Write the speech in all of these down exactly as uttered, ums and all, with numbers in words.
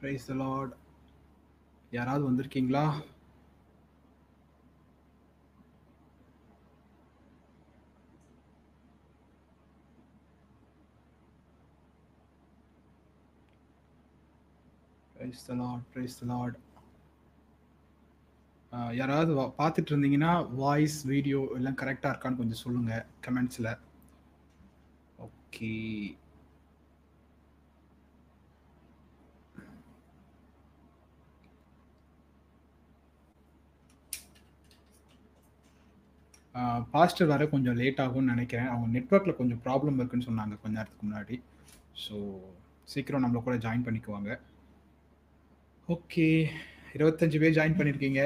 Price the Lord. யாராவது வந்திருக்கீங்களா? Praise the Lord, praise the Lord. யாராவது பார்த்துட்டு இருந்தீங்கன்னா வாய்ஸ் வீடியோ எல்லாம் கரெக்டாக இருக்கான்னு கொஞ்சம் சொல்லுங்கள் கமெண்ட்ஸில். ஓகே, பாஸ்டர் வர கொஞ்சம் லேட் ஆகும்னு நினைக்கிறேன். அவங்க நெட்வொர்க்கில் கொஞ்சம் ப்ராப்ளம் இருக்குன்னு சொன்னாங்க கொஞ்ச நேரத்துக்கு முன்னாடி. ஸோ சீக்கிரம் நம்மளை கூட ஜாயின் பண்ணிக்குவாங்க. ஓகே, இருபத்தஞ்சு பேர் ஜாயின் பண்ணியிருக்கீங்க.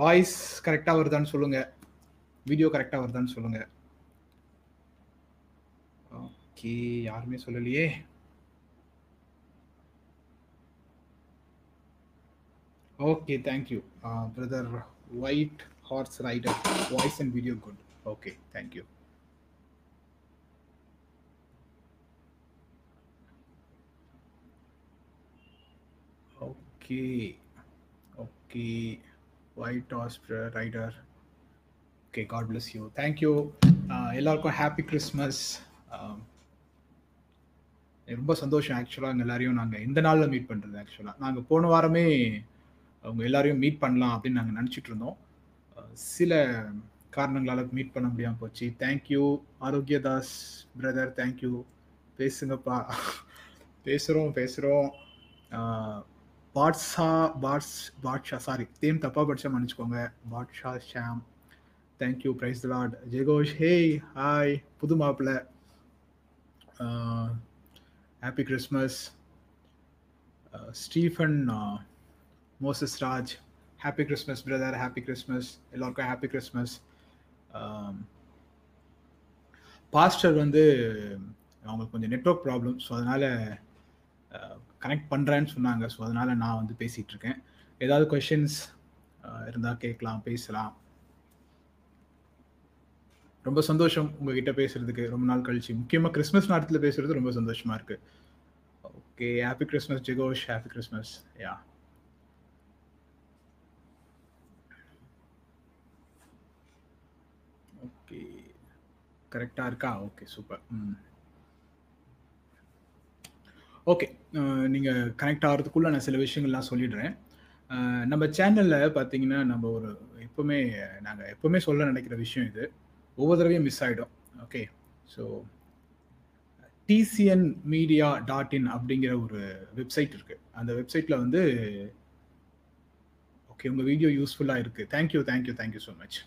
வாய்ஸ் கரெக்டாக வருதான்னு சொல்லுங்கள், வீடியோ கரெக்டாக வருதான்னு சொல்லுங்கள். ஓகே, யாருமே சொல்லலையே. Okay, thank you brother white horse rider. Voice and video good. Okay, thank you. Okay okay, white horse rider. Okay, God bless you, thank you. எல்லாருக்கும் ஹாப்பி கிறிஸ்மஸ். ரொம்ப சந்தோஷம். ஆக்சுவலாக அங்கே எல்லோரையும் நாங்கள் இந்த நாளில் மீட் பண்ணுறது. ஆக்சுவலாக நாங்கள் போன வாரமே அவங்க எல்லோரையும் மீட் பண்ணலாம் அப்படின்னு நாங்கள் நினச்சிட்டு இருந்தோம். சில காரணங்களால் மீட் பண்ண முடியாமல் போச்சு. Thank you Arokiyadas brother, thank you. பேசுங்கப்பா, பேசுகிறோம் பேசுகிறோம். பாட்ஷா பாட்ஸ் பாட்ஷா சாரி தேம் தப்பாக படித்தா மன்னிச்சுக்கோங்க. Badsha Sham, thank you. Praise the Lord. Jegosh, hey hi புது மாப்பிள்ளை, happy Christmas. Stephen Moses Raj, happy Christmas brother, happy Christmas. எல்லாருக்கும் ஹாப்பி கிறிஸ்மஸ். பாஸ்டர் வந்து அவங்களுக்கு கொஞ்சம் நெட்வொர்க் ப்ராப்ளம், ஸோ அதனால் கனெக்ட் பண்ணுறேன்னு சொன்னாங்க. ஸோ அதனால் நான் வந்து பேசிகிட்ருக்கேன். ஏதாவது கொஷின்ஸ் இருந்தால் கேட்கலாம், பேசலாம். ரொம்ப சந்தோஷம் உங்ககிட்ட பேசுகிறதுக்கு, ரொம்ப நாள் கழிச்சு. முக்கியமாக கிறிஸ்மஸ் நேரத்தில் பேசுகிறது ரொம்ப சந்தோஷமாக இருக்குது. Okay, happy Christmas Jegosh, happy Christmas. Yeah, okay, கரெக்டாக இருக்கா? Okay, super. ம், ஓகே, நீங்கள் கனெக்ட் ஆகிறதுக்குள்ளே நான் சில விஷயங்கள்லாம் சொல்லிடுறேன். நம்ம சேனலில் பார்த்தீங்கன்னா நம்ம ஒரு எப்போவுமே நாங்கள் எப்போவுமே சொல்ல நினைக்கிற விஷயம் இது, ஒவ்வொரு தடவையும் மிஸ் ஆகிடும். Okay, so TCN media dot in அப்படிங்கிற ஒரு வெப்சைட் இருக்குது. அந்த வெப்சைட்டில் வந்து ஓகே, உங்கள் வீடியோ யூஸ்ஃபுல்லாக இருக்குது. Thank you thank you thank you so much.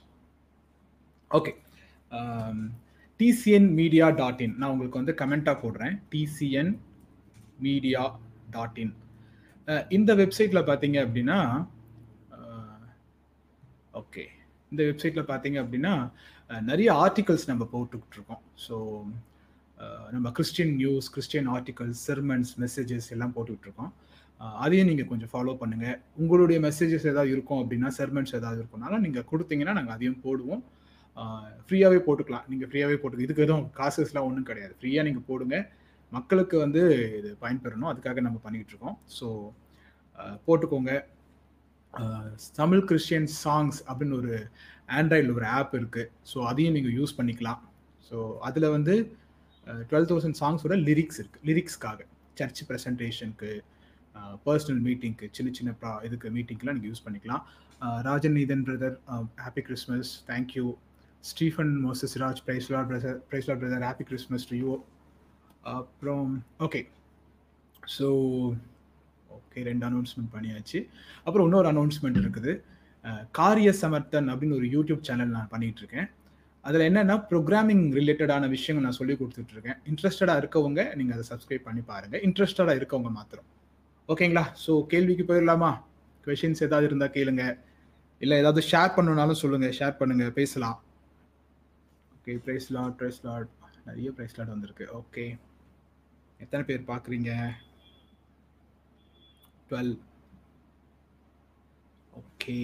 Okay, TCN media dot in நான் உங்களுக்கு வந்து கமெண்ட்டாக போடுறேன். டிசிஎன் மீடியா டாட் இன் இந்த வெப்சைட்டில் பார்த்தீங்க அப்படின்னா ஓகே இந்த வெப்சைட்டில் பார்த்தீங்க அப்படின்னா நிறைய ஆர்டிகல்ஸ் நம்ம போட்டுக்கிட்டு இருக்கோம். ஸோ நம்ம Christian news, Christian articles, sermons, messages எல்லாம் போட்டுக்கிட்ருக்கோம். அதையும் நீங்கள் கொஞ்சம் ஃபாலோ பண்ணுங்கள். உங்களுடைய மெசேஜஸ் ஏதாவது இருக்கும் அப்படின்னா, செர்மன்ஸ் ஏதாவது இருக்கும்னால நீங்கள் கொடுத்தீங்கன்னா நாங்கள் அதையும் போடுவோம். ஃப்ரீயாகவே போட்டுக்கலாம், நீங்கள் ஃப்ரீயாகவே போட்டுக்கலாம். இதுக்கு எதுவும் காசுலாம் ஒன்றும் கிடையாது, ஃப்ரீயாக நீங்கள் போடுங்க. மக்களுக்கு வந்து இது பயன்பெறணும், அதுக்காக நம்ம பண்ணிக்கிட்ருக்கோம். ஸோ போட்டுக்கோங்க. தமிழ் கிறிஸ்டியன் சாங்ஸ் அப்படின்னு ஒரு ஆண்ட்ராய்டில் ஒரு ஆப் இருக்குது. ஸோ அதையும் நீங்கள் யூஸ் பண்ணிக்கலாம். ஸோ அதில் வந்து டுவெல் தௌசண்ட் சாங்ஸோட லிரிக்ஸ் இருக்குது. லிரிக்ஸ்க்காக சர்ச் ப்ரெசன்டேஷனுக்கு, பர்சனல் மீட்டிங்க்கு, சின்ன சின்ன ப்ரா இதுக்கு மீட்டிங்கெலாம் நீங்கள் யூஸ் பண்ணிக்கலாம். Rajanithan brother, happy Christmas, thank you. Stephen Moses Raj, praise the Lord brother, praise the Lord brother, happy Christmas to you. அப்புறம் ஓகே, ஸோ ஓகே, ரெண்டு அனௌன்ஸ்மெண்ட் பண்ணியாச்சு. அப்புறம் இன்னொரு அனௌன்ஸ்மெண்ட் இருக்குது. காரிய சமர்த்தன் அப்படின்னு ஒரு யூடியூப் சேனல் நான் பண்ணிகிட்ருக்கேன். அதில் என்னென்னா ப்ரோக்ராமிங் ரிலேட்டடான விஷயங்கள் நான் சொல்லி கொடுத்துட்ருக்கேன். இன்ட்ரெஸ்டடாக இருக்கவங்க நீங்கள் அதை சப்ஸ்கிரைப் பண்ணி பாருங்கள், இன்ட்ரெஸ்டடாக இருக்கவங்க மாத்திரம். ஓகேங்களா? ஸோ கேள்விக்கு போயிடலாமா? கொஷின்ஸ் ஏதாவது இருந்தால் கேளுங்க, இல்லை ஏதாவது ஷேர் பண்ணணுனாலும் சொல்லுங்கள், ஷேர் பண்ணுங்கள், பேசலாம். Okay, praise the Lord, praise the Lord. நிறைய ப்ரைஸ் தி லார்ட் வந்திருக்கு. ஓகே, எத்தனை பேர் பார்க்குறீங்க? டுவெல். ஓகே,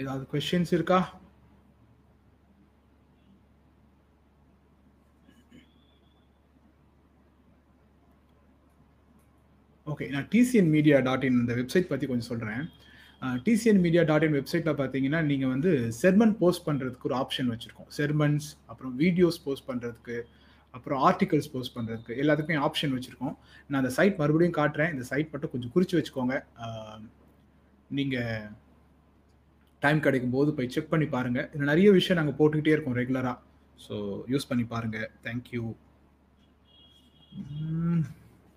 ஏதாவது கொஸ்டின்ஸ் இருக்கா? ஓகே, நான் டிசிஎன் மீடியா டாட் இன் இந்த வெப்சைட் பற்றி கொஞ்சம் சொல்கிறேன். டிசிஎன் மீடியா டாட் இன் வெப்சைட்டில் பார்த்தீங்கன்னா நீங்கள் வந்து செர்மன் போஸ்ட் பண்ணுறதுக்கு ஒரு ஆப்ஷன் வச்சுருக்கோம். செர்மன்ஸ், அப்புறம் வீடியோஸ் போஸ்ட் பண்ணுறதுக்கு, அப்புறம் ஆர்டிகல்ஸ் போஸ்ட் பண்ணுறதுக்கு எல்லாத்துக்குமே ஆப்ஷன் வச்சுருக்கோம். நான் அந்த சைட் மறுபடியும் காட்டுறேன். இந்த சைட் மட்டும் கொஞ்சம் குறித்து வச்சுக்கோங்க. நீங்கள் டைம் கிடைக்கும் போது போய் செக் பண்ணி பாருங்கள். இதில் நிறைய விஷயம் நாங்கள் போட்டுக்கிட்டே இருக்கோம் ரெகுலராக, ஸோ யூஸ் பண்ணி பாருங்கள். தேங்க்யூ.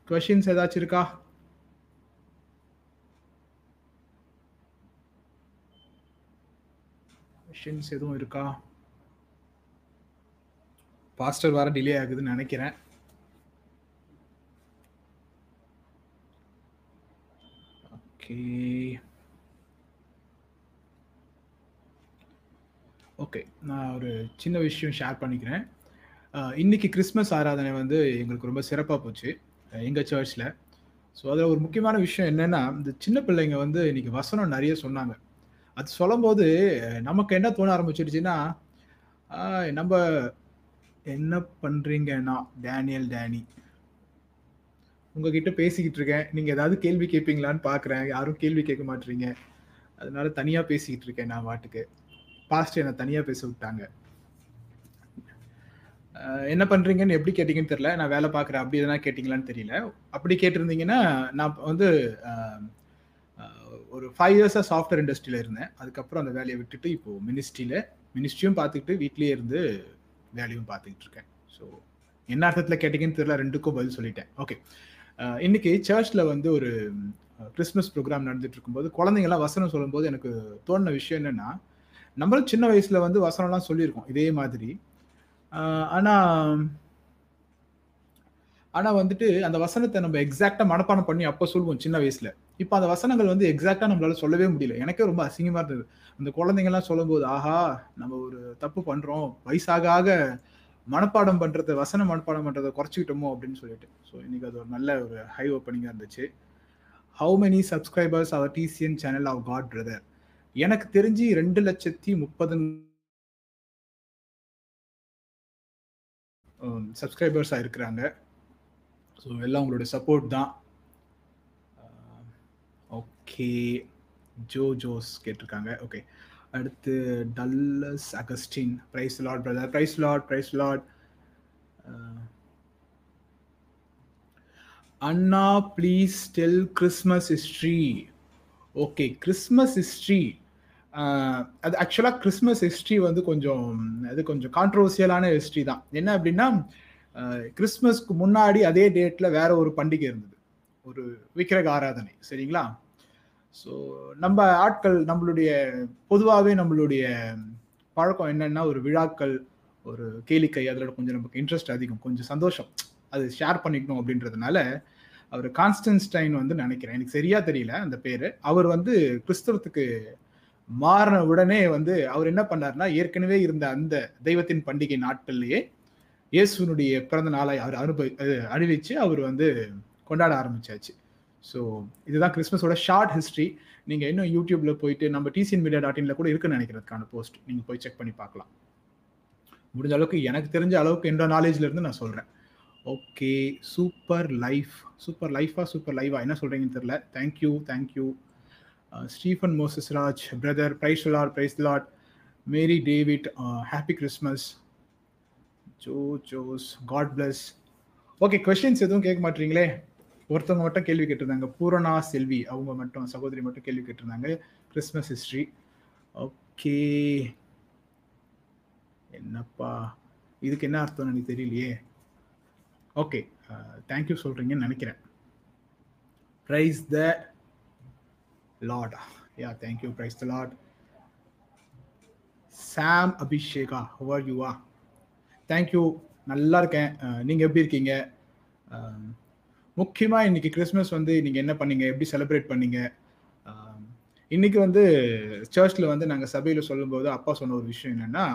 கொஷின்ஸ் ஏதாச்சும் இருக்கா? கொஷின்ஸ் எதுவும் இருக்கா? பாஸ்டர் வர டிலே ஆகுதுன்னு நினைக்கிறேன். ஓகே ஓகே நான் ஒரு சின்ன விஷயம் ஷேர் பண்ணிக்கிறேன். இன்றைக்கி கிறிஸ்மஸ் ஆராதனை வந்து எங்களுக்கு ரொம்ப சிறப்பாக போச்சு எங்கள் சர்ச்சில். ஸோ அதில் ஒரு முக்கியமான விஷயம் என்னென்னா, இந்த சின்ன பிள்ளைங்க வந்து இன்றைக்கி வசனம் நிறைய சொன்னாங்க. அது சொல்லும்போது நமக்கு என்ன தோண ஆரம்பிச்சிருச்சுன்னா, நம்ம என்ன பண்ணுறீங்கன்னா டேனியல் டேனி உங்ககிட்ட பேசிக்கிட்டு இருக்கேன், நீங்கள் ஏதாவது கேள்வி கேட்பீங்களான்னு பார்க்குறேன், யாரும் கேள்வி கேட்க மாட்டீங்க, அதனால தனியாக பேசிக்கிட்டு இருக்கேன் நான் வாட்டுக்கு. பாஸ்ட் என்னை தனியாக பேச விட்டாங்க. என்ன பண்ணுறீங்கன்னு எப்படி கேட்டிங்கன்னு தெரியல, நான் வேலை பார்க்குறேன் அப்படி எதனா கேட்டிங்களான்னு தெரியல. அப்படி கேட்டிருந்தீங்கன்னா, நான் வந்து ஒரு ஃபைவ் இயர்ஸாக சாஃப்ட்வேர் இண்டஸ்ட்ரியில் இருந்தேன். அதுக்கப்புறம் அந்த வேலையை விட்டுட்டு இப்போது மினிஸ்ட்ரியில் மினிஸ்ட்ரியும் பார்த்துக்கிட்டு வீட்லேயே இருந்து வேலையும் பார்த்துக்கிட்டு இருக்கேன். ஸோ என்ன அர்த்தத்தில் கேட்டிங்கன்னு தெரியல, ரெண்டுக்கும் பதில் சொல்லிட்டேன். ஓகே, இன்றைக்கி சர்ச்சில் வந்து ஒரு கிறிஸ்மஸ் ப்ரோக்ராம் நடந்துட்டு இருக்கும்போது குழந்தைங்களாம் வசனம் சொல்லும்போது எனக்கு தோணுன விஷயம் என்னென்னா, நம்மளும் சின்ன வயசில் வந்து வசனம்லாம் சொல்லியிருக்கோம் இதே மாதிரி. ஆனால் ஆனால் வந்துட்டு அந்த வசனத்தை நம்ம எக்ஸாக்டாக மனப்பாடம் பண்ணி அப்போ சொல்லுவோம் சின்ன வயசில். இப்போ அந்த வசனங்கள் வந்து எக்ஸாக்டாக நம்மளால சொல்லவே முடியல. எனக்கே ரொம்ப அசிங்கமாக இருந்தது அந்த குழந்தைங்கள்லாம் சொல்லும்போது. ஆஹா, நம்ம ஒரு தப்பு பண்ணுறோம், வயசாக ஆக மனப்பாடம் பண்ணுறத வசனம் மனப்பாடம் பண்ணுறதை குறைச்சிக்கிட்டோமோ அப்படின்னு சொல்லிட்டு. ஸோ இன்றைக்கி அது ஒரு நல்ல ஒரு ஹை ஓப்பனிங்காக இருந்துச்சு. How many subscribers our TCN channel of God brother? எனக்கு தெரிஞ்சு ரெண்டு லட்சத்தி முப்பது சப்ஸ்கிரைபர்ஸாக இருக்கிறாங்க. ஸோ எல்லாம் உங்களோட சப்போர்ட் தான். ஓகே, ஜோ ஜோஸ் கேட்டிருக்காங்க. ஓகே, அடுத்து Dallas Augustine, praise Lord brother, praise Lord, praise Lord. அண்ணா please tell Christmas history. Okay, Christmas history. அது ஆக்சுவலாக கிறிஸ்மஸ் ஹிஸ்ட்ரி வந்து கொஞ்சம் அது கொஞ்சம் கான்ட்ரவர்சியலான ஹிஸ்ட்ரி தான். என்ன அப்படின்னா, கிறிஸ்மஸ்க்கு முன்னாடி அதே டேட்டில் வேற ஒரு பண்டிகை இருந்தது, ஒரு விக்கிரக ஆராதனை. சரிங்களா? ஸோ நம்ம ஆட்கள் நம்மளுடைய பொதுவாகவே நம்மளுடைய பழக்கம் என்னென்னா, ஒரு விழாக்கள், ஒரு கேளிக்கை, அதில் கொஞ்சம் நமக்கு இன்ட்ரெஸ்ட் அதிகம், கொஞ்சம் சந்தோஷம், அது ஷேர் பண்ணிக்கணும் அப்படின்றதுனால. அவர் கான்ஸ்டன்டைன் வந்து நினைக்கிறேன், எனக்கு சரியாக தெரியல அந்த பேர். அவர் வந்து கிறிஸ்தவத்துக்கு மாறின உடனே வந்து அவர் என்ன பண்ணார்னா, ஏற்கனவே இருந்த அந்த தெய்வத்தின் பண்டிகை நாட்கள்லேயே இயேசுனுடைய பிறந்த நாளை அவர் அனுபவி அறிவித்து அவர் வந்து கொண்டாட ஆரம்பித்தாச்சு. ஸோ இதுதான் கிறிஸ்மஸோட ஷார்ட் ஹிஸ்ட்ரி. நீங்கள் இன்னும் யூடியூப்பில் போயிட்டு நம்ம டிசிஎன் மீடியா டாட் இனில் கூட இருக்குன்னு நினைக்கிறதுக்கான போஸ்ட் நீங்கள் போய் செக் பண்ணி பார்க்கலாம். முடிஞ்ச அளவுக்கு எனக்கு தெரிஞ்ச அளவுக்கு என்னோட நாலேஜ்லேருந்து நான் சொல்கிறேன். ஓகே, சூப்பர் லைஃப், சூப்பர் லைஃபா சூப்பர் லைவா என்ன சொல்கிறீங்கன்னு தெரில. Thank you, thank you. Stephen Moses Raj brother, praise Lord, praise Lord. Mary David, happy Christmas. Joe Jose, God bless. Okay, questions எதுவும் கேட்க மாட்டீங்களே. ஒருத்தவங்க மட்டும் கேள்வி கேட்டிருந்தாங்க, பூரணா செல்வி, அவங்க மட்டும் சகோதரி மட்டும் கேள்வி கேட்டிருந்தாங்க கிறிஸ்மஸ் ஹிஸ்ட்ரி. ஓகே, என்னப்பா இதுக்கு என்ன அர்த்தம்னு எனக்கு தெரியலையே. ஓகே, தேங்க்யூ சொல்கிறீங்கன்னு நினைக்கிறேன். ப்ரைஸ் த லார்டா? Yeah, thank you, praise the Lord. Sam Abhisheka, how are யூவா? தேங்க்யூ, நல்லா இருக்கேன். நீங்கள் எப்படி இருக்கீங்க? முக்கியமாக இன்றைக்கி கிறிஸ்மஸ் வந்து நீங்கள் என்ன பண்ணீங்க, எப்படி செலிப்ரேட் பண்ணீங்க? இன்றைக்கி வந்து சர்ச்சில் வந்து நாங்கள் சபையில் சொல்லும்போது அப்பா சொன்ன ஒரு விஷயம் என்னென்னா,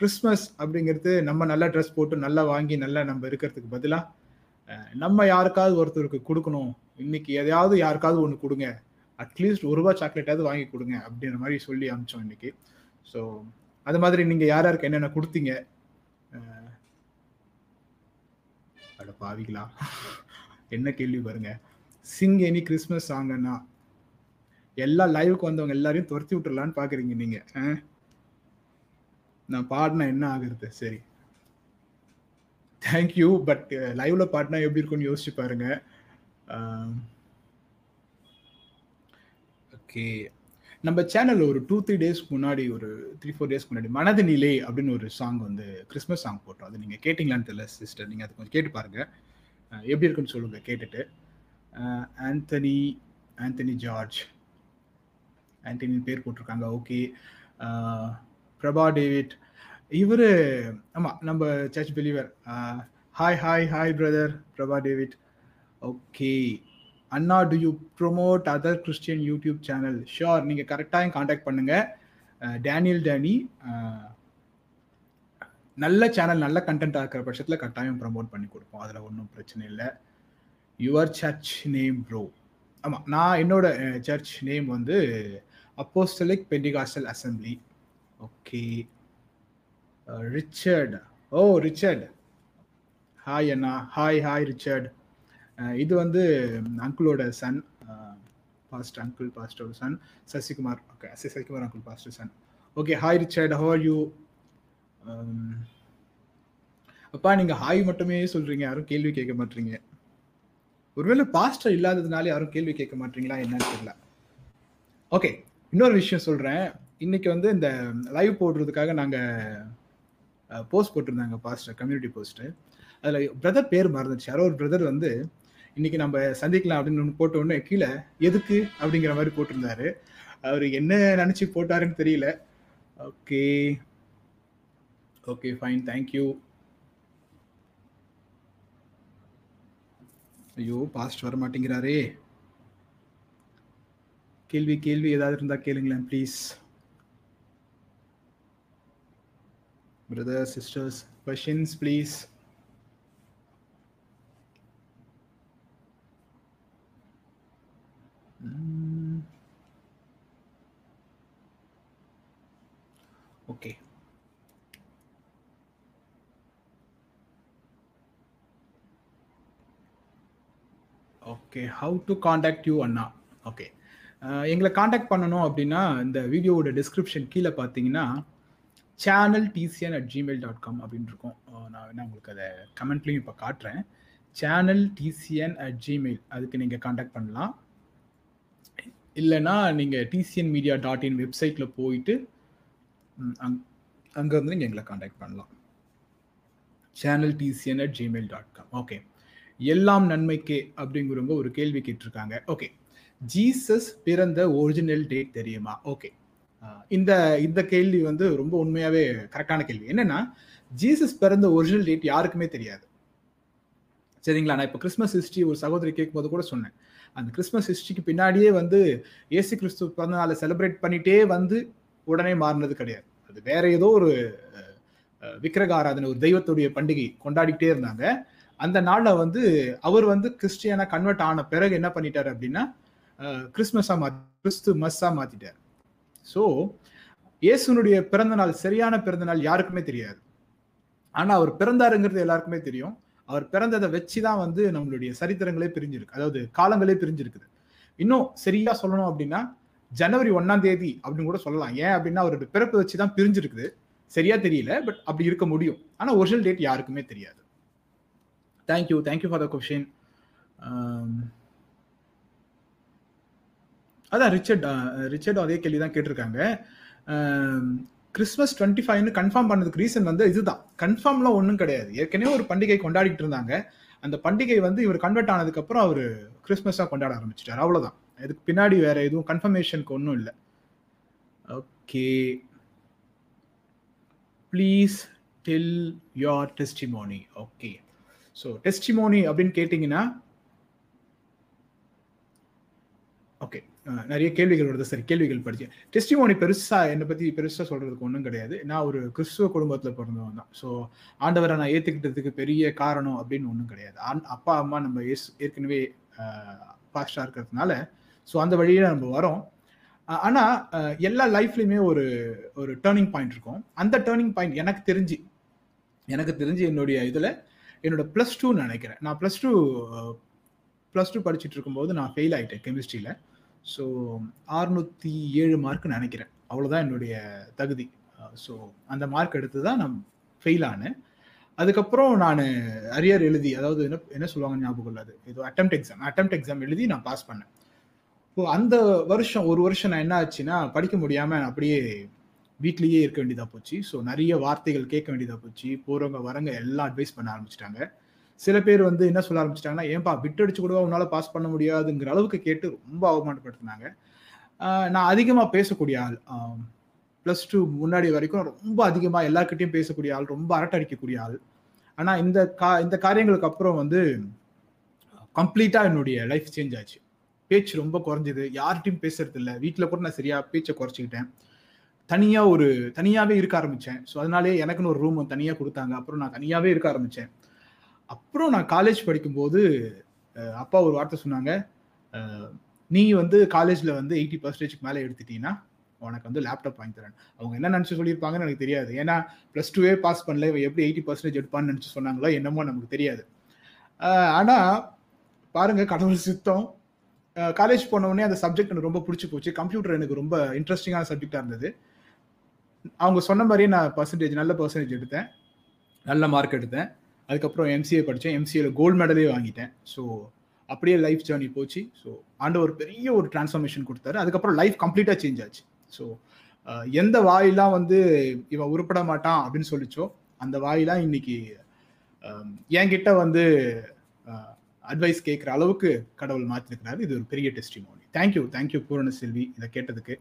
கிறிஸ்மஸ் அப்படிங்கிறது நம்ம நல்லா ட்ரெஸ் போட்டு நல்லா வாங்கி நல்லா நம்ம இருக்கிறதுக்கு பதிலாக நம்ம யாருக்காவது ஒருத்தருக்கு கொடுக்கணும். இன்னைக்கு எதையாவது யாருக்காவது ஒன்று கொடுங்க, அட்லீஸ்ட் ஒரு ரூபா சாக்லேட்டாவது வாங்கி கொடுங்க அப்படின்ற மாதிரி சொல்லி அனுப்பிச்சோம் இன்னைக்கு. ஸோ அது மாதிரி நீங்கள் யார் யாருக்கு என்னென்ன கொடுத்தீங்க? அட பாவிங்களா, என்ன கேள்வி பாருங்க. சிங் எனி கிறிஸ்மஸ் சாங்கன்னா எல்லா லைவுக்கு வந்தவங்க எல்லாரையும் துரத்தி விட்டுறலான்னு பாக்குறீங்க நீங்க. நான் பாடினா என்ன ஆகுறது? சரி, தேங்க்யூ. பட் லைவ்ல பாடினா எப்படி இருக்குன்னு யோசிச்சு பாருங்க. ஓகே, நம்ம சேனல் ஒரு டூ த்ரீ டேஸ்க்கு முன்னாடி ஒரு த்ரீ ஃபோர் டேஸ்க்கு முன்னாடி மனதினிலே அப்படின்னு ஒரு சாங் வந்து கிறிஸ்மஸ் சாங் போட்டோம். அது நீங்கள் கேட்டிங்களான்னு தெரியல சிஸ்டர், நீங்கள் அது கொஞ்சம் கேட்டு பாருங்கள், எப்படி இருக்குன்னு சொல்லுங்கள் கேட்டுட்டு. ஆந்தனி ஆந்தனி ஜார்ஜ் ஆந்தனின்னு பேர் போட்டிருக்காங்க. ஓகே, பிரபா டேவிட் இவர், ஆமாம் நம்ம church believer. Hi hi hi brother Prabha David. Okay அண்ணா, do you promote other Christian YouTube channel? Sure, நீங்கள் கரெக்டாக காண்டாக்ட் பண்ணுங்கள். டேனியல் டேனி நல்ல சேனல், நல்ல கண்டென்ட்டாக இருக்கிற பட்சத்தில் கட்டாயம் ப்ரமோட் பண்ணி கொடுப்போம், அதில் ஒன்றும் பிரச்சனை இல்லை. Your church name bro? ஆமாம், நான் என்னோட சர்ச் நேம் வந்து apostolic pentecostal assembly. Okay, Richard. Oh Richard, hi அண்ணா. Hi hi Richard. இது வந்து அங்கிளோட சன், பாஸ்ட் அங்கிள் பாஸ்டோட son Sasikumar. Okay, Sasikumar uncle pastor son. Okay, hi Richard, how are you? அப்பா நீங்கள் ஹாய் மட்டுமே சொல்கிறீங்க, யாரும் கேள்வி கேட்க மாட்டீங்க. ஒருவேளை பாஸ்டர் இல்லாததுனால யாரும் கேள்வி கேட்க மாட்டீங்களா என்னன்னு தெரியல. ஓகே, இன்னொரு விஷயம் சொல்கிறேன். இன்னைக்கு வந்து இந்த லைவ் போடுறதுக்காக நாங்கள் போஸ்ட் போட்டிருந்தாங்க, பாஸ்டர் கம்யூனிட்டி போஸ்ட்டு. அதில் பிரதர் பேர் மறந்துச்சு, யாரோ ஒரு பிரதர் வந்து இன்னைக்கு நம்ம சந்திக்கலாம் அப்படின்னு ஒன்று போட்ட உடனே கீழே எதுக்கு அப்படிங்கிற மாதிரி போட்டிருந்தாரு. அவர் என்ன நினச்சி போட்டாருன்னு தெரியல. Okay okay fine, thank you. ஐயோ பாஸ்ட் வர மாட்டேங்கிறாரே. கேள்வி கேள்வி ஏதாவது இருந்தால் கேளுங்களேன் please. Brother sisters, questions please. Okay, okay how to contact you அண்ணா? ஓகே, எங்களை காண்டாக்ட் பண்ணணும் அப்படின்னா இந்த வீடியோவோட டிஸ்கிரிப்ஷன் கீழே பார்த்தீங்கன்னா channel TCN at Gmail dot com அப்படின்னு இருக்கும். நான் வேணா உங்களுக்கு அதை கமெண்ட்லையும் இப்போ காட்டுறேன். சேனல் டிசிஎன் அட் ஜிமெயில், அதுக்கு நீங்கள் காண்டாக்ட் பண்ணலாம். இல்லைன்னா நீங்கள் டிசிஎன் மீடியா டாட் இன் வெப்சைட்டில் போயிட்டு அங் அங்கேருந்து நீங்கள் எங்களை காண்டாக்ட் பண்ணலாம். Channel TCN at Gmail dot com. Okay, எல்லாம் நன்மைக்கே அப்படிங்கிறவங்க ஒரு கேள்வி கேட்டிருக்காங்க. ஓகே, ஜீசஸ் பிறந்த ஒரிஜினல் டேட் தெரியுமா? ஓகே, இந்த இந்த கேள்வி வந்து ரொம்ப உண்மையாகவே கரெக்டான கேள்வி. என்னென்னா, ஜீசஸ் பிறந்த ஒரிஜினல் டேட் யாருக்குமே தெரியாது, சரிங்களா? நான் இப்போ கிறிஸ்மஸ் ஹிஸ்ட்ரி ஒரு சகோதரி கேட்கும்போது கூட சொன்னேன், அந்த கிறிஸ்மஸ் ஹிஸ்ட்ரிக்கு பின்னாடியே வந்து இயேசு கிறிஸ்து பிறந்தநாளை செலிப்ரேட் பண்ணிகிட்டே வந்து உடனே மாறினது கிடையாது. அது வேற ஏதோ ஒரு விக்கிரகாராதனை, ஒரு தெய்வத்துடைய பண்டிகை கொண்டாடிக்கிட்டே இருந்தாங்க. அந்த நாளில் வந்து அவர் வந்து கிறிஸ்டியனாக கன்வெர்ட் ஆன பிறகு என்ன பண்ணிட்டார் அப்படின்னா, கிறிஸ்மஸாக மாற்றி கிறிஸ்து மஸ்ஸாக மாற்றிட்டார். ஸோ இயேசுனுடைய பிறந்தநாள், சரியான பிறந்தநாள் யாருக்குமே தெரியாது. ஆனால் அவர் பிறந்தாருங்கிறது எல்லாருக்குமே தெரியும். அவர் பிறந்ததை வச்சு தான் வந்து நம்மளுடைய சரித்திரங்களே பிரிஞ்சிருக்கு, அதாவது காலங்களே பிரிஞ்சிருக்குது. இன்னும் சரியா சொல்லணும் அப்படின்னா ஜனவரி ஒன்னாம் தேதி அப்படின்னு கூட சொல்லலாம். ஏன் அப்படின்னா அவருடைய பிறப்பு வச்சு தான் பிரிஞ்சிருக்குது. சரியா தெரியல, பட் அப்படி இருக்க முடியும். ஆனால் ஒரிஜினல் டேட் யாருக்குமே தெரியாது. Thank you, thank you for the question. அதான் ரிச்சர்ட் ரிச்சர்ட் அதே கேள்வி தான் கேட்டிருக்காங்க. கிறிஸ்மஸ் டுவெண்ட்டி ஃபைவ்னு கன்ஃபார்ம் பண்ணதுக்கு ரீசன் வந்து இதுதான். கன்ஃபார்ம்லாம் ஒன்றும் கிடையாது, ஏற்கனவே ஒரு பண்டிகை கொண்டாடிட்டு இருந்தாங்க. அந்த பண்டிகை வந்து இவர் கன்வெர்ட் ஆனதுக்கப்புறம் அவர் கிறிஸ்மஸாக கொண்டாட ஆரம்பிச்சிட்டார், அவ்வளோதான். இதுக்கு பின்னாடி வேற எதுவும் கன்ஃபர்மேஷனுக்கு ஒன்றும் இல்லை. Okay, please tell your testimony. Okay, so testimony அப்படின்னு கேட்டிங்கன்னா, ஓகே நிறைய கேள்விகள் வருது. சரி, கேள்விகள் படிச்சு டெஸ்டிமோனி பெருசாக என்னை பற்றி பெருசாக சொல்கிறதுக்கு ஒன்றும் கிடையாது. நான் ஒரு கிறிஸ்துவ குடும்பத்தில் பிறந்தவன் தான். ஸோ ஆண்டவரை நான் ஏற்றுக்கிட்டதுக்கு பெரிய காரணம் அப்படின்னு ஒன்றும் கிடையாது. அப்பா அம்மா நம்ம ஏற்கனவே பாஸ்டாக இருக்கிறதுனால ஸோ அந்த வழியில் நம்ம வரோம். ஆனால் எல்லா லைஃப்லையுமே ஒரு ஒரு டேர்னிங் பாயிண்ட் இருக்கும். அந்த டேர்னிங் பாயிண்ட் எனக்கு தெரிஞ்சு எனக்கு தெரிஞ்சு என்னுடைய இதில் என்னோடய ப்ளஸ் டூன்னு நினைக்கிறேன். நான் ப்ளஸ் டூ ப்ளஸ் டூ படிச்சுட்டு இருக்கும்போது நான் ஃபெயில் ஆகிட்டேன் கெமிஸ்ட்ரியில். ஸோ அறுநூற்றி ஏழு மார்க்குன்னு நினைக்கிறேன், அவ்வளோதான் என்னுடைய தகுதி. ஸோ அந்த மார்க் எடுத்து தான் நான் ஃபெயில் ஆனேன். அதுக்கப்புறம் நான் அரியர் எழுதி, அதாவது என்ன என்ன சொல்லுவாங்கன்னு ஞாபகம் இல்லாது, ஏதோ அட்டெம்ப்ட் எக்ஸாம் அட்டெம்ப்ட் எக்ஸாம் எழுதி நான் பாஸ் பண்ணேன். ஸோ அந்த வருஷம் ஒரு வருஷம் நான் என்ன ஆச்சுன்னா படிக்க முடியாமல் அப்படியே வீட்லேயே இருக்க வேண்டியதாக போச்சு. ஸோ நிறைய வார்த்தைகள் கேட்க வேண்டியதாக போச்சு. போகிறவங்க வரங்க எல்லாம் அட்வைஸ் பண்ண ஆரம்பிச்சிட்டாங்க. சில பேர் வந்து என்ன சொல்ல ஆரம்பிச்சிட்டாங்கன்னா, ஏன்பா விட்டு அடிச்சு கூட உன்னால் பாஸ் பண்ண முடியாதுங்கிற அளவுக்கு கேட்டு ரொம்ப அவமானப்படுத்தினாங்க. நான் அதிகமாக பேசக்கூடிய ஆள், ப்ளஸ் டூ முன்னாடி வரைக்கும் ரொம்ப அதிகமாக எல்லாருக்கிட்டையும் பேசக்கூடிய ஆள், ரொம்ப அரட்டை அடிக்கக்கூடிய ஆள். ஆனால் இந்த கா இந்த காரியங்களுக்கு அப்புறம் வந்து கம்ப்ளீட்டாக என்னுடைய லைஃப் சேஞ்ச் ஆச்சு. பேச்சு ரொம்ப குறைஞ்சிது, யார்கிட்டையும் பேசுறது இல்லை. வீட்டில் கூட நான் சரியாக பேச்சை குறைச்சிக்கிட்டேன். தனியாக ஒரு தனியாகவே இருக்க ஆரம்பித்தேன். ஸோ அதனாலே எனக்குன்னு ஒரு ரூம் தனியாக கொடுத்தாங்க. அப்புறம் நான் தனியாகவே இருக்க ஆரம்பித்தேன். அப்புறம் நான் காலேஜ் படிக்கும்போது அப்பா ஒரு வார்த்தை சொன்னாங்க, நீ வந்து காலேஜில் வந்து எயிட்டி பர்சன்டேஜுக்கு மேலே எடுத்துட்டீங்கன்னா உனக்கு வந்து லேப்டாப் வாங்கி தரேன். அவங்க என்ன நினச்சி சொல்லியிருப்பாங்கன்னு எனக்கு தெரியாது. ஏன்னா ப்ளஸ் டூவே பாஸ் பண்ணல, இவன் எப்படி எயிட்டி பர்சன்டேஜ் எடுப்பான்னு நினச்சி சொன்னாங்களோ என்னமோ நமக்கு தெரியாது. ஆனால் பாருங்கள், கடவுள் சித்தம். காலேஜ் போனவுடனே அந்த சப்ஜெக்ட் எனக்கு ரொம்ப பிடிச்சி போச்சு. கம்ப்யூட்டர் எனக்கு ரொம்ப இன்ட்ரெஸ்டிங்கான சப்ஜெக்டாக இருந்தது. அவங்க சொன்ன மாதிரியே நான் பர்சன்டேஜ் நல்ல பர்சன்டேஜ் எடுத்தேன், நல்ல மார்க் எடுத்தேன். அதுக்கப்புறம் எம்சிஏ படித்தேன். எம்சிஏல கோல்டு மெடலே வாங்கிட்டேன். ஸோ அப்படியே லைஃப் ஜேர்னி போச்சு. ஸோ ஆண்டவர் பெரிய ஒரு டிரான்ஸ்ஃபார்மேஷன் கொடுத்தாரு. அதுக்கப்புறம் லைஃப் கம்ப்ளீட்டாக சேஞ்ச் ஆச்சு. ஸோ எந்த வாயிலாம் வந்து இவன் உருப்பட மாட்டான் அப்படின்னு சொல்லிச்சோ அந்த வாயிலாம் இன்னைக்கு என்கிட்ட வந்து அட்வைஸ் கேட்குற அளவுக்கு கடவுள் மாற்றிருக்கிறாரு. இது ஒரு பெரிய டெஸ்டிமோனி. தேங்க்யூ தேங்க்யூ பூரண செல்வி இதை கேட்டதுக்கு.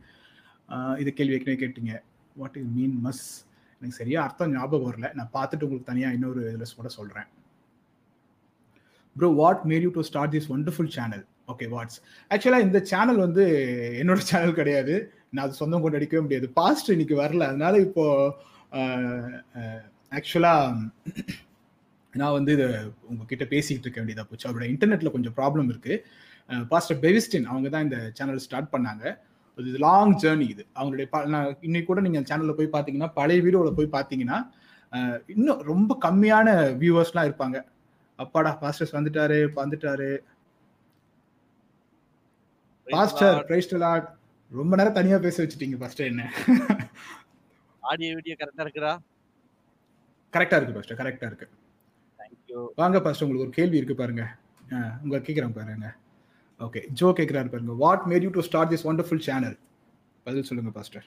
இதை கேள்வி ஏற்கனவே கேட்டீங்க, வாட் யூ மீன் மஸ். எனக்கு சரியாக அர்த்தம் ஞாபகம் வரல, நான் பார்த்துட்டு உங்களுக்கு தனியாக இன்னொரு இதில் கூட சொல்கிறேன். Bro what made you to start this wonderful channel? Okay what's ஆக்சுவலாக இந்த சேனல் வந்து என்னோட சேனல் கிடையாது. நான் அது சொந்தம் கொண்டு அடிக்கவே முடியாது. பாஸ்ட் இன்னைக்கு வரல, அதனால இப்போது ஆக்சுவலாக நான் வந்து இதை உங்ககிட்ட பேசிக்கிட்டு இருக்க வேண்டியதாக போச்சு. அவரோட இன்டர்நெட்டில் கொஞ்சம் ப்ராப்ளம் இருக்குது. பாஸ்டர் பெவிஸ்டின் அவங்க தான் இந்த சேனல் ஸ்டார்ட் பண்ணாங்க. இது லாங் ஜேர்னி. இது அவங்களுடைய ப நான் இன்னைக்கு கூட நீங்கள் சேனலில் போய் பார்த்தீங்கன்னா, பழைய வீடியோவில் போய் பார்த்தீங்கன்னா இன்னும் ரொம்ப கம்மியான வியூவர்ஸ்லாம் இருப்பாங்க. அப்பாடா பாஸ்டர்ஸ் வந்துட்டாரு வந்துட்டாரு பாஸ்டர் பிரைஸ்டலா. ரொம்ப நேரம் தனியாக பேச வச்சுட்டீங்க பாஸ்டர். என்ன ஆடியோ வீடியோ கரெக்டாக இருக்குதா? கரெக்டாக இருக்குது பாஸ்டர், கரெக்டாக இருக்கு. வாங்க பாஸ்டர், உங்களுக்கு ஒரு கேள்வி இருக்கு பாருங்க. உங்க கேட்குறாங்க பாருங்க. ஓகே ஜோ கேட்குறாரு பாருங்க, what made you to start this wonderful channel? பதில் சொல்லுங்க பாஸ்டர்.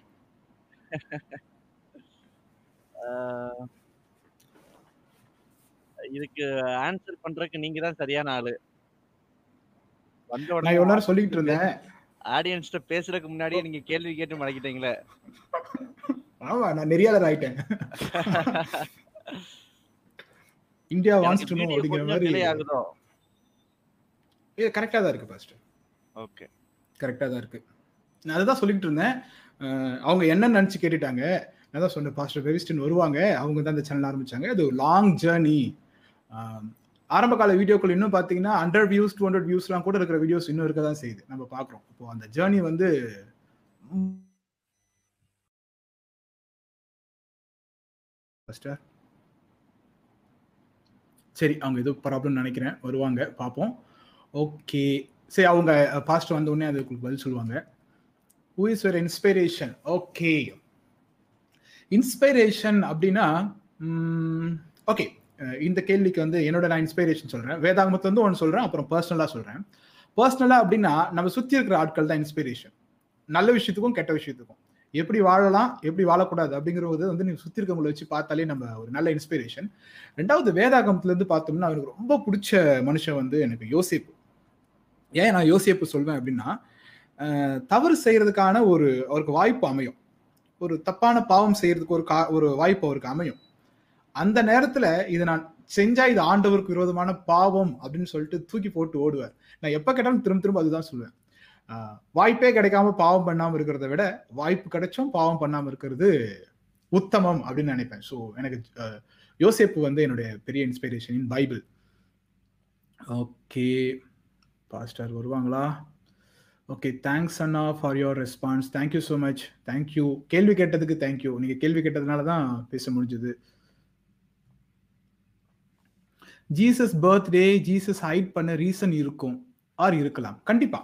இதுக்கு ஆன்சர் பண்றதுக்கு நீங்க தான் சரியான ஆளு. நான் இவ்வளவு நேரம் சொல்லிட்டு இருந்தேன், ஆடியன்ஸ் கிட்ட பேசுறதுக்கு முன்னாடி நீங்க கேள்வி கேட்டு மடக்கிட்டீங்களே. ஆமா, நான் நெறியாளர் ஆயிட்டேன். இந்தியா வான்ஸ் டு நோ அப்படிங்கிற மாதிரி இல்லை ஆகுதோ? இது கரெக்டாக தான் இருக்குது பாஸ்டர். ஓகே கரெக்டாக தான் இருக்குது. நான் அதை தான் சொல்லிக்கிட்டு இருந்தேன். அவங்க என்ன நினச்சி கேட்டுட்டாங்க. நான் தான் சொன்னேன் பாஸ்டர் பெவிஸ்டின் வருவாங்க, அவங்க தான் அந்த சேனல் ஆரம்பித்தாங்க. அது ஒரு லாங் ஜேர்னி. ஆரம்ப கால வீடியோக்கள் இன்னும் பார்த்தீங்கன்னா ஹண்ட்ரட் வியூஸ் டூ ஹண்ட்ரட் வியூஸ்லாம் கூட இருக்கிற வீடியோஸ் இன்னும் இருக்க தான் செய்யுது. நம்ம பார்க்குறோம். இப்போது அந்த ஜேர்னி வந்து பாஸ்டர் சரி, அவங்க ஏதோ ப்ராப்ளம்னு நினைக்கிறேன், வருவாங்க பார்ப்போம். ஓகே சரி, அவங்க பாஸ்ட் வந்தோடனே அது பதில் சொல்லுவாங்க. Who is your inspiration? Okay inspiration அப்படின்னா ஓகே, இந்த கேள்விக்கு வந்து என்னோட நான் இன்ஸ்பிரேஷன் சொல்கிறேன். வேதாகமத்தை வந்து ஒன்று சொல்கிறேன், அப்புறம் பர்சனலாக சொல்கிறேன். பர்சனலாக அப்படின்னா நம்ம சுற்றி இருக்கிற ஆட்கள் தான் இன்ஸ்பிரேஷன். நல்ல விஷயத்துக்கும் கெட்ட விஷயத்துக்கும் எப்படி வாழலாம் எப்படி வாழக்கூடாது அப்படிங்கிறது வந்து நீங்கள் சுற்றி இருக்கவங்களை வச்சு பார்த்தாலே நம்ம ஒரு நல்ல இன்ஸ்பிரேஷன். ரெண்டாவது வேதாகமத்துலேருந்து பார்த்தோம்னா அவருக்கு ரொம்ப பிடிச்ச மனுஷன் வந்து எனக்கு யோசேப்பு. ஏன் நான் யோசேப்பு சொல்வேன் அப்படின்னா, தவறு செய்கிறதுக்கான ஒரு அவருக்கு வாய்ப்பு அமையும். ஒரு தப்பான பாவம் செய்கிறதுக்கு ஒரு கா ஒரு வாய்ப்பு அவருக்கு அமையும். அந்த நேரத்தில் இதை நான் செஞ்சால் இது ஆண்டவருக்கு விரோதமான பாவம் அப்படின்னு சொல்லிட்டு தூக்கி போட்டு ஓடுவார். நான் எப்போ கேட்டாலும் திரும்ப திரும்ப அதுதான் சொல்லுவேன். வாய்ப்பே கிடைக்காம பாவம் பண்ணாமல் இருக்கிறத விட வாய்ப்பு கிடைச்சும் பாவம் பண்ணாமல் இருக்கிறது உத்தமம் அப்படின்னு நினைப்பேன். ஸோ எனக்கு யோசேப்பு வந்து என்னுடைய பெரிய inspiration in Bible. Okay pastor வருவாங்களா? ஓகே தேங்க்ஸ் அண்ணா for your response. Thank you so much. Thank you கேள்வி கேட்டதுக்கு. தேங்க்யூ, நீங்கள் கேள்வி கேட்டதுனால தான் பேச முடிஞ்சது. ஜீசஸ் பர்த்டே ஜீசஸ் ஹைட் பண்ண ரீசன் இருக்கும். ஆர் இருக்கலாம். கண்டிப்பா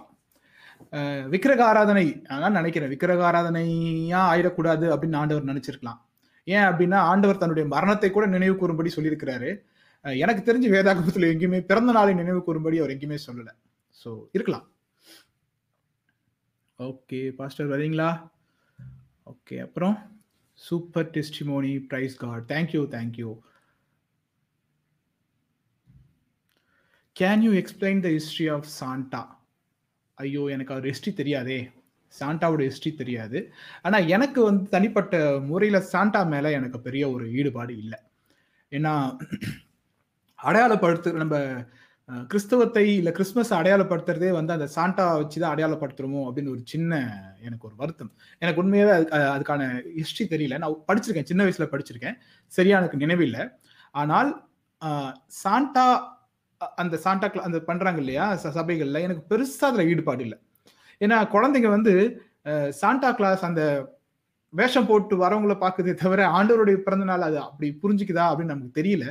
விக்கிரக ஆராதனை நான் நினைக்கிறேன், விக்கிரக ஆராதனையா ஆயிடக்கூடாது அப்படின்னு ஆண்டவர் நினைச்சிருக்கலாம். ஏன் அப்படின்னா ஆண்டவர் தன்னுடைய மரணத்தை கூட நினைவு கூறும்படி சொல்லியிருக்கிறாரு. எனக்கு தெரிஞ்சு வேதாகமத்தில் எங்கேயுமே பிறந்த நாளை நினைவு கூறும்படி அவர் எங்கேயுமே சொல்லலை. ஸோ இருக்கலாம். ஓகே பாஸ்டர் வரீங்களா? ஓகே அப்புறம் super testimony, praise God, thank you thank you. Can you explain the history of Santa? ஐயோ எனக்கு அவர் ஹிஸ்ட்ரி தெரியாதே, சாண்டாவோட ஹிஸ்ட்ரி தெரியாது. ஆனால் எனக்கு வந்து தனிப்பட்ட முறையில் சாண்டா மேலே எனக்கு பெரிய ஒரு ஈடுபாடு இல்லை. ஏன்னா அடையாளப்படுத்து நம்ம கிறிஸ்தவத்தை இல்லை கிறிஸ்மஸ் அடையாளப்படுத்துறதே வந்து அந்த சாண்டா வச்சு தான் அடையாளப்படுத்துகிறோமோ அப்படின்னு ஒரு சின்ன எனக்கு ஒரு வருத்தம். எனக்கு உண்மையாகவே அது அதுக்கான ஹிஸ்ட்ரி தெரியல. நான் படிச்சிருக்கேன், சின்ன வயசில் படிச்சிருக்கேன், சரியா எனக்கு நினைவில்லை. ஆனால் சாண்டா அந்த சாண்டா அந்த பண்றாங்க இல்லையா சபைகள்ல, எனக்கு பெருசா அதுல ஈடுபாடு இல்லை. ஏன்னா குழந்தைங்க வந்து சாண்டா கிளாஸ் அந்த வேஷம் போட்டு வரவங்களை பார்க்குதே தவிர ஆண்டவருடைய பிறந்த நாள் அது அப்படி புரிஞ்சுக்குதா அப்படின்னு நமக்கு தெரியல.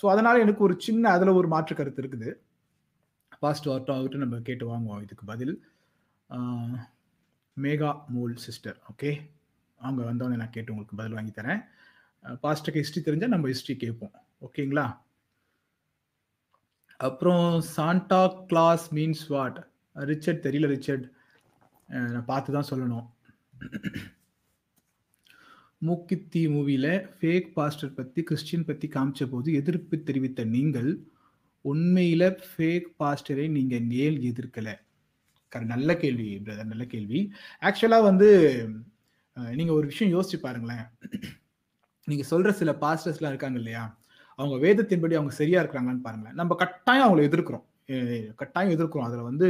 ஸோ அதனால எனக்கு ஒரு சின்ன அதுல ஒரு மாற்று கருத்து இருக்குது. பாஸ்ட் வார்ட்டாகிட்டு நம்ம கேட்டு வாங்குவோம் இதுக்கு பதில். மேகா மூல் சிஸ்டர், ஓகே அவங்க வந்தவொடனே நான் கேட்டு உங்களுக்கு பதில் வாங்கி தரேன். பாஸ்டுக்கு ஹிஸ்ட்ரி தெரிஞ்சா நம்ம ஹிஸ்ட்ரி கேட்போம், ஓகேங்களா? அப்புறம் Santa Claus means what? Richard தெரியல, ரிச்சர்ட் நான் பார்த்து தான் சொல்லணும். மூக்கித்தி மூவியில் ஃபேக் பாஸ்டர் பற்றி கிறிஸ்டியன் பற்றி காமிச்ச போது எதிர்ப்பு தெரிவித்த நீங்கள் உண்மையில் ஃபேக் பாஸ்டரை நீங்கள் ஏன் எதிர்க்கலை? கரெக்ட், நல்ல கேள்வி பிரதர், நல்ல கேள்வி. ஆக்சுவலாக வந்து நீங்கள் ஒரு விஷயம் யோசிச்சு பாருங்களேன். நீங்கள் சொல்கிற சில பாஸ்டர்ஸ்லாம் இருக்காங்க இல்லையா, அவங்க வேதத்தின்படி அவங்க சரியா இருக்கிறாங்கன்னு பாருங்களேன். நம்ம கட்டாயம் அவங்களை எதிர்க்கிறோம், கட்டாயம் எதிர்க்கிறோம். அதில் வந்து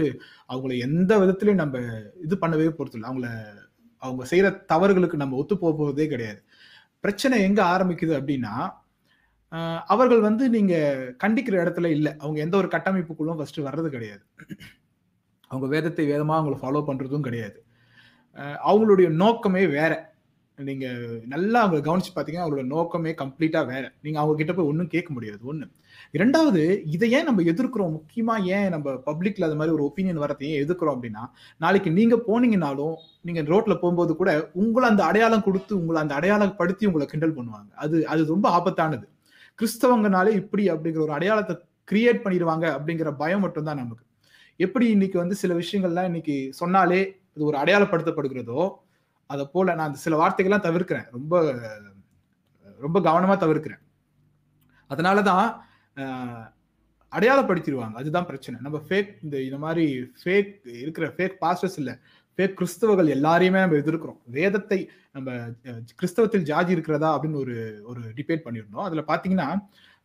அவங்கள எந்த விதத்துலையும் நம்ம இது பண்ணவே பொறுத்து இல்லை. அவங்கள அவங்க செய்கிற தவறுகளுக்கு நம்ம ஒத்து போக போகிறதே கிடையாது. பிரச்சனை எங்கே ஆரம்பிக்குது அப்படின்னா, அவர்கள் வந்து நீங்கள் கண்டிக்கிற இடத்துல இல்லை. அவங்க எந்த ஒரு கட்டமைப்புக்குள்ளும் ஃபஸ்ட்டு வர்றது கிடையாது. அவங்க வேதத்தை வேதமாக அவங்கள ஃபாலோ பண்ணுறதும் கிடையாது. அவங்களுடைய நோக்கமே வேற. நீங்க நல்லா அவங்க கவனிச்சு பாத்தீங்கன்னா அவங்களோட நோக்கமே கம்ப்ளீட்டா வேற. நீங்க அவங்க கிட்ட போய் ஒன்றும் கேட்க முடியாது. ஒண்ணு. இரண்டாவது, இதை ஏன் நம்ம எதிர்க்கிறோம், முக்கியமா ஏன் நம்ம பப்ளிக்ல அது மாதிரி ஒரு ஒப்பீனியன் வரத்தையும் எதிர்க்கிறோம் அப்படின்னா, நாளைக்கு நீங்க போனீங்கன்னாலும் நீங்க ரோட்ல போகும்போது கூட உங்களை அந்த அடையாளம் கொடுத்து உங்களை அந்த அடையாளப்படுத்தி உங்களை கிண்டல் பண்ணுவாங்க. அது அது ரொம்ப ஆபத்தானது. கிறிஸ்தவங்கனாலே இப்படி அப்படிங்கிற ஒரு அடையாளத்தை கிரியேட் பண்ணிடுவாங்க அப்படிங்கிற பயம் மட்டும்தான் நமக்கு. எப்படி இன்னைக்கு வந்து சில விஷயங்கள்லாம் இன்னைக்கு சொன்னாலே இது ஒரு அடையாளப்படுத்தப்படுகிறதோ, அதை போல நான் சில வார்த்தைகள்லாம் தவிர்க்கிறேன், ரொம்ப ரொம்ப கவனமாக தவிர்க்கிறேன். அதனால தான் அடையாளப்படுத்திடுவாங்க, அதுதான் பிரச்சனை. நம்ம ஃபேக் இந்த இந்த மாதிரி ஃபேக் இருக்கிற ஃபேக் பாஸ்டர்ஸ் இல்லை, ஃபேக் கிறிஸ்தவர்கள் எல்லாரையுமே நம்ம எதிர்க்கிறோம். வேதத்தை நம்ம கிறிஸ்தவத்தில் ஜாதி இருக்கிறதா அப்படின்னு ஒரு ஒரு டிபேட் பண்ணியிருந்தோம். அதில் பார்த்தீங்கன்னா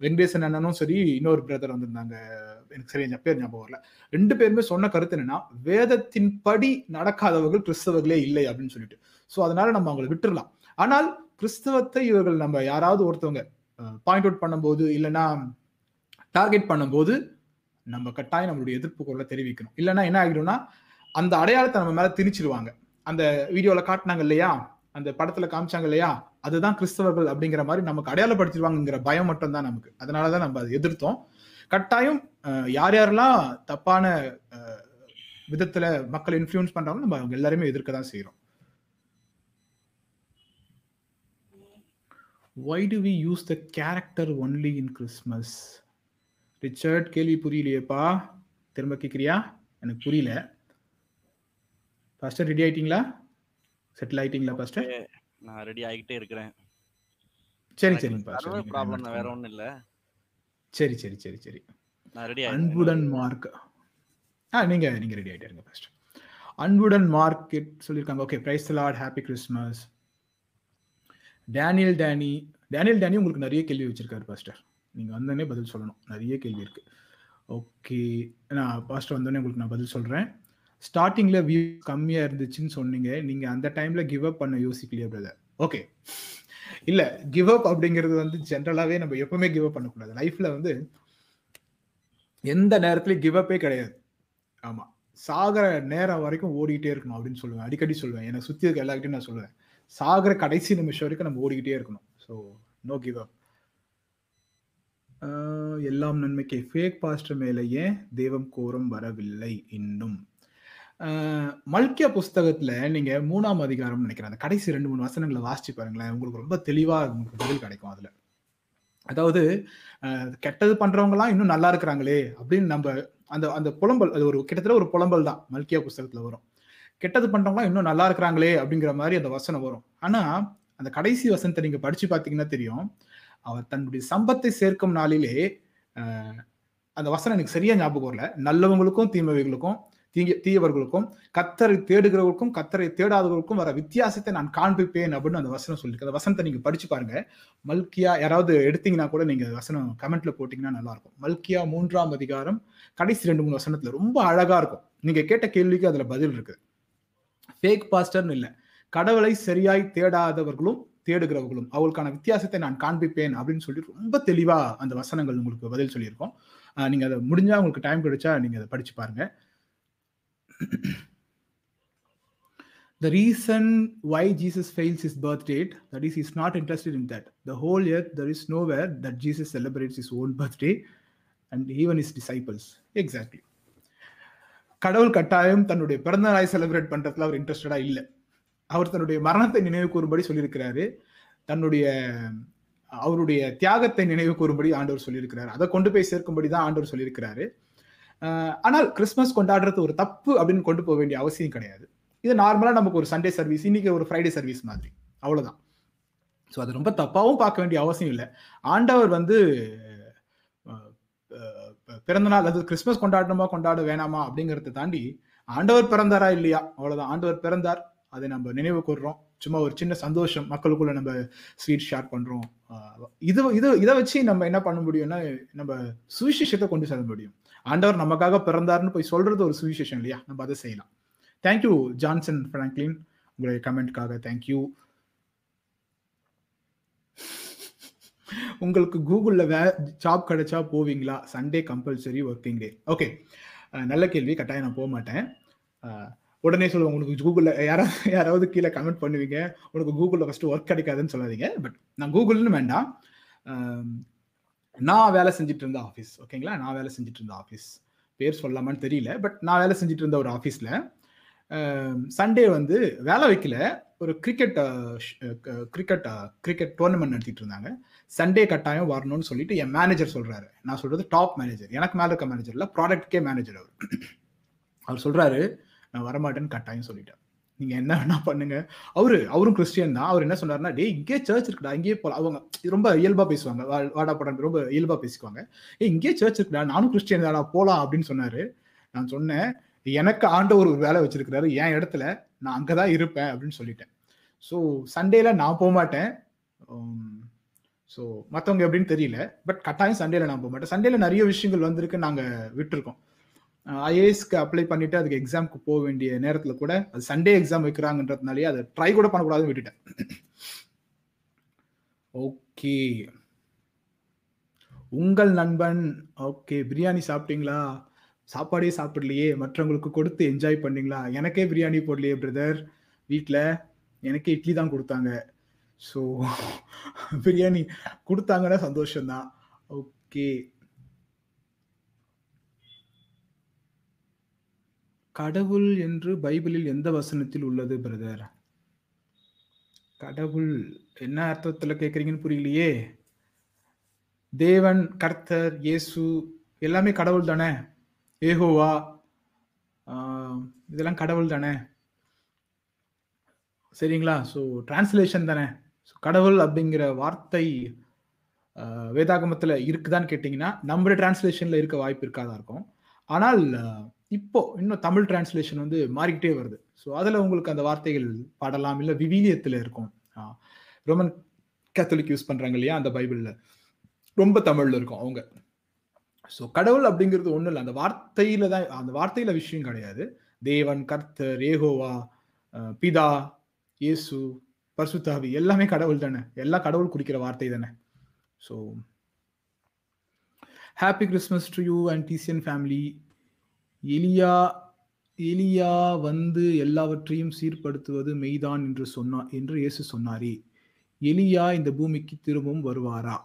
வெங்கடேசன் அண்ணனும் சரி இன்னொரு பிரதர் வந்திருந்தாங்க, எனக்கு சரியா பேர் ஞாபகம் வரல. ரெண்டு பேருமே சொன்ன கருத்து என்னன்னா, வேதத்தின் படி நடக்காதவர்கள் கிறிஸ்தவர்களே இல்லை அப்படின்னு சொல்லிட்டு. ஸோ அதனால நம்ம அவங்களை விட்டுடலாம். ஆனால் கிறிஸ்தவத்தை இவர்கள் நம்ம யாராவது ஒருத்தவங்க பாயிண்ட் அவுட் பண்ணும்போது இல்லைன்னா டார்கெட் பண்ணும்போது நம்ம கட்டாயம் நம்மளுடைய எதிர்ப்பு குரலை தெரிவிக்கணும். இல்லைன்னா என்ன ஆகிடும்னா அந்த அடையாளத்தை நம்ம மேலே திணிச்சிருவாங்க. அந்த வீடியோவில் காட்டினாங்க இல்லையா, அந்த படத்தில் காமிச்சாங்க இல்லையா, அதுதான் கிறிஸ்தவர்கள் அப்படிங்கிற மாதிரி நமக்கு அடையாளப்படுத்திடுவாங்கங்கிற பயம் மட்டும்தான் நமக்கு. அதனால தான் நம்ம அதை எதிர்த்தோம். கட்டாயம் யார் யாரெல்லாம் தப்பான விதத்தில் மக்களை இன்ஃப்ளூயன்ஸ் பண்ணுறாங்களோ நம்ம அவங்க எல்லாருமே எதிர்க்க தான் செய்கிறோம். Why do we use the character only in Christmas? Richard கேள்வி புரியலையேப்பா, திரும்ப கேட்குறியா? எனக்கு புரியல. பாஸ்டர் ரெடி ஆயிட்டீங்களா? செட்டில் ஆயிட்டீங்களா பாஸ்டர்? நான் ரெடி ஆகிட்டே இருக்கிறேன். சரி சரி பாஸ்டர், சர்வர் ப்ராப்ளம் தான், வேற ஒண்ணும் இல்ல. சரி சரி சரி சரி நான் ரெடி ஆயிட்டேன். அன்புடன் மார்க், ஆ நீங்க நீங்க ரெடி ஆயிட்டீங்க பாஸ்டர். அன்புடன் மார்க்கெட் சொல்லிருக்காங்க. Okay praise the Lord, happy Christmas. Daniel Danny Daniel Danny உங்களுக்கு நிறைய கேள்வி வச்சிருக்காரு பாஸ்டர், நீங்க வந்தோடனே பதில் சொல்லணும், நிறைய கேள்வி இருக்கு. ஓகே நான் பாஸ்டர் வந்தோடனே உங்களுக்கு நான் பதில் சொல்றேன். ஸ்டார்டிங்கில் வியூ கம்மியாக இருந்துச்சுன்னு சொன்னீங்க, நீங்கள் அந்த டைமில் கிவ் அப் பண்ண யோசிக்கலையே பிரதர்? ஓகே இல்லை, கிவ் அப் அப்படிங்கிறது வந்து ஜென்ரலாகவே நம்ம எப்பவுமே கிவ் அப் பண்ணக்கூடாது. லைஃப்பில் வந்து எந்த நேரத்துலையும் கிவ் அப்பே கிடையாது. ஆமாம், சாகிற நேரம் வரைக்கும் ஓடிக்கிட்டே இருக்கணும் அப்படின்னு சொல்லுவேன், அடிக்கடி சொல்லுவேன். என்னை சுற்றி இருக்க எல்லாருக்கிட்டையும் நான் சொல்லுவேன், சாகிற கடைசி நிமிஷம் வரைக்கும் நம்ம ஓடிக்கிட்டே இருக்கணும். So no give up. எல்லாம் நன்மைக்கே. ஃபேக் பாஸ்டர் மேலே ஏன் தெய்வம் கோரம் வரவில்லை? இன்னும் மல்கியா புஸ்தகத்தில் நீங்கள் மூணாம் அதிகாரம் நினைக்கிறேன், அந்த கடைசி ரெண்டு மூணு வசனங்களை வாசிச்சு பாருங்களேன், உங்களுக்கு ரொம்ப தெளிவாக உங்களுக்கு பதில் கிடைக்கும். அதில் அதாவது கெட்டது பண்ணுறவங்களாம் இன்னும் நல்லா இருக்கிறாங்களே அப்படின்னு நம்ம அந்த அந்த புலம்பல், அது ஒரு கிட்டத்தட்ட ஒரு புலம்பல் தான் மல்கியா புஸ்தகத்தில் வரும். கெட்டது பண்ணுறவங்களாம் இன்னும் நல்லா இருக்கிறாங்களே அப்படிங்கிற மாதிரி அந்த வசனம் வரும். ஆனால் அந்த கடைசி வசனத்தை நீங்கள் படித்து பார்த்தீங்கன்னா தெரியும், அவர் தன்னுடைய சம்பத்தை சேர்க்கும் நாளிலே, அந்த வசனம் எனக்கு சரியா ஞாபகம் வரல, நல்லவங்களுக்கும் தீமைகளுக்கும் தீய தீயவர்களுக்கும் கத்தரை தேடுகிறவர்களுக்கும் கத்தரை தேடாதவர்களுக்கும் வர வித்தியாசத்தை நான் காண்பிப்பேன் அப்படின்னு அந்த வசனம் சொல்லியிருக்கு. அந்த வசனத்தை நீங்க படிச்சு பாருங்க. மல்கியா யாராவது எடுத்தீங்கன்னா கூட நீங்க வசனம் கமெண்ட்ல போட்டீங்கன்னா நல்லா இருக்கும். மல்கியா மூன்றாம் அதிகாரம் கடைசி ரெண்டு மூணு வசனத்துல ரொம்ப அழகா இருக்கும். நீங்க கேட்ட கேள்விக்கு அதுல பதில் இருக்குது. ஃபேக் பாஸ்டர்னு இல்லை, கடவுளை சரியாய் தேடாதவர்களும் தேடுகிறவர்களும் அவளுக்கான வித்தியாசத்தை நான் காண்பிப்பேன் அப்படின்னு சொல்லி ரொம்ப தெளிவா அந்த வசனங்கள் உங்களுக்கு பதில் சொல்லியிருக்கோம். நீங்க அதை முடிஞ்சா, உங்களுக்கு டைம் கிடைச்சா நீங்க அதை படிச்சு பாருங்க. The reason why Jesus fails his birth date, that is, he is not interested in that. The whole earth, there is nowhere that Jesus celebrates his own birthday and even his disciples. Exactly. கடவுள் கட்டாயம் தன்னுடைய பிறந்த நாளை celebrate பண்றதுல அவர் இன்ட்ரெஸ்டடா இல்லை. அவர் தன்னுடைய மரணத்தை நினைவு கூறும்படி சொல்லியிருக்கிறாரு, தன்னுடைய அவருடைய தியாகத்தை நினைவு கூறும்படி ஆண்டவர் சொல்லியிருக்கிறாரு, அதை கொண்டு போய் சேர்க்கும்படி தான் ஆண்டவர் சொல்லியிருக்கிறாரு. ஆனால் கிறிஸ்மஸ் கொண்டாடுறது ஒரு தப்பு அப்படின்னு கொண்டு போக வேண்டிய அவசியம் கிடையாது. இது நார்மலாக நமக்கு ஒரு சண்டே சர்வீஸ், இன்னைக்கு ஒரு ஃப்ரைடே சர்வீஸ் மாதிரி, அவ்வளோதான். ஸோ அது ரொம்ப தப்பாகவும் பார்க்க வேண்டிய அவசியம் இல்லை. ஆண்டவர் வந்து பிறந்தநாள் அது கிறிஸ்மஸ் கொண்டாடணுமா கொண்டாட வேணாமா அப்படிங்கிறத தாண்டி ஆண்டவர் பிறந்தாரா இல்லையா அவ்வளோதான். ஆண்டவர் பிறந்தார், அதை நம்ம நினைவு கூர்றோம், சும்மா ஒரு சின்ன சந்தோஷம், மக்களுக்குள்ள நம்ம ஸ்வீட் ஷேர் பண்றோம். இது இது இதை வச்சு நம்ம என்ன பண்ண முடியும்னா, நம்ம சுவிசேஷத்தை கொண்டு செல்ல முடியும். ஆண்டவர் நமக்காக பிறந்தாருன்னு போய் சொல்றது ஒரு சுவிசேஷம் இல்லையா, நம்ம அதை செய்யலாம். தேங்க்யூ ஜான்சன் பிராங்க்லின் உங்களுடைய கமெண்ட்காக. தேங்க்யூ. உங்களுக்கு கூகுள்ல வே ஜாப் கிடைச்சா போவீங்களா? Sunday compulsory working day. Okay, நல்ல கேள்வி. கட்டாயம் நான் போக மாட்டேன். உடனே சொல்லுவாங்க உங்களுக்கு கூகுளில் யாராவது யாராவது கீழே கமெண்ட் பண்ணுவீங்க உனக்கு கூகுளில் ஃபஸ்ட்டு ஒர்க் கிடைக்காதுன்னு சொல்லாதீங்க. பட் நான் கூகுள்னு வேண்டாம், நான் வேலை செஞ்சுட்டு இருந்த ஆஃபீஸ், ஓகேங்களா, நான் வேலை செஞ்சுட்டு இருந்த ஆஃபீஸ் பேர் சொல்லலாமான்னு தெரியல, பட் நான் வேலை செஞ்சுட்டு இருந்த ஒரு ஆஃபீஸில் சண்டே வந்து வேலை வைக்கல, ஒரு கிரிக்கெட் கிரிக்கெட் கிரிக்கெட் டோர்னமெண்ட் நடத்திட்டு இருந்தாங்க. சண்டே கட்டாயம் வரணும்னு சொல்லிட்டு என் மேனேஜர் சொல்கிறாரு. நான் சொல்கிறது டாப் மேனேஜர், எனக்கு மேலே இருக்க மேனேஜர் இல்லை, ப்ராடக்ட்கே மேனேஜர் அவர். அவர் சொல்கிறாரு நான் வரமாட்டேன்னு கட்டாயம் சொல்லிட்டேன், நீங்க என்ன வேணா பண்ணுங்க. அவரு அவரும் கிறிஸ்டியன் தான். அவர் என்ன சொன்னார்னா, டே இங்கே சர்ச் இருக்குடா இங்கேயே போகலாம். அவங்க ரொம்ப இயல்பா பேசுவாங்க, வாடா போடான்னு ரொம்ப இயல்பா பேசிக்குவாங்க. ஏ இங்கேயே சர்ச் இருக்குடா, நானும் கிறிஸ்டியன் தானா, போலாம் அப்படின்னு சொன்னாரு. நான் சொன்னேன் எனக்கு ஆண்டவர் ஒரு வேலை வச்சிருக்கிறாரு, என் இடத்துல நான் அங்கதான் இருப்பேன் அப்படின்னு சொல்லிட்டேன். ஸோ சண்டேல நான் போக மாட்டேன். ஸோ மற்றவங்க எப்படின்னு தெரியல, பட் கட்டாயம் சண்டேல நான் போக மாட்டேன். சண்டேல நிறைய விஷயங்கள் வந்திருக்கு, நாங்க விட்டுருக்கோம். ஐஏஎஸ்க்கு அப்ளை பண்ணிட்டு அதுக்கு எக்ஸாமுக்கு போக வேண்டிய நேரத்தில் கூட அது சண்டே எக்ஸாம் வைக்கிறாங்கன்றதுனாலே அதை ட்ரை கூட பண்ணக்கூடாதுன்னு விட்டுட்டேன். ஓகே, உங்கள் நண்பன். ஓகே, பிரியாணி சாப்பிட்டீங்களா? சாப்பாடே சாப்பிடலையே, மற்றவங்களுக்கு கொடுத்து என்ஜாய் பண்ணீங்களா? எனக்கே பிரியாணி போடலையே பிரதர், வீட்டில் எனக்கே இட்லி தான் கொடுத்தாங்க. ஸோ பிரியாணி கொடுத்தாங்கன்னா சந்தோஷம்தான். ஓகே, கடவுள் என்று பைபிளில் எந்த வசனத்தில் உள்ளது பிரதர்? கடவுள் என்ன அர்த்தத்தில் கேட்குறீங்கன்னு புரியலையே. தேவன், கர்த்தர், இயேசு எல்லாமே கடவுள் தானே. ஏகோவா இதெல்லாம் கடவுள் தானே, சரிங்களா? ஸோ டிரான்ஸ்லேஷன் தானே. ஸோ கடவுள் அப்படிங்கிற வார்த்தை வேதாகமத்தில் இருக்குதான்னு கேட்டிங்கன்னா நம்மளோட டிரான்ஸ்லேஷனில் இருக்க வாய்ப்பு இருக்காதான் இருக்கும். ஆனால் இப்போ இன்னும் தமிழ் டிரான்ஸ்லேஷன் வந்து மாறிக்கிட்டே வருது. ஸோ அதில் உங்களுக்கு அந்த வார்த்தைகள் பாடலாம், இல்லை விவிலியத்தில் இருக்கும். ரோமன் கேத்தலிக் யூஸ் பண்ணுறாங்க இல்லையா, அந்த பைபிளில் ரொம்ப தமிழில் இருக்கும் அவங்க. ஸோ கடவுள் அப்படிங்கிறது ஒன்றும் இல்லை, அந்த வார்த்தையில் தான், அந்த வார்த்தையில் விஷயம் கிடையாது. தேவன், கர்த்தர், ஏகோவா, பிதா, இயேசு, பரிசுத்தாவி எல்லாமே கடவுள் தானே, எல்லாம் கடவுள் குறிக்கிற வார்த்தை தானே. So happy Christmas to you and TCN family. Eliya Eliya வந்து எல்லாவற்றையும் சீர்படுத்துவது மெய்தான் என்று சொன்னார் என்று இயேசு சொன்னாரே, எலியா இந்த பூமிக்கு திரும்பவும் வருவாரா?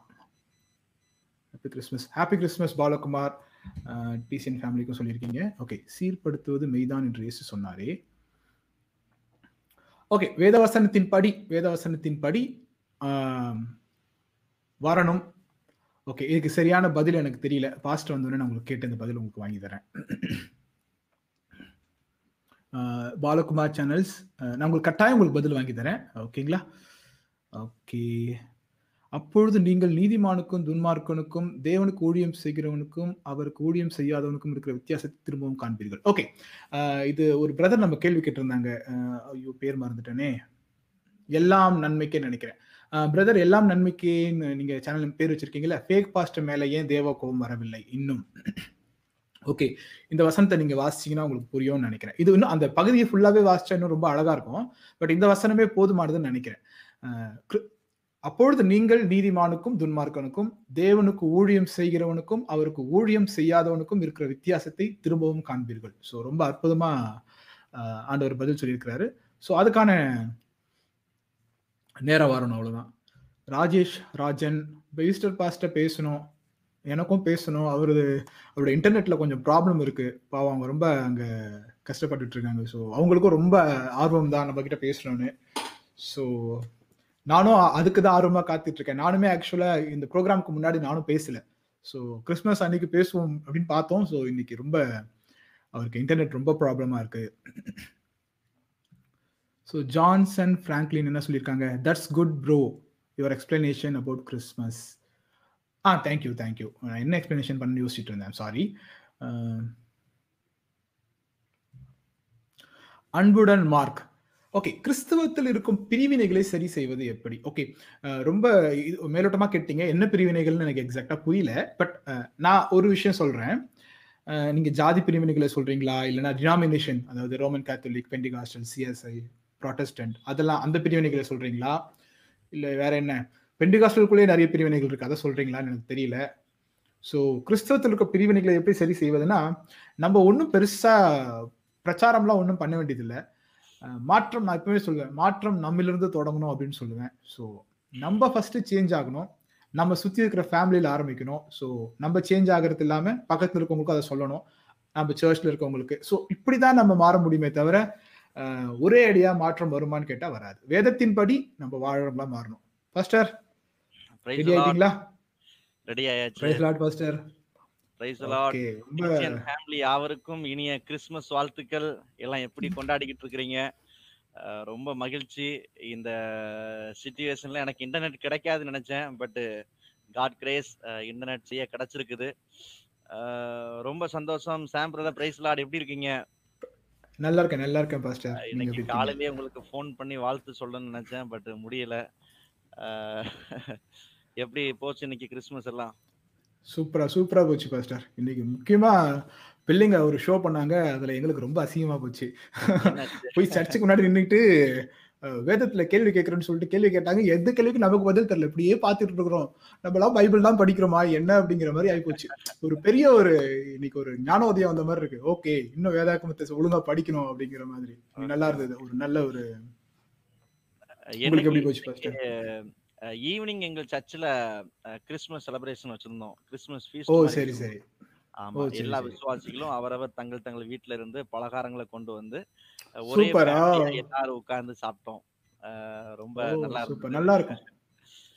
Happy Christmas. Happy Christmas Balakumar TCN ஃபேமிலிக்கும் சொல்லியிருக்கீங்க. ஓகே, சீர்படுத்துவது மெய்தான் என்று இயேசு சொன்னாரே. ஓகே, வேதவசனத்தின் படி வேதவசனத்தின் படி வரணும். ஓகே, இதுக்கு சரியான பதில் எனக்கு தெரியல. பாஸ்ட் வந்தோடனே நான் உங்களுக்கு கேட்ட இந்த பதில் உங்களுக்கு வாங்கி தரேன். பாலகுமார் சேனல்ஸ், நான் உங்களுக்கு கட்டாயம் உங்களுக்கு பதில் வாங்கி தரேன். ஓகேங்களா? ஓகே. அப்பொழுது நீங்கள் நீதிமானுக்கும் துன்மார்க்கனுக்கும் தேவனுக்கு ஊழியம் செய்கிறவனுக்கும் அவருக்கு ஊழியம் செய்யாதவனுக்கும் இருக்கிற வித்தியாசத்தை திரும்பவும் காண்பீர்கள். ஓகே, இது ஒரு பிரதர் நம்ம கேள்வி கேட்டிருந்தாங்க. ஐயோ, பேர் மறந்துட்டேனே. எல்லாம் நன்மைக்கே நினைக்கிறேன். பிரதர், எல்லாம் நன்மைக்கேன்னு நீங்க சேனல் பேர் வச்சிருக்கீங்களா? ஃபேக் பாஸ்டர் மேலே ஏன் தேவ கோபம் வரவில்லை இன்னும்? ஓகே, இந்த வசனத்தை நீங்க வாசிச்சீங்கன்னா உங்களுக்கு புரியும்னு நினைக்கிறேன். இது இன்னும் அந்த பகுதியை ஃபுல்லாவே வாசிச்சா இன்னும் ரொம்ப அழகா இருக்கும். பட் இந்த வசனமே போதுமானதுன்னு நினைக்கிறேன். அப்பொழுது நீங்கள் நீதிமானுக்கும் துன்மார்க்கனுக்கும் தேவனுக்கு ஊழியம் செய்கிறவனுக்கும் அவருக்கு ஊழியம் செய்யாதவனுக்கும் இருக்கிற வித்தியாசத்தை திரும்பவும் காண்பீர்கள். ஸோ ரொம்ப அற்புதமா ஆண்டவர் பதில் சொல்லியிருக்கிறாரு. ஸோ அதுக்கான நேரம் வரணும், அவ்வளோதான். ராஜேஷ் ராஜன், பெஸ்டர் பாஸ்ட்டை பேசணும், எனக்கும் பேசணும். அவரு அவரோட இன்டர்நெட்டில் கொஞ்சம் ப்ராப்ளம் இருக்குது. பாவம், அவங்க ரொம்ப அங்கே கஷ்டப்பட்டுட்டு இருக்காங்க. ஸோ அவங்களுக்கும் ரொம்ப ஆர்வம் தான் நம்மக்கிட்ட பேசணும்னு. ஸோ நானும் அதுக்கு தான் ஆர்வமாக காத்துட்ருக்கேன். நானுமே ஆக்சுவலாக இந்த ப்ரோக்ராமுக்கு முன்னாடி நானும் பேசலை. ஸோ கிறிஸ்மஸ் அன்னைக்கு பேசுவோம் அப்படின்னு பார்த்தோம். ஸோ இன்னைக்கு ரொம்ப அவருக்கு இன்டர்நெட் ரொம்ப ப்ராப்ளமாக இருக்குது. ஸோ ஜான்சன் ஃப்ராங்க்லின் என்ன சொல்லியிருக்காங்க? That's good bro, your explanation about Christmas. Ah, thank you thank you. நான் என்ன எக்ஸ்பிளனேஷன் பண்ணு யோசிச்சுட்டு இருந்தேன், சாரி. அன்புடன் மார்க். ஓகே, கிறிஸ்தவத்தில் இருக்கும் பிரிவினைகளை சரி செய்வது எப்படி? ஓகே, ரொம்ப மேலோட்டமாக கேட்டீங்க. என்ன பிரிவினைகள்னு எனக்கு எக்ஸாக்டாக புரியல. பட் நான் ஒரு விஷயம் சொல்கிறேன். நீங்கள் ஜாதி பிரிவினைகளை சொல்கிறீங்களா, இல்லைனா டினாமினேஷன், அதாவது Roman Catholic, Pentecostal, CSI, Protestant, அதெல்லாம் அந்த பிரிவினைகளை சொல்கிறீங்களா? இல்லை வேற என்ன? பெண்டிகாஸ்டலுக்குள்ளேயே நிறைய பிரிவினைகள் இருக்குது, அதை சொல்கிறீங்களான்னு எனக்கு தெரியல. ஸோ கிறிஸ்தவத்தில் இருக்க பிரிவினைகளை எப்படி சரி செய்வதுன்னா, நம்ம ஒன்றும் பெருசாக பிரச்சாரம்லாம் ஒன்றும் பண்ண வேண்டியதில்லை. மாற்றம், நான் எப்பவுமே சொல்லுவேன், மாற்றம் நம்மளிருந்து தொடங்கணும் அப்படின்னு சொல்லுவேன். ஸோ நம்ம ஃபஸ்ட்டு சேஞ்ச் ஆகணும், நம்ம சுற்றி இருக்கிற ஃபேமிலியில் ஆரம்பிக்கணும். ஸோ நம்ம சேஞ்ச் ஆகிறது இல்லாமல் பக்கத்தில் இருக்கவங்களுக்கும் அதை சொல்லணும், நம்ம சர்ச்சில் இருக்கவங்களுக்கு. ஸோ இப்படி தான் நம்ம மாற முடியுமே தவிர ஒரே ஐடியாக மாற்றம் வருமானு கேட்டால் வராது. வேதத்தின் படி நம்ம வாழலாம், மாறணும். பாஸ்டர் ரெடி ஆகிட்டீங்களா? ரெடி ஆயாச்சு. Praise Lord pastor. Praise Lord. Christian family யாவருக்கும் இனிய கிறிஸ்மஸ் வாழ்த்துக்கள். எல்லாம் எப்படி கொண்டாடிக்கிட்டு இருக்கிறீங்க? ரொம்ப மகிழ்ச்சி. இந்த சிச்சுவேஷன்ல எனக்கு இன்டர்நெட் கிடைக்காதுன்னு நினைச்சேன். பட்டு காட் கிரேஸ், இன்டர்நெட் செய்ய கிடைச்சிருக்குது. ரொம்ப சந்தோஷம். Sam brother, praise Lord. எப்படி இருக்கீங்க? நல்லா இருக்கேன், நல்லா இருக்கேன் பாஸ்டர். இன்னைக்கு காலையிலேயே உங்களுக்கு ஃபோன் பண்ணி வாழ்த்து சொல்லணும்னு நினைச்சேன், பட் முடியல. எப்படி போச்சு இன்னைக்கு கிறிஸ்மஸ் எல்லாம்? சூப்பரா சூப்பரா போச்சு பாஸ்டர். இன்னைக்கு முக்கியமா பிள்ளைங்க ஒரு ஷோ பண்ணாங்க, அதுல எங்களுக்கு ரொம்ப அசிங்கமா போச்சு. போய் சர்ச்சுக்கு முன்னாடி நின்றுட்டு வேதத்துல கேள்வி கேட்கறேன்னு சொல்லிட்டு கேள்வி கேட்டாங்க. எந்த கேள்விக்கு நமக்கு பதில் தெரியல, இப்படியே பார்த்துட்டு இருக்கிறோம். நம்மளாம் பைபிள் தான் படிக்கிறோமா என்ன அப்படிங்கிற மாதிரி ஆகி போச்சு. ஒரு பெரிய ஒரு இன்னைக்கு ஒரு ஞானோதயம் வந்த மாதிரி இருக்கு. ஓகே, இன்னும் வேதாகமத்தை ஒழுங்கா படிக்கணும் அப்படிங்கிற மாதிரி. நல்லா இருந்தது, ஒரு நல்ல ஒரு. எப்படி போச்சு பாஸ்டர்? ஈவினிங் எங்க சர்ச்சில் கிறிஸ்மஸ் செலிப்ரேஷன் வச்சிருந்தோம், கிறிஸ்மஸ் ஃபீஸ்ட். ஓ சரி சரி. ஆமா, எல்லா விசுவாசிகளும் அவரவர் தங்கள் தங்கள் வீட்டுல இருந்து பலகாரங்களை கொண்டு வந்து ஒரே எல்லாரும் உட்கார்ந்து சாப்பிட்டோம். ரொம்ப நல்லா இருக்கு, நல்லா இருக்கு.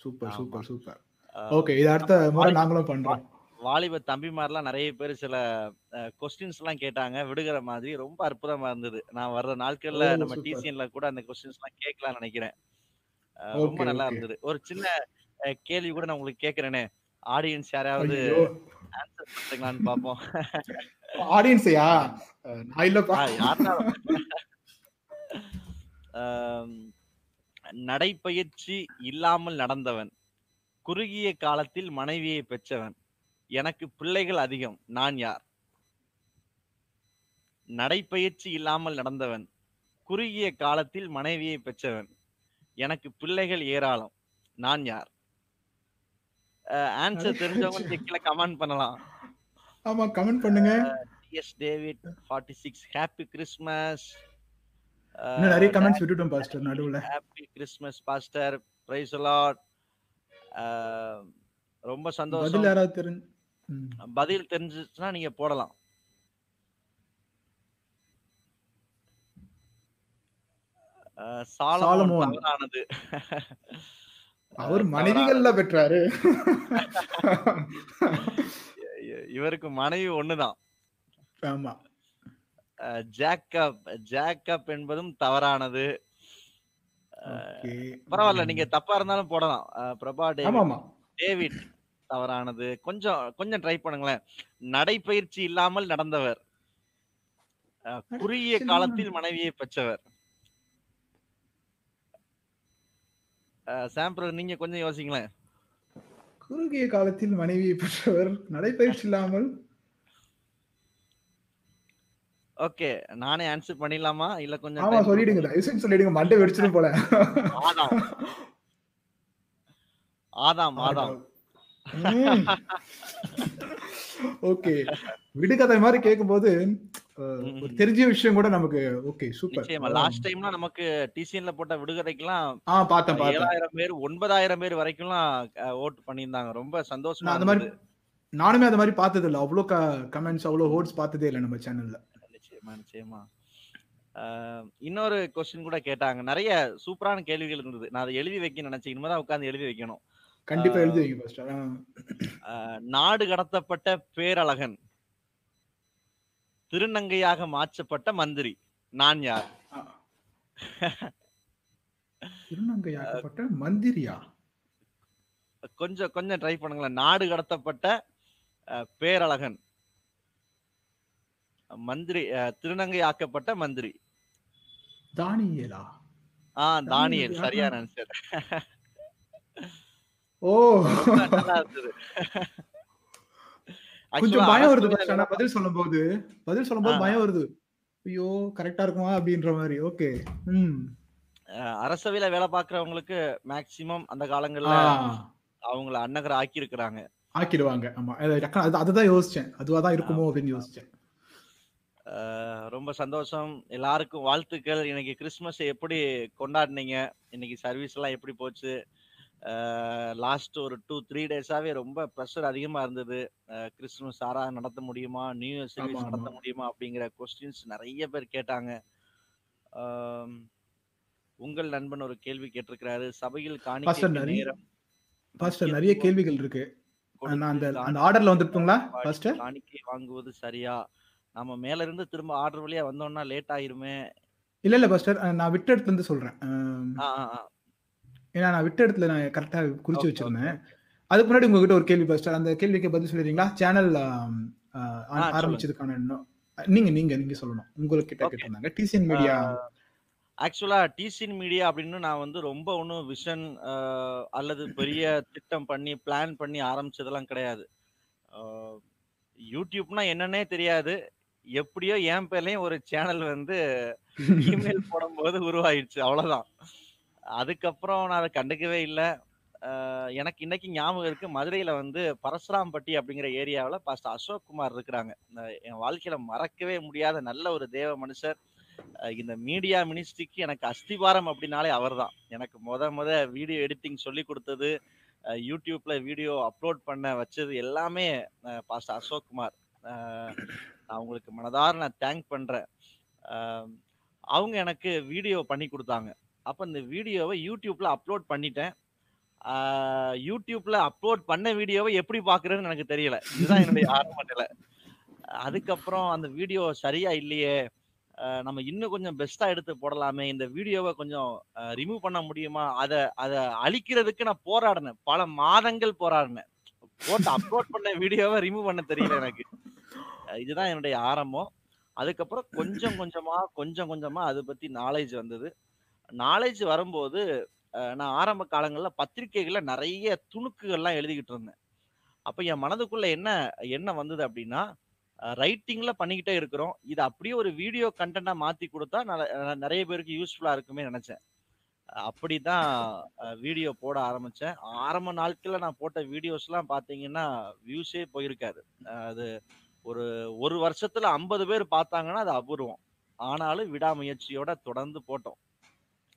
Super super super. ஓகே, இது அடுத்த முறை நாங்களும் பண்றோம். வாலிப தம்பிமாரெல்லாம் நிறைய பேர் சில கொஸ்டின்ஸ் எல்லாம் கேட்டாங்க, விடுகிற மாதிரி. ரொம்ப அற்புதமா இருந்தது. நான் வர்ற நாட்கள்ல நம்ம டிசிஎன்ல கூட அந்த கொஸ்டின்ஸ் எல்லாம் கேட்கலாம்னு நினைக்கிறேன். ரொம்ப நல்லா இருந்தது. ஒரு சின்ன கேள்வி கூட நான் உங்களுக்கு கேட்கறேனே, ஆடியன்ஸ் யாராவது ஆன்சர் பண்ணுங்களான்னு பாப்போம். ஆடியன்ஸ்யா? நான் இல்லப்பா. நடைப்பயிற்சி இல்லாமல் நடந்தவன், குறுகிய காலத்தில் மனைவியை பெற்றவன், எனக்கு பிள்ளைகள் அதிகம், நான் யார்? நடைப்பயிற்சி இல்லாமல் நடந்தவன், குறுகிய காலத்தில் மனைவியை பெற்றவன், எனக்கு பிள்ளைகள் ஏராளம், நான் யார்? ஆன்சர் தெரிஞ்சவங்க கீழே கமெண்ட் பண்ணலாம். ஆமா, கமெண்ட் பண்ணுங்க. எஸ் டேவிட் நாற்பத்தி ஆறு, ஹாப்பி கிறிஸ்மஸ். இன்னும் நிறைய கமெண்ட்ஸ் விட்டுட்டோம் பாஸ்டர் நடுவுல. Happy Christmas pastor, praise the Lord. ரொம்ப சந்தோஷம். பதில் தெரிஞ்சுச்சுன்னா நீங்க போடலாம். சாலமோன் ஆனது அவர் மனைவிகள்ல பெற்றாரு. இவருக்கு மனைவி ஒண்ணுதான். ஆமா, ஜாக்கப் ஜாக்கப் என்பதும் தவறானது. பரவாயில்ல, நீங்க தப்பா இருந்தாலும் போடலாம். பிரபா டேவிட் தவறானது. கொஞ்சம் கொஞ்சம் ட்ரை பண்ணுங்களேன். நடைபயிற்சி இல்லாமல் நடந்தவர், குறுகிய காலத்தில் மனைவியை பெற்றவர். சாம்பிரதர் நீங்க கொஞ்சம் யோசிங்களேன். குறுகிய காலத்தில் மனைவியை பெற்றவர், நடைபயிற்சி இல்லாமல். ஓகே, நானே ஆன்சர் பண்ணிடலாமா இல்ல கொஞ்சம்? ஆமா சொல்லிடுங்க, தயவுசெய்து சொல்லிடுங்க, மண்டை வெடிச்சிரும் போல. ஆதாம் ஆதாம் ஆதாம் ஓகே, விடுகதை மாதிரி கேக்கும்போது ஒரு தெரிஞ்ச விஷயம் கூட நமக்கு. Okay super. லாஸ்ட் டைம்ல நமக்கு டிசிஎன்ல போட்ட விடுகதைக்குலாம் ஆ பார்த்தேன் பார்த்தேன் ஏழாயிரம் பேர் ஒன்பதாயிரம் பேர் வரைக்கும்லாம் ஓட் பண்ணியிருந்தாங்க. ரொம்ப சந்தோஷமா. அந்த மாதிரி நானுமே அந்த மாதிரி பார்த்தது இல்லை. அவ்வளோ கமெண்ட்ஸ், அவ்வளோ ஹோட்ஸ் பார்த்ததே இல்லை நம்ம சேனல்ல. நிச்சயமா நிச்சயமா. இன்னொரு கொஸ்டின் கூட கேட்டாங்க. நிறைய சூப்பரான கேள்விகள் இருந்தது. நான் அதை எழுதி வைக்க நினைச்சேன். இனிமே தான் உட்காந்து எழுதி வைக்கணும். கண்டிப்பா எழுதி வைங்க ஃபர்ஸ்ட். நாடு கடத்தப்பட்ட பேரழகன், திருநங்கையாக மாற்றப்பட்ட மந்திரி, நான் யார்? திருநங்கையாக்கப்பட்ட மந்திரியா? கொஞ்சம் கொஞ்சம் ட்ரை பண்ணுங்களேன். நாடு கடத்தப்பட்ட பேரழகன், மந்திரி, திருநங்கை ஆக்கப்பட்ட மந்திரி, தானியேலா? ஆ, தானியேல் சரியான ஆன்சர். ஓ, நல்லா இருந்தது. கொஞ்சம் பயம் வருது ஆனா பதில் சொல்லும்போது பதில் சொல்லும்போது பயம் வருது. ஐயோ கரெக்டா இருக்குமா அப்படின்ற மாதிரி. ஓகே. ம், அரசவையில வேலை பாக்குறவங்களுக்கு மேக்ஸிமம் அந்த காலங்கள்ல அவங்கள அன்னகர் ஆக்கி இருக்கிறாங்க, ஆக்கிடுவாங்க. ஆமா, அதுதான் யோசிச்சேன், அதுவாதான் இருக்குமோ அப்படின்னு யோசிச்சேன். ரொம்ப சந்தோஷம். எல்லாருக்கும் வாழ்த்துக்கள். இன்னைக்கு கிறிஸ்மஸ் எப்படி கொண்டாடினீங்க? இன்னைக்கு சர்வீஸ் எல்லாம் எப்படி போச்சு? லாஸ்ட் ஒரு டூ த்ரீ டேஸாவே ரொம்ப ப்ரெஷர் அதிகமா இருந்தது. கிறிஸ்மஸ் ஆரா நடத்த முடியுமா, நியூ இயர் சர்வீஸ் நடத்த முடியுமா அப்படிங்கிற கொஸ்டின்ஸ் நிறைய பேர் கேட்டாங்க. உங்கள் நண்பன் ஒரு கேள்வி கேட்டிருக்கிறாரு. சபையில் காணிக்கை நேரம் பாஸ்டர் நிறைய கேள்விகள் இருக்கு. அந்த அந்த ஆர்டர்ல வந்துட்டீங்களா பாஸ்டர்? காணிக்கை வாங்குவது சரியா? நம்ம மேல இருந்து திரும்ப ஆர்டர் வழியா வந்தோம்னா லேட் ஆயிருமே. இல்ல இல்ல பாஸ்டர், நான் விட்ட இடத்துல இருந்து சொல்றேன். ஏன்னா நான் விட்ட இடத்துல நான் கரெக்டா குறிச்சு வச்சிருந்தேன். அதுக்கு முன்னாடி உங்ககிட்ட ஒரு கேள்வி பாஸ்டர், அந்த கேள்விக்கு பதில் சொல்லிடுறீங்களா? சேனல் ஆரம்பிச்சதுக்கான இன்னும் நீங்க நீங்க நீங்க சொல்லணும். உங்களுக்கு கிட்ட கேட்டிருந்தாங்க டிசிஎன் மீடியா. ஆக்சுவலா டிசிஎன் மீடியா அப்படின்னு நான் வந்து ரொம்ப ஒன்றும் விஷன் அல்லது பெரிய திட்டம் பண்ணி பிளான் பண்ணி ஆரம்பிச்சதெல்லாம் கிடையாது. யூடியூப்னா என்னன்னே தெரியாது. எப்படியோ என் பேர்லையும் ஒரு சேனல் வந்து இமெயில் போடும்போது உருவாயிடுச்சு, அவ்வளோதான். அதுக்கப்புறம் நான் அதை கண்டுக்கவே இல்லை. எனக்கு இன்னைக்கு ஞாபகம் இருக்கு, மதுரையில வந்து பரசுராம்பட்டி அப்படிங்கிற ஏரியாவில் பாஸ்டர் அசோக் குமார் இருக்கிறாங்க. என் வாழ்க்கையில மறக்கவே முடியாத நல்ல ஒரு தேவ மனுஷர். இந்த மீடியா மினிஸ்ட்ரிக்கு எனக்கு அஸ்திபாரம் அப்படின்னாலே அவர் தான். எனக்கு முத முத வீடியோ எடிட்டிங் சொல்லி கொடுத்தது, யூடியூப்ல வீடியோ அப்லோட் பண்ண வச்சது எல்லாமே பாஸ்டர் அசோக் குமார். நான் உங்களுக்கு மனதார நான் தேங்க் பண்றேன். அவங்க எனக்கு வீடியோ பண்ணி கொடுத்தாங்க. அப்போ இந்த வீடியோவை யூடியூப்ல அப்லோட் பண்ணிட்டேன். யூடியூப்ல அப்லோட் பண்ண வீடியோவை எப்படி பார்க்குறதுன்னு எனக்கு தெரியல. இதுதான் என்னுடைய ஆர்வம் பண்ணல. அதுக்கப்புறம் அந்த வீடியோ சரியா இல்லையே, நம்ம இன்னும் கொஞ்சம் பெஸ்ட்டாக எடுத்து போடலாமே, இந்த வீடியோவை கொஞ்சம் ரிமூவ் பண்ண முடியுமா, அதை அதை அழிக்கிறதுக்கு நான் போராடினேன். பல மாதங்கள் போராடினேன். போட்டு அப்லோட் பண்ண வீடியோவை ரிமூவ் பண்ண தெரியல எனக்கு. இதுதான் என்னுடைய ஆரம்பம். அதுக்கப்புறம் கொஞ்சம் கொஞ்சமாக கொஞ்சம் கொஞ்சமாக அதை பற்றி நாலேஜ் வந்தது. நாலேஜ் வரும்போது நான் ஆரம்ப காலங்களில் பத்திரிகைகளில் நிறைய துணுக்குகள்லாம் எழுதிக்கிட்டு இருந்தேன். அப்போ என் மனதுக்குள்ளே என்ன என்ன வந்தது அப்படின்னா, ரைட்டிங்ல பண்ணிக்கிட்டே இருக்கிறோம், இது அப்படியே ஒரு வீடியோ கண்டென்ட்டா மாத்தி கொடுத்தா நிறைய பேருக்கு யூஸ்ஃபுல்லா இருக்குமே நினைச்சேன். அப்படிதான் வீடியோ போட ஆரம்பிச்சேன். ஆரம்ப நாட்கள்ல நான் போட்ட வீடியோஸ் எல்லாம் பாத்தீங்கன்னா வியூஸே போயிருக்காது. அது ஒரு ஒரு வருஷத்துல ஐம்பது பேர் பார்த்தாங்கன்னா அது அபூர்வம். ஆனாலும் விடாமுயற்சியோட தொடர்ந்து போட்டோம்.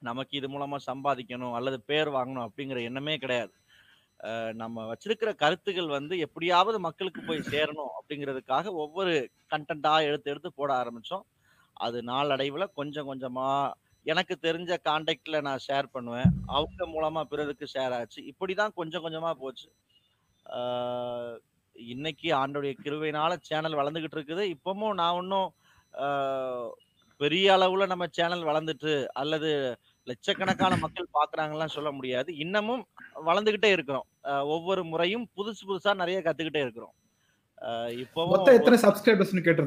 நமக்கு இது மூலமா சம்பாதிக்கணும் அல்லது பேர் வாங்கணும் அப்படிங்கிற எண்ணமே கிடையாது. நம்ம வச்சிருக்கிற கருத்துக்கள் வந்து எப்படியாவது மக்களுக்கு போய் சேரணும் அப்படிங்கிறதுக்காக ஒவ்வொரு கண்டென்ட்டாக எடுத்து எடுத்து போட ஆரம்பித்தோம். அது நாளடைவில் கொஞ்சம் கொஞ்சமாக எனக்கு தெரிஞ்ச கான்டாக்டில் நான் ஷேர் பண்ணுவேன், அவங்க மூலமாக பிறருக்கு ஷேர் ஆச்சு. இப்படி தான் கொஞ்சம் கொஞ்சமாக போச்சு. இன்னைக்கு ஆண்டோடைய கிருபையினால சேனல் வளர்ந்துக்கிட்டு இருக்குது. இப்போவும் நான் இன்னும் பெரிய அளவில் நம்ம சேனல் வளர்ந்துட்டு அல்லது லட்சக்கணக்கான மக்கள் பார்க்குறாங்கலாம் சொல்ல முடியாது. இன்னமும் வளர்ந்துக்கிட்டே இருக்கிறோம். ஒவ்வொரு முறையும் புதுசு புதுசாக நிறைய கற்றுக்கிட்டே இருக்கிறோம். இப்போவும்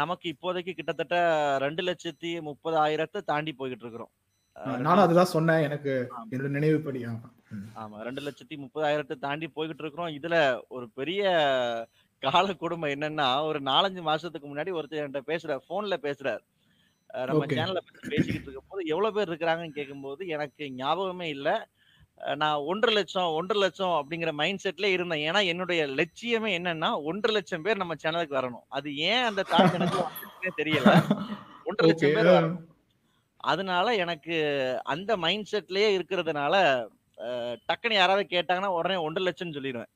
நமக்கு இப்போதைக்கு கிட்டத்தட்ட ரெண்டு லட்சத்தி முப்பதாயிரத்தை தாண்டி போய்கிட்டு இருக்கிறோம். நானும் அதுதான் சொன்னேன், எனக்கு நினைவுபடி. ஆமா, ரெண்டு லட்சத்தி முப்பதாயிரத்தை தாண்டி போய்கிட்டு இருக்கிறோம். இதுல ஒரு பெரிய கால கொடுமை என்னன்னா, ஒரு நாலஞ்சு மாசத்துக்கு முன்னாடி ஒருத்தர் என்கிட்ட பேசுற, போன்ல பேசுறாரு. நம்ம சேனல்ல பேசிக்கிட்டு இருக்கும் போது எவ்வளவு பேர் இருக்கிறாங்கன்னு கேட்கும்போது எனக்கு ஞாபகமே இல்லை. நான் ஒன்றரை லட்சம் ஒன்றரை லட்சம் அப்படிங்கிற மைண்ட் செட்ல இருந்தேன். ஏன்னா என்னுடைய லட்சியமே என்னன்னா ஒன்றரை லட்சம் பேர் நம்ம சேனலுக்கு வரணும். அது ஏன் அந்த தாட் எனக்கு தெரியல. ஒன்றரை லட்சம் பேர் வரணும், அதனால எனக்கு அந்த மைண்ட் செட்லயே இருக்கிறதுனால டக்குன்னு யாராவது கேட்டாங்கன்னா உடனே ஒன்றரை லட்சம்னு சொல்லிடுவேன்.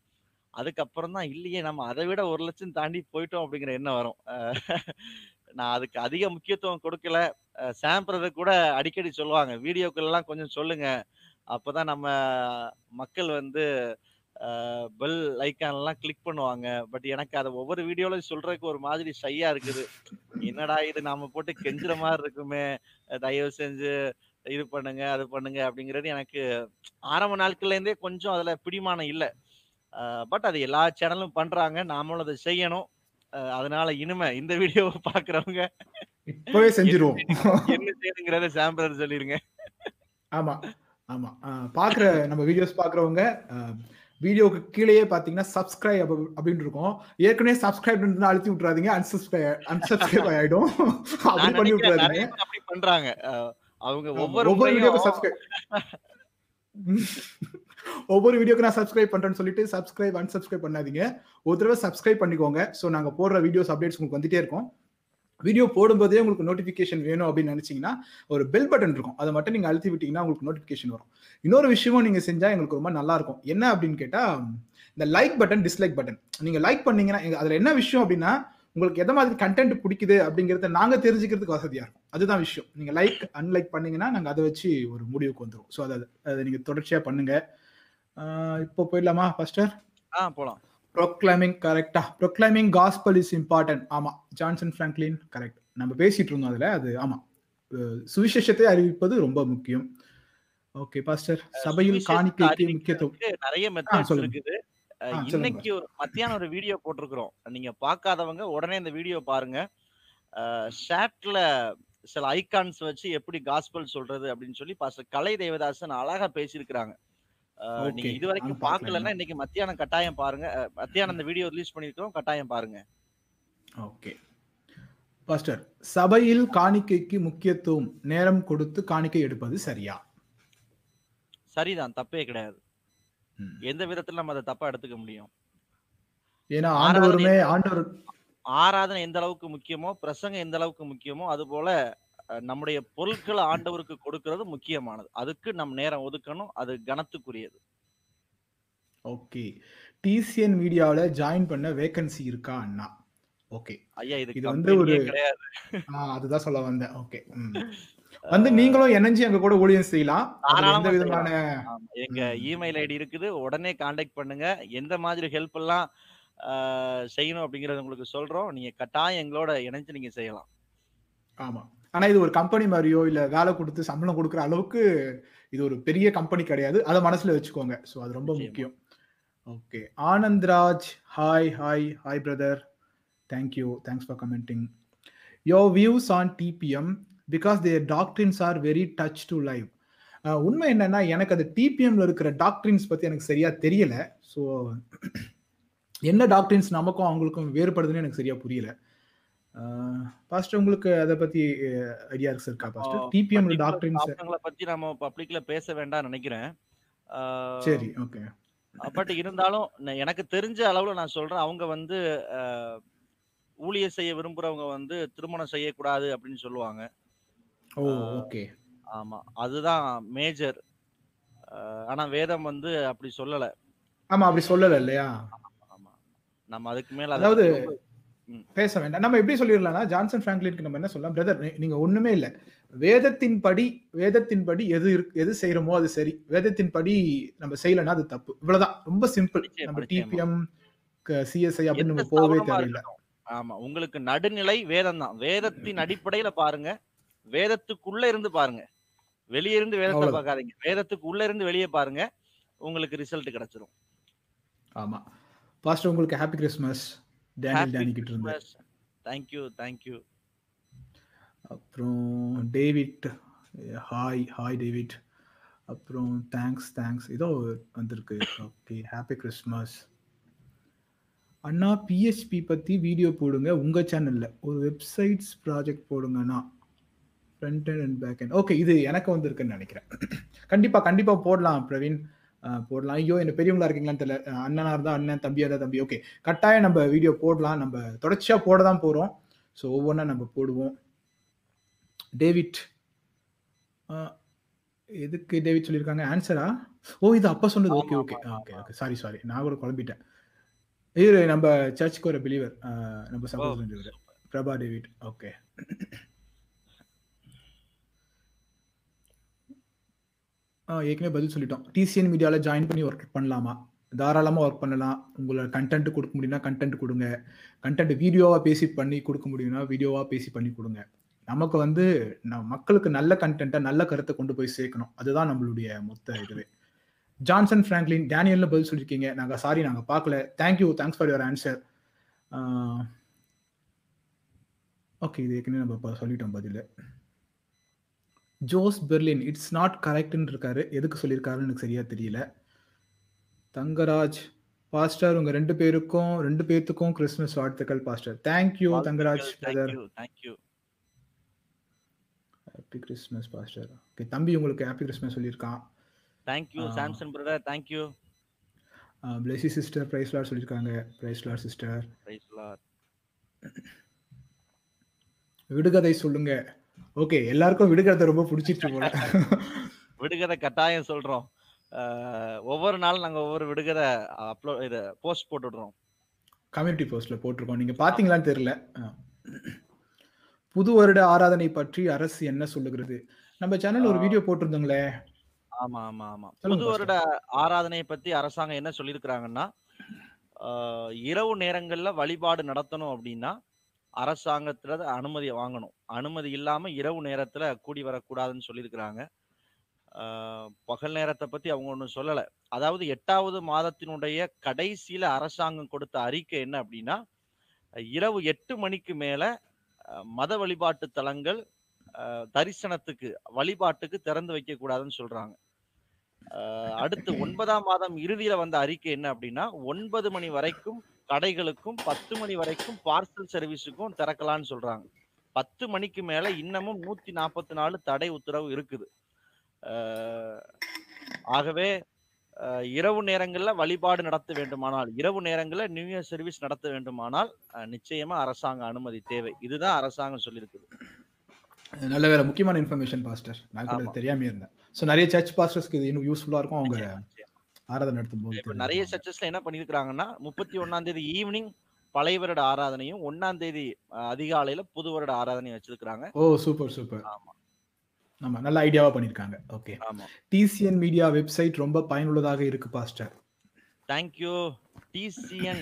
அதுக்கப்புறம் தான் இல்லையே நம்ம அதை விட ஒரு லட்சம் தாண்டி போயிட்டோம் அப்படிங்கிற எண்ணம் வரும். நான் அதுக்கு அதிக முக்கியத்துவம் கொடுக்கல. சாம்பிரதை கூட அடிக்கடி சொல்லுவாங்க, வீடியோக்கள்லாம் கொஞ்சம் சொல்லுங்க, அப்போதான் நம்ம மக்கள் வந்து பெல் ஐக்கான்லாம் கிளிக் பண்ணுவாங்க. பட் எனக்கு அதை ஒவ்வொரு வீடியோலையும் சொல்றதுக்கு ஒரு மாதிரி ஷையா இருக்குது. என்னடா இது நாம போட்டு கெஞ்சுற மாதிரி இருக்குமே, தயவு செஞ்சு இது பண்ணுங்க அது பண்ணுங்க அப்படிங்கிறது எனக்கு ஆரம்ப நாட்கள்லேருந்தே கொஞ்சம் அதில் பிடிமானம் இல்லை. பட் அது எல்லா சேனலும் பண்ணுறாங்க, நாமளும் அதை செய்யணும். அதனால இனிமே இந்த வீடியோவை பார்க்குறவங்க இப்போவே செஞ்சிருவோம், என்ன செய்யுங்கிறத சாம்பிரர் சொல்லிடுங்க. ஆமாம் ஆமாம், பார்க்குற நம்ம வீடியோஸ் பார்க்குறவங்க வீடியோக்கு கீழே பார்த்தீங்கன்னா சப்ஸ்கிரைப் அப்படின்னு இருக்கும். ஏற்கனவே சப்ஸ்கிரைப் அழுத்தி விட்றாதீங்க, அன்சப்ஸ்கிரைப் அன்சப்ஸ்கிரைப் ஆகிடும். அப்படி பண்ணி விட்றாதீங்க. அப்படி பண்ணுறாங்க அவங்க. ஒவ்வொரு ஒவ்வொரு வீடியோக்கு நான் சப்ஸ்கிரைப் பண்றேன்னு சொல்லிட்டு சப்ஸ்கிரைப் அன்சப்ஸ்கிரைப் பண்ணாதீங்க. ஒரு தடவை சப்ஸ்கிரைப் பண்ணிக்கோங்க. ஸோ நாங்கள் போடுற வீடியோஸ் அப்டேட்ஸ் உங்களுக்கு வந்துட்டே இருக்கும். வீடியோ போடும்போதே உங்களுக்கு நோட்டிஃபிகேஷன் வேணும் அப்படின்னு நினைச்சீங்கன்னா ஒரு பெல் பட்டன் இருக்கும், அதை மட்டும் நீங்கள் அழுத்தி விட்டீங்கன்னா உங்களுக்கு நோட்டிஃபிகேஷன் வரும். இன்னொரு விஷயமும் நீங்கள் செஞ்சால் எங்களுக்கு ரொம்ப நல்லா இருக்கும். என்ன அப்படின்னு கேட்டால், இந்த லைக் பட்டன், டிஸ்லைக் பட்டன். நீங்கள் லைக் பண்ணீங்கன்னா அதில் என்ன விஷயம் அப்படின்னா, உங்களுக்கு எதை மாதிரி கண்டென்ட் பிடிக்குது அப்படிங்கிறத நாங்கள் தெரிஞ்சுக்கிறதுக்கு வசதியாக இருக்கும். அதுதான் விஷயம். நீங்கள் லைக் அன்லைக் பண்ணிங்கன்னா நாங்கள் அதை வச்சு ஒரு முடிவுக்கு வந்துடும். ஸோ அதை அதை நீங்கள் தொடர்ச்சியாக பண்ணுங்கள். இப்போ போயிடலாமா பாஸ்டர்? ஆ போகலாம். ப்ரொக்ளைமிங், கரெக்டாக ப்ரொக்ளைமிங் காஸ்பல் இஸ் இம்பார்ட்டன்ட். ஆமாம், ஜான்சன் ஃப்ராங்க்லின், கரெக்ட். நம்ம பேசிகிட்டு இருந்தோம் அதில். அது ஆமாம், சுவிசேஷத்தை அறிவிப்பது ரொம்ப முக்கியம். ஓகே பாஸ்டர், சபையில் காணிக்கைக்கு முக்கியத்துவம் நிறைய மெத்தட்ஸ் இருக்குது. இன்னைக்கு ஒரு மத்தியானம் ஒரு வீடியோ போட்டிருக்கிறோம், நீங்க பார்க்காதவங்க உடனே இந்த வீடியோ பாருங்க. ஷார்ட்ல சில ஐகான்ஸ் வச்சு எப்படி காஸ்பல் சொல்றது அப்படின்னு சொல்லி பாஸ்டர் கலை தேவதாசன் அழகா பேசியிருக்கிறாங்க. நீங்க இது வரைக்கும் பார்க்கலன்னா இன்னைக்கு மத்தியானம் கட்டாயம் பாருங்க. மத்தியானம் இந்த வீடியோ ரிலீஸ் பண்ணிருக்கோம், கட்டாயம் பாருங்க. ஓகே பாஸ்டர், சபையில் காணிக்கைக்கு முக்கியத்துவம், நேரம் கொடுத்து காணிக்கை எடுப்பது சரியா? சரிதான், தப்பே கிடையாது. எந்த விதத்துல நம்ம அதை தப்பா எடுத்துக்க முடியும்? ஏன்னா ஆண்டவருமே ஆண்டவர் ஆராதனை எந்த அளவுக்கு முக்கியமோ, பிரசங்கம் எந்த அளவுக்கு முக்கியமோ, அது போல நம்முடைய பொருட்களை ஆண்டவருக்கு கொடுக்கிறது முக்கியமானது. அதுக்கு நம்ம நேரம் ஒதுக்கணும், அது கனத்துக்குரியது. ஓகே, டிசிஎன் மீடியாவில ஜாயின் பண்ண வேகன்சி இருக்கா அண்ணா? ஓகே ஐயா, இது வந்து ஒரு கிடையாது, அதுதான் சொல்ல வந்தேன். ஓகே, வந்து நீங்களும் எனஞ்சி அங்க கூட ஊழியம் செய்யலாம். எந்த விதமான எங்க இமெயில் ஐடி இருக்குது, உடனே காண்டாக்ட் பண்ணுங்க. எந்த மாதிரி ஹெல்ப் எல்லாம் செய்யணும் அப்படிங்கறது உங்களுக்கு சொல்றோம். நீங்க கட்டாயம் எங்களோட இணைஞ்சு நீங்க செய்யலாம். ஆமா, ஆனா இது ஒரு கம்பெனி மாதிரியோ இல்ல வேலை கொடுத்து சம்பளம் கொடுக்குற அளவுக்கு இது ஒரு பெரிய கம்பெனி கிடையாது, அதை மனசுல வச்சுக்கோங்க. ஸோ அது ரொம்ப முக்கியம். Okay, Anandraj, hi hi hi brother, thank you, thanks for commenting. Your views on TPM because their doctrines are very touch to live. உண்மை என்னன்னா, எனக்கு அது டிபிஎம்ல இருக்கிற டாக்ட்ரின்ஸ் பத்தி எனக்கு சரியா தெரியல. ஸோ என்ன டாக்ட்ரின்ஸ் நமக்கும் அவங்களுக்கும் வேறுபடுதுன்னு எனக்கு சரியா புரியல. பாஸ்டர் உங்களுக்கு அதை பத்தி ஐடியா இருக்கா? பாஸ்டர், டிபிஎம் டாக்ட்ரின்ஸ் பத்தி நாம பப்ளிக்ல பேச வேண்டாம் நினைக்கிறேன். சரி, ஓகே. பட் இருந்தாலும் எனக்கு தெரிஞ்ச அளவுல நான் சொல்றேன். அவங்க வந்து ஊழிய செய்ய விரும்புறவங்க வந்து திருமணம் செய்யக்கூடாது அப்படின்னு சொல்லுவாங்க. ஓகே, ஆமா, அதுதான் மேஜர். ஆனா வேதம் வந்து அப்படி சொல்லல. ஆமா அப்படி சொல்லல இல்லையா? ஆமா நம்ம அதுக்கு மேல அதாவது பேச வேண்டாம். நம்ம எப்படி சொல்லிடலாம், ஜான்சன் பிராங்க்லினுக்கு நம்ம என்ன சொல்லலாம், பிரதர் நீங்க ஒண்ணுமே இல்லை, வேதத்தின் படி வேதத்தின் படி எது எது செய்யறோமோ அது சரி, வேதத்தின் படி நம்ம செய்யலன்னா அது தப்பு, இவ்வளவுதான். ரொம்ப சிம்பிள். நம்ம டிபிஎம் சிஎஸ்ஐ அப்படின்னு நம்ம போகவே தேவையில்லை. ஆமா, உங்களுக்கு நடுநிலை வேதம் தான். வேதத்தின் அடிப்படையில பாருங்க, வேதத்துக்குள்ள இருந்து பாருங்க, வெளியே இருந்து வேதத்தை பார்க்காதீங்க. வேதத்துக்குள்ள இருந்து வெளியே பாருங்க, உங்களுக்கு ரிசல்ட் கிடைச்சிடும். ஆமா பாஸ்டர், உங்களுக்கு ஹாப்பி கிறிஸ்மஸ். டேனியல் டானி கிட்ட இருந்து थैंक यू थैंक यू. அப்புறம் டேவிட், ஹாய் ஹாய் டேவிட். அப்புறம் தேங்க்ஸ் தேங்க்ஸ் இதோ வந்திருக்கு. ஓகே, ஹாப்பி கிறிஸ்மஸ் அண்ணா. P H P பத்தி வீடியோ போடுங்க உங்க சேனல்ல, ஒரு வெப்சைட்ஸ் ப்ராஜெக்ட் போடுங்கண்ணா, front end and back end. Okay, இது எனக்கு வந்திருக்குன்னு நினைக்கிறேன். கண்டிப்பா கண்டிப்பா போடலாம் பிரவீன், போடலாம். ஐயோ என்ன பெரியவங்களா இருக்கீங்களான்னு தெரியல, அண்ணனா இருந்தா அண்ணன், தம்பியா இருந்தா தம்பி. ஓகே, கட்டாயம் நம்ம வீடியோ போடலாம். நம்ம தொடர்ச்சியா போட தான் போறோம். ஸோ ஒவ்வொன்றா நம்ம போடுவோம். டேவிட் எதுக்கு டேவிட் சொல்லியிருக்காங்க ஆன்சரா? ஓ இது அப்பா சொன்னது. Okay okay okay okay sorry sorry நான் கூட குழம்பிட்டேன். இது நம்ம சர்ச்சுக்கு ஒரு பிலீவர், நம்ம சகோதரர் பிரபா டேவிட். ஓகே, ஏற்கனவே பதில் சொல்லிட்டோம். T C N மீடியாவில் ஜாயின் பண்ணி ஒர்க் பண்ணலாமா? தாராளமாக ஒர்க் பண்ணலாம். உங்களை கண்டென்ட் கொடுக்க முடியும்னா கண்டென்ட் கொடுங்க. கண்டென்ட் வீடியோவாக பேசி பண்ணி கொடுக்க முடியும்னா வீடியோவாக பேசி பண்ணி கொடுங்க. நமக்கு வந்து நம்ம மக்களுக்கு நல்ல கண்டென்ட்டை, நல்ல கருத்தை கொண்டு போய் சேர்க்கணும். அதுதான் நம்மளுடைய மொத்த இதுவே. ஜான்சன் ஃப்ராங்க்லின், டேனியல்னு பதில் சொல்லியிருக்கீங்க. நாங்கள் சாரி நாங்கள் பார்க்கல. Thank you, thanks for your answer. Okay, இது ஏற்கனவே நம்ம சொல்லிட்டோம் பதில். ஜோஸ் பெர்லின் இட்ஸ் நாட் கரெக்ட்னு இருக்காரு. எதுக்கு சொல்லியிருக்காருன்னு எனக்கு சரியா தெரியல. தங்கராஜ், பாஸ்டர் உங்க ரெண்டு பேருக்கும் ரெண்டு பேர்த்துக்கும் கிறிஸ்துமஸ் வாழ்த்துக்கள் pastor. Thank you Thangaraj brother. Happy Christmas pastor. Okay, தம்பி உங்களுக்கு ஹாப்பி கிறிஸ்துமஸ் சொல்லியிருக்கான். Thank you Samson brother. Thank you Blessy sister. Praise Lord சொல்லியிருக்காங்க. Praise Lord sister. Praise Lord. விடுகதை சொல்லுங்க. ஓகே, எல்லாருக்கும் விடுகதை ரொம்ப பிடிச்சிட்டு போல. விடுகதை கட்டாயம் சொல்றோம். ஒவ்வொரு நாளும் நாங்க ஒவ்வொரு விடுகதை அப்லோட் இத போஸ்ட் போட்டுடுறோம். கம்யூனிட்டி போஸ்ட்ல போட்டுருக்கோம், நீங்க பாத்தீங்களான்னு தெரியல. புது வருட ஆராதனை பற்றி அரசு என்ன சொல்லுகிறது? நம்ம சேனல்ல ஒரு வீடியோ போட்டிருந்தோங்களே. ஆமா ஆமா ஆமா புது வருட ஆராதனையை பத்தி அரசாங்கம் என்ன சொல்லியிருக்கிறாங்கன்னா, இரவு நேரங்கள்ல வழிபாடு நடத்தணும் அப்படின்னா அரசாங்கத்துல அனுமதி வாங்கணும். அனுமதி இல்லாம இரவு நேரத்துல கூடி வரக்கூடாதுன்னு சொல்லியிருக்கிறாங்க. பகல் நேரத்தை பத்தி அவங்க ஒன்றும் சொல்லல. அதாவது எட்டாவது மாதத்தினுடைய கடைசியில அரசாங்கம் கொடுத்த அறிக்கை என்ன அப்படின்னா, இரவு எட்டு மணிக்கு மேல மத வழிபாட்டு தலங்கள் தரிசனத்துக்கு வழிபாட்டுக்கு திறந்து வைக்க கூடாதுன்னு சொல்றாங்க. அடுத்து ஒன்பதாம் மாதம் இறுதியில வந்த அறிக்கை என்ன அப்படின்னா, ஒன்பது மணி வரைக்கும் கடைகளுக்கும் பத்து மணி வரைக்கும் பார்சல் சர்வீஸுக்கும் திறக்கலான்னு சொல்றாங்க. பத்து மணிக்கு மேல இன்னமும் நூத்தி நாற்பத்தி நாலு தடை உத்தரவு இருக்குது. ஆகவே இரவு நேரங்கள்ல வழிபாடு நடத்த வேண்டுமானால், இரவு நேரங்கள்ல நியூ இயர் சர்வீஸ் நடத்த வேண்டுமானால் நிச்சயமா அரசாங்க அனுமதி தேவை. இதுதான் அரசாங்கம் சொல்லியிருக்குது. நல்ல வேற முக்கியமான இன்ஃபர்மேஷன் பாஸ்டர், நான் தெரியாம இருந்தேன். சோ நிறைய சர்ச் பாஸ்டர்ஸ்க்கு இது இன்னும் யூஸ்ஃபுல்லா இருக்கும். அவங்க ஆராதனை நடத்தும்போது நிறைய சர்ச்சஸ்ல என்ன பண்ணிருக்காங்கன்னா, முப்பத்தி ஒன்னாம் தேதி ஈவினிங் பழைய வருட ஆராதனையும் ஒன்னாம் தேதி அதிகாலையில புது வருட ஆராதனையும் வச்சிருக்காங்க. ஓ சூப்பர் சூப்பர். ஆமா ஆமா நல்ல ஐடியாவா பண்ணிருக்காங்க. ஓகே, ஆமா T C N media website ரொம்ப பயனுள்ளதாக இருக்கு pastor. Thank you T C N.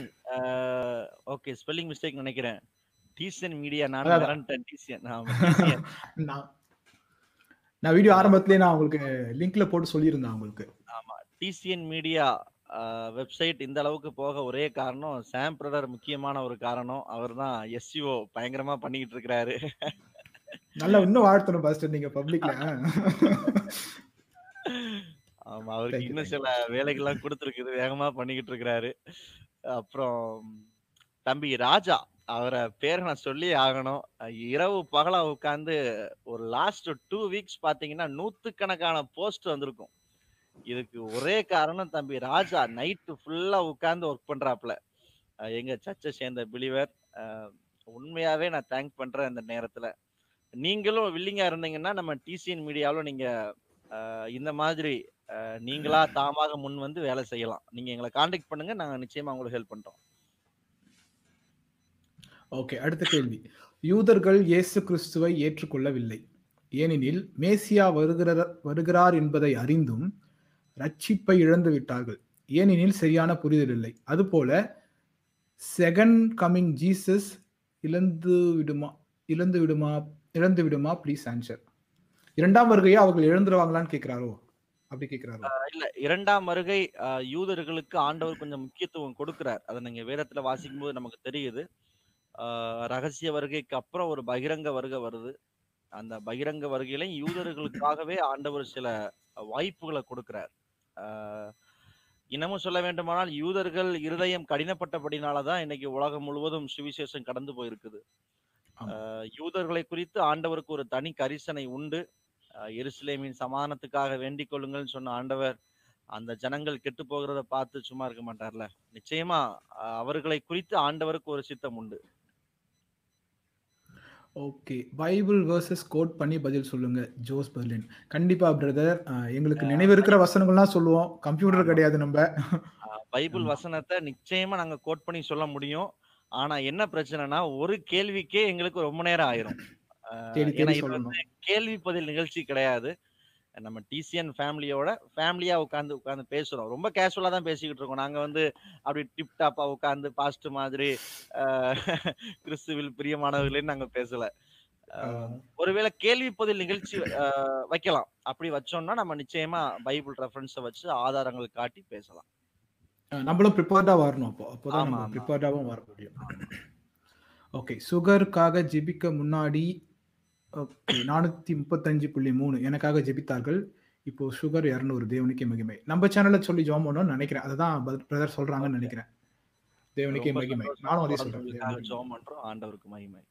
Okay, spelling mistake நினைக்கிறேன். T C N மீடியா நான் கரெக்ட் T C N. ஆமா நான் நான் வீடியோ ஆரம்பத்திலே நான் உங்களுக்கு லிங்க்ல போட்டு சொல்லியிருந்தேன் உங்களுக்கு. ஆமா T C N media website இந்த அளவுக்கு போக ஒரே காரணம் சாம் பிரதர், முக்கியமான ஒரு காரணம். அவர் தான் S E O பயங்கரமா பண்ணிட்டு இருக்காரு. நல்லா இன்னும் வாழ்த்தணும் பாஸ்டர் நீங்க பப்ளிக்ல. ஆமா, அவருக்கு இன்னும் சில வேலைகள்லாம் கொடுத்துருக்குது, வேகமா பண்ணிக்கிட்டு இருக்காரு. அப்புறம் தம்பி ராஜா, அவரை பேர் நான் சொல்லி ஆகணும். இரவு பகலா உட்காந்து ஒரு லாஸ்ட் டூ வீக்ஸ் பாத்தீங்கன்னா நூத்து கணக்கான போஸ்ட் வந்திருக்கும். இதுக்கு ஒரே காரணம் தம்பி ராஜா நைட்டு ஃபுல்லா உட்கார்ந்து ஒர்க் பண்றாப்புல. எங்க சர்ச்சை சேர்ந்த பிலீவர், உண்மையாவே நான் தேங்க் பண்றேன். அந்த நேரத்துல நீங்களும் வில்லிங்கா இருந்தீங்கன்னா நம்ம T C N மீடியாவில நீங்க இந்த மாதிரி நீங்களா தாமாக முன் வந்து வேலை செய்யலாம். நீங்க எங்களை காண்டாக்ட் பண்ணுங்க, நாங்க நிச்சயமா உங்களுக்கு ஹெல்ப் பண்றோம். ஓகே, அடுத்த கேள்வி. யூதர்கள் இயேசு கிறிஸ்துவை ஏற்றுக்கொள்ளவில்லை, ஏனெனில் மேசியா வருகிறார் வருகிறார் என்பதை அறிந்தும் ரட்சிப்பை இழந்து விட்டார்கள், ஏனெனில் சரியான புரிதல் இல்லை. அதுபோல செகண்ட் கமிங் ஜீசஸ் இழந்து விடுமா இழந்து விடுமா இழந்து விடுமா ப்ளீஸ் ஆன்சர். இரண்டாம் வருகையை அவர்கள் இழந்துடுவாங்களான்னு கேட்கிறாரோ? அப்படி கேட்கிறாரோ? இல்ல, இரண்டாம் வருகை யூதர்களுக்கு ஆண்டவர் கொஞ்சம் முக்கியத்துவம் கொடுக்கிறார். அதை நீங்க வேதத்துல வாசிக்கும் போது நமக்கு தெரியுது. ரகசிய வருகைக்கு அப்புறம் ஒரு பகிரங்க வருகை வருது. அந்த பகிரங்க வருகையிலையும் யூதர்களுக்காகவே ஆண்டவர் சில வாய்ப்புகளை கொடுக்கிறார். இன்னமும் சொல்ல வேண்டுமானால் யூதர்கள் இருதயம் கடினப்பட்டபடினாலதான் இன்னைக்கு உலகம் முழுவதும் சுவிசேஷம் கடந்து போயிருக்குது. யூதர்களை குறித்து ஆண்டவருக்கு ஒரு தனி கரிசனை உண்டு. எருசலேமின் சமாதானத்துக்காக வேண்டிக் கொள்ளுங்கள்னு சொன்ன ஆண்டவர் அந்த ஜனங்கள் கெட்டு போகிறத பார்த்து சும்மா இருக்க மாட்டார்ல. நிச்சயமா அவர்களை குறித்து ஆண்டவருக்கு ஒரு சித்தம் உண்டு. ஓகே, பைபிள் வேர்சஸ் கோட் பண்ணி பதில் சொல்லுங்க ஜோஸ் பெர்லின். கண்டிப்பா பிரதர், எங்களுக்கு நினைவு இருக்கிற வசனங்கள்லாம் சொல்லுவோம், கம்ப்யூட்டர் கிடையாது. நம்ம பைபிள் வசனத்தை நிச்சயமா நாங்க கோட் பண்ணி சொல்ல முடியும். ஆனா என்ன பிரச்சனைனா ஒரு கேள்விக்கே எங்களுக்கு ரொம்ப நேரம் ஆயிரும். கேள்வி பதில் நிகழ்ச்சி கிடையாது. நம்ம டிசிஎன் ஃபேமிலியோட ஃபேமிலியா உட்காந்து உட்காந்து பேசுறோம். ரொம்ப கேஷுவலா தான் பேசிக்கிட்டு இருக்கோம். நாங்க வந்து அப்படி டிப்டாப்பா உட்காந்து பாஸ்ட் மாதிரி கிறிஸ்துவில் பிரியமானவர்களேன்னு நாங்க பேசல. ஒருவேளை கேள்வி பதில் நிகழ்ச்சி வைக்கலாம். அப்படி வச்சோம்னா நம்ம நிச்சயமா பைபிள் ரெஃபரன்ஸை வச்சு ஆதாரங்கள் காட்டி பேசலாம். நம்மளும் ப்ரிப்பேர்டா வரணும். அப்போ அப்போதான் நம்ம ப்ரிப்பேர்டாவும் வர முடியும். ஓகே, சுகருக்காக ஜெபிக்க முன்னாடி நானூத்தி முப்பத்தஞ்சு புள்ளி மூணு எனக்காக ஜெபித்தார்கள், இப்போ சுகர் இரநூறு. தேவனுக்கே மகிமை. நம்ம சேனல்ல சொல்லி ஜாம் பண்ணோம்னு நினைக்கிறேன். அதுதான் பிரதர் சொல்றாங்கன்னு நினைக்கிறேன். தேவனுக்கே மகிமை. நானும் அதே சொல்றேன், ஜாம் பண்றோம், ஆண்டவருக்கு மகிமை.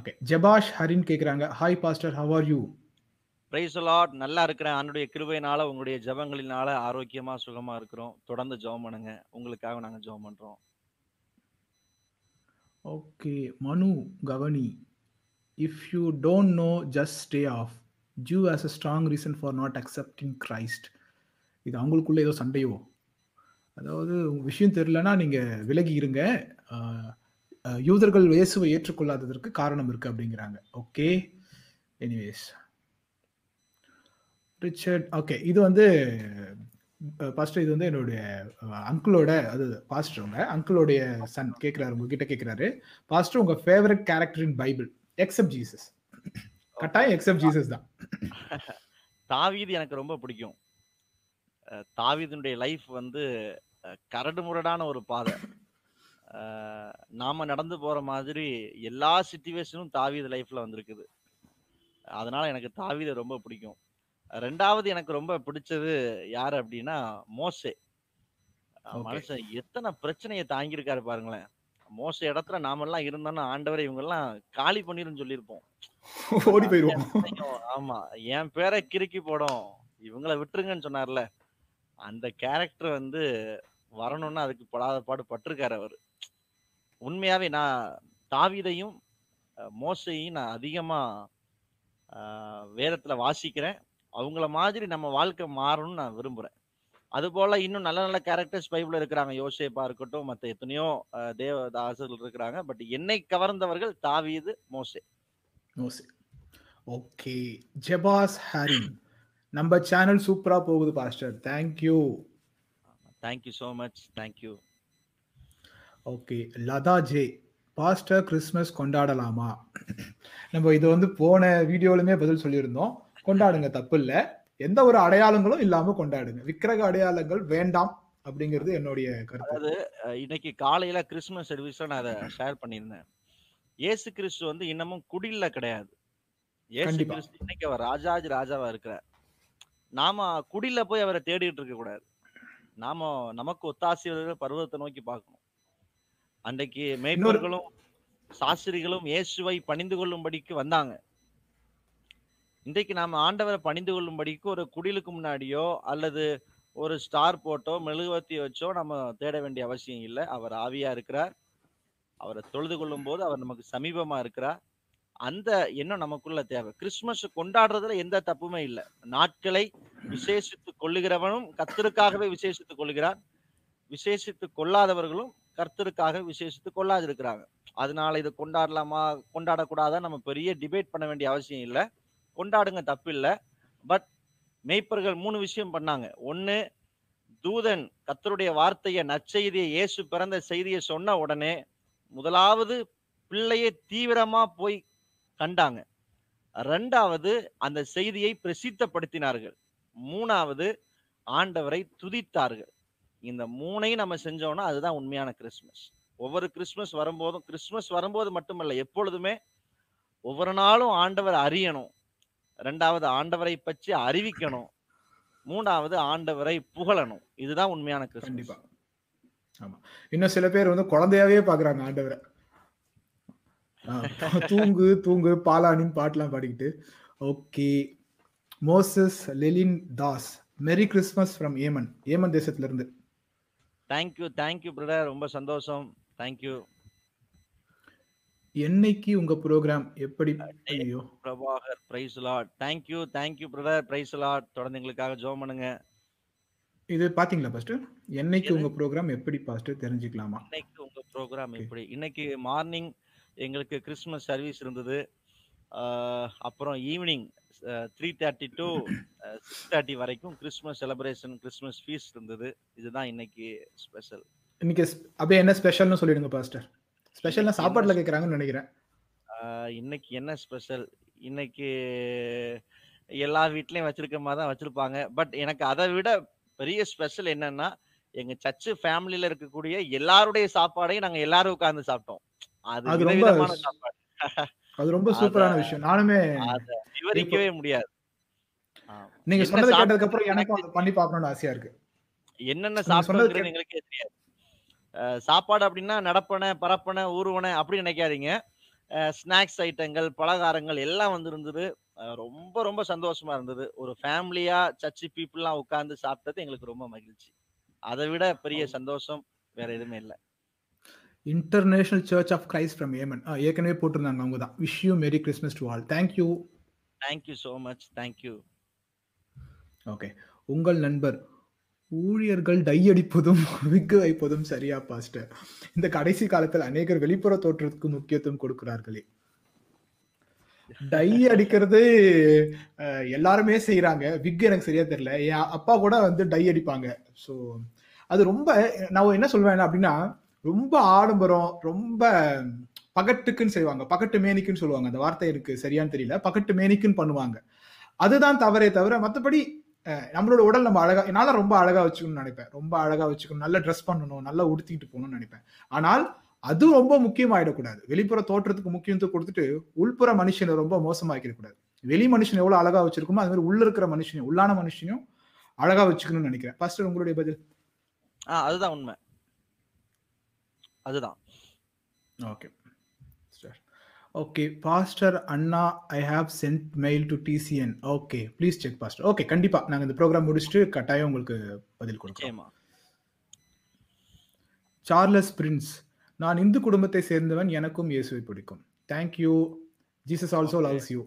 ஓகே, ஜபாஷ் ஹரின் கேக்குறாங்க, hi pastor, how are you? Praise the Lord, நல்லா இருக்கிறேன். ஆண்டவருடைய கிருபையினால உங்களுடைய ஜபங்களினால ஆரோக்கியமா சுகமா இருக்கிறோம். தொடர்ந்து ஜெபம் பண்ணுங்க, உங்களுக்காக நாங்க ஜெபம் பண்றோம். ஓகே, மனு கவனி, if you don't know just stay of Jew as a strong reason for not accepting Christ. இது அவங்களுக்குள்ள ஏதோ சண்டையோ, அதாவது விஷயம் தெரியலன்னா நீங்க விலகி இருங்க, யூதர்கள் இயேசுவை ஏற்றுக்கொள்ளாததற்கு காரணம் இருக்கு அப்படிங்கிறாங்க. Okay, anyways Richard. ஓகே, இது வந்து பாஸ்டர், இது வந்து என்னுடைய அங்கிளோட, அது பாஸ்டர் உங்க அங்கிளோடைய சன் கேட்குறாரு, உங்ககிட்ட கேட்குறாரு, பாஸ்டர் உங்கள் favourite character in Bible? Except Jesus. கட்டாயம் எக்ஸப்ட் ஜீசஸ் தான். தாவீது எனக்கு ரொம்ப பிடிக்கும். தாவீதுனுடைய லைஃப் வந்து கரடு முரடான ஒரு பாதை. நாம் நடந்து போகிற மாதிரி எல்லா சிச்சுவேஷனும் தாவீது லைஃப்பில் வந்திருக்குது. அதனால் எனக்கு தாவீது ரொம்ப பிடிக்கும். ரெண்டாவது எனக்கு ரொம்ப பிடிச்சது யாரு அப்படின்னா மோசே. மனுஷன் எத்தனை பிரச்சனையை தாங்கியிருக்காரு பாருங்களேன். மோசே இடத்துல நாமெல்லாம் இருந்தோம்னா ஆண்டவரை இவங்கெல்லாம் காலி பண்ணிருன்னு சொல்லியிருப்போம், ஓடி போயிருவோம். ஆமா, என் பேரை கிறுக்கி போடும், இவங்களை விட்டுருங்கன்னு சொன்னார்ல. அந்த கேரக்டர் வந்து வரணும்னா அதுக்கு படாத பாடு பட்டிருக்காரு அவரு. உண்மையாவே நான் தாவீதையும் மோசையும் நான் அதிகமா வேதத்துல வாசிக்கிறேன். அவங்கள மாதிரி நம்ம வாழ்க்கை மாறணும்னு நான் விரும்புகிறேன். அதுபோல் இன்னும் நல்ல நல்ல கேரக்டர்ஸ் பைபிளில் இருக்கிறாங்க. யோசேப்பா இருக்கட்டும், மற்ற எத்தனையோ தேவதாசர்கள் இருக்கிறாங்க. பட் என்னை கவர்ந்தவர்கள் தாவீது, மோசே. மோசே. ஓகே, ஜபாஸ் ஹரின், நம்ம சேனல் சூப்பராக போகுது pastor, thank you. Thank you so much, thank you. Okay, Latha J, pastor Christmas கொண்டாடலாமா? நம்ம இது வந்து போன வீடியோலுமே பதில் சொல்லியிருந்தோம். கொண்டாடுங்க, தப்பு இல்லை. எந்த ஒரு அடையாளங்களும் இல்லாம கொண்டாடுங்க. விக்கிரக அடையாளங்கள் வேண்டாம் அப்படிங்கிறது என்னுடைய கருத்து. இன்னைக்கு காலையில கிறிஸ்துமஸ் சர்வீஸ்ல நான் அதை ஷேர் பண்ணியிருந்தேன். ஏசு கிறிஸ்து வந்து இன்னமும் குடில்ல கிடையாது. ஏசு கிறிஸ்து இன்னைக்கு அவர் ராஜாஜி ராஜாவா இருக்கிறார். நாம குடில போய் அவரை தேடிட்டு இருக்க கூடாது. நாம நமக்கு ஒத்தாசிய பருவத்தை நோக்கி பார்க்கணும். அன்றைக்கு மேய்ப்பர்களும் சாஸ்திரிகளும் இயேசுவை பணிந்து கொள்ளும்படிக்கு வந்தாங்க. இன்றைக்கு நாம் ஆண்டவரை பணிந்து கொள்ளும்படிக்கு ஒரு குடிலுக்கு முன்னாடியோ அல்லது ஒரு ஸ்டார் போட்டோ மெழுகுவர்த்தி வச்சோ நம்ம தேட வேண்டிய அவசியம் இல்லை. அவர் ஆவியா இருக்கிறார். அவரை தொழுது கொள்ளும் போது அவர் நமக்கு சமீபமா இருக்கிறார். அந்த எண்ணம் நமக்குள்ள தேவை. கிறிஸ்துமஸ் கொண்டாடுறதுல எந்த தப்புமே இல்லை. நாட்களை விசேஷித்துக் கொள்ளுகிறவனும் கர்த்தருக்காகவே விசேஷித்துக் கொள்ளுகிறார், விசேஷித்துக் கொள்ளாதவர்களும் கர்த்தருக்காக விசேஷித்துக் கொள்ளாதிருக்கிறாங்க. அதனால இதை கொண்டாடலாமா கொண்டாடக்கூடாதா நம்ம பெரிய டிபேட் பண்ண வேண்டிய அவசியம் இல்லை. கொண்டாடுங்க, தப்பு இல்லை. பட் மேய்ப்பர்கள் மூணு விஷயம் பண்ணாங்க. ஒன்று, தூதன் கர்த்தருடைய வார்த்தையை நற்செய்தியை இயேசு பிறந்த செய்தியை சொன்ன உடனே முதலாவது பிள்ளையை தீவிரமா போய் கண்டாங்க. ரெண்டாவது, அந்த செய்தியை பிரசித்தப்படுத்தினார்கள். மூணாவது, ஆண்டவரை துதித்தார்கள். இந்த மூணையும் நம்ம செஞ்சோம்னா அதுதான் உண்மையான கிறிஸ்மஸ். ஒவ்வொரு கிறிஸ்மஸ் வரும்போதும், கிறிஸ்மஸ் வரும்போது மட்டுமல்ல, எப்பொழுதுமே ஒவ்வொரு நாளும் ஆண்டவர் அறியணும். ரெண்டாவது, ஆண்டவரை பற்றி அறிவிக்கணும். மூணாவது, ஆண்டவரை புகழணும். இதுதான் உண்மையான கிறிஸ்மஸ். ஆமா, இன்னும் சில பேர் வந்து குழந்தையாவே பாக்குறாங்க ஆண்டவரை. தூங்கு தூங்கு பாலானின் பாட்டுலாம் பாடிக்கிட்டு. ஓகே, மோசஸ் லெலின் தாஸ், மெரி கிறிஸ்மஸ் ஃப்ரம் ஏமன், ஏமன் தேசத்துல இருந்து. தேங்க்யூ தேங்க்யூ பிரதர், ரொம்ப சந்தோஷம். தேங்க்யூ. என்னைக்கு உங்க ப்ரோக்ராம் எப்படி? ஐயோ Prabhakar, praise Lord. Thank you thank you brother, praise Lord. தொடர்ந்து எங்களுக்காக ஜெபம் பண்ணுங்க. இது பாத்தீங்களா பாஸ்டர், என்னைக்கு உங்க ப்ரோக்ராம் எப்படி பாஸ்டர் தெரிஞ்சுக்கலாமா? இன்னைக்கு உங்க ப்ரோக்ராம் எப்படி? இன்னைக்கு மார்னிங் எங்களுக்கு கிறிஸ்மஸ் சர்வீஸ் இருந்தது. அப்புறம் evening three thirty to six thirty வரைக்கும் கிறிஸ்மஸ் செலிப்ரேஷன், கிறிஸ்மஸ் ஃபீஸ்ட் இருந்தது. இதுதான் இன்னைக்கு ஸ்பெஷல். இன்னைக்கு அப்படியே என்ன ஸ்பெஷல்னு சொல்லிடுங்க பாஸ்டர். ஸ்பெஷல்னா சாப்பாடுல கேக்குறாங்கன்னு நினைக்கிறேன். இன்னைக்கு என்ன ஸ்பெஷல்? இன்னைக்கு எல்லா வீட்லயும் வச்சிருக்க மாதிரி தான் வச்சிருப்பாங்க. பட் எனக்கு அதை விட பெரிய ஸ்பெஷல் என்னன்னா, எங்க சர்ச்சு ஃபேமிலியில இருக்கக்கூடிய எல்லாருடைய சாப்பாடையும் நாங்க எல்லாரும் உட்கார்ந்து சாப்பிட்டோம். அது விதவிதமான சாப்பாடு. அது ரொம்ப சூப்பரான விஷயம். நானுமே அதை விவரிக்கவே முடியாது. நீங்க சொன்னது கேட்டதுக்கு அப்புறம் எனக்கும் அதை பண்ணி பார்க்கணும்னு ஆசையா இருக்கு. என்னென்ன சாப்பிடுறது எங்களுக்கே தெரியாது. சாப்பாடு அப்படின்னா நடப்பனை பரப்பனை ஊர்வனை அப்படி நினைக்காதீங்க. ஸ்நாக்ஸ் ஐட்டங்கள், பலகாரங்கள் எல்லாம் வந்து இருந்தது. ரொம்ப ரொம்ப சந்தோஷமா இருந்தது. ஒரு ஃபேமிலியா சர்ச்சு பீப்புள்லாம் உட்கார்ந்து சாப்பிட்டது எங்களுக்கு ரொம்ப மகிழ்ச்சி. அதை விட பெரிய சந்தோஷம் வேற எதுவுமே இல்லை. International search of Christ from Yemen, ஏற்கனவே போட்டிருந்தாங்க. அவங்க தான் wish you Mary Christmas to all. Thank you thank you so much. Thank you. Okay, உங்கள் நண்பர் ஊழியர்கள் டை அடிப்பதும் விக்கு வைப்பதும் சரியா பாஸ்டர்? இந்த கடைசி காலத்தில் அநேகர் வெளிப்புற தோற்றத்துக்கு முக்கியத்துவம் கொடுக்கிறார்களே. டை அடிக்கிறது எல்லாருமே செய்யறாங்க. விக்கு எனக்கு சரியா தெரியல. என் அப்பா கூட வந்து டை அடிப்பாங்க. ஸோ அது ரொம்ப, நான் என்ன சொல்வேன் அப்படின்னா, ரொம்ப ஆடம்பரம், ரொம்ப பகட்டுக்குன்னு செய்வாங்க. பகட்டு மேனிக்குன்னு சொல்லுவாங்க. அந்த வார்த்தை எனக்கு சரியான்னு தெரியல. பகட்டு மேனிக்குன்னு பண்ணுவாங்க. அதுதான் தவறே தவிர மற்றபடி நம்மளோட உடல் நம்ம அழகா, என்னால ரொம்ப அழகா வச்சுக்கணும்னு நினைப்பேன். ரொம்ப அழகா வச்சுக்கணும், நல்லா ட்ரெஸ் பண்ணணும், நல்லா உடுத்திக்கிட்டு போகணும்னு நினைப்பேன். ஆனால் அது ரொம்ப முக்கியமாயிடக்கூடாது. வெளிப்புற தோற்றத்துக்கு முக்கியத்துவம் கொடுத்துட்டு உள்புற மனுஷனை ரொம்ப மோசமாக்கிடக்கூடாது. வெளி மனுஷன் எவ்வளவு அழகா வச்சிருக்குமோ அது மாதிரி உள்ள இருக்கிற மனுஷனையும், உள்ளான மனுஷனையும் அழகா வச்சுக்கணும்னு நினைக்கிறேன். பாஸ்டர், உங்களுடைய பதில்? ஆஹ் அதுதான் உண்மை. அதுதான். ஓகே ஓகே பாஸ்டர் அண்ணா, I have sent mail to TCN. Okay, please check pastor. Okay, கண்டிப்பா நாங்கள் இந்த ப்ரோக்ராம் முடிச்சுட்டு கட்டாயம் உங்களுக்கு பதில் கொடுக்கிறோம். சார்லஸ் பிரின்ஸ், நான் இந்து குடும்பத்தை சேர்ந்தவன், எனக்கும் இயேசுவை பிடிக்கும். Thank you. Jesus also loves you.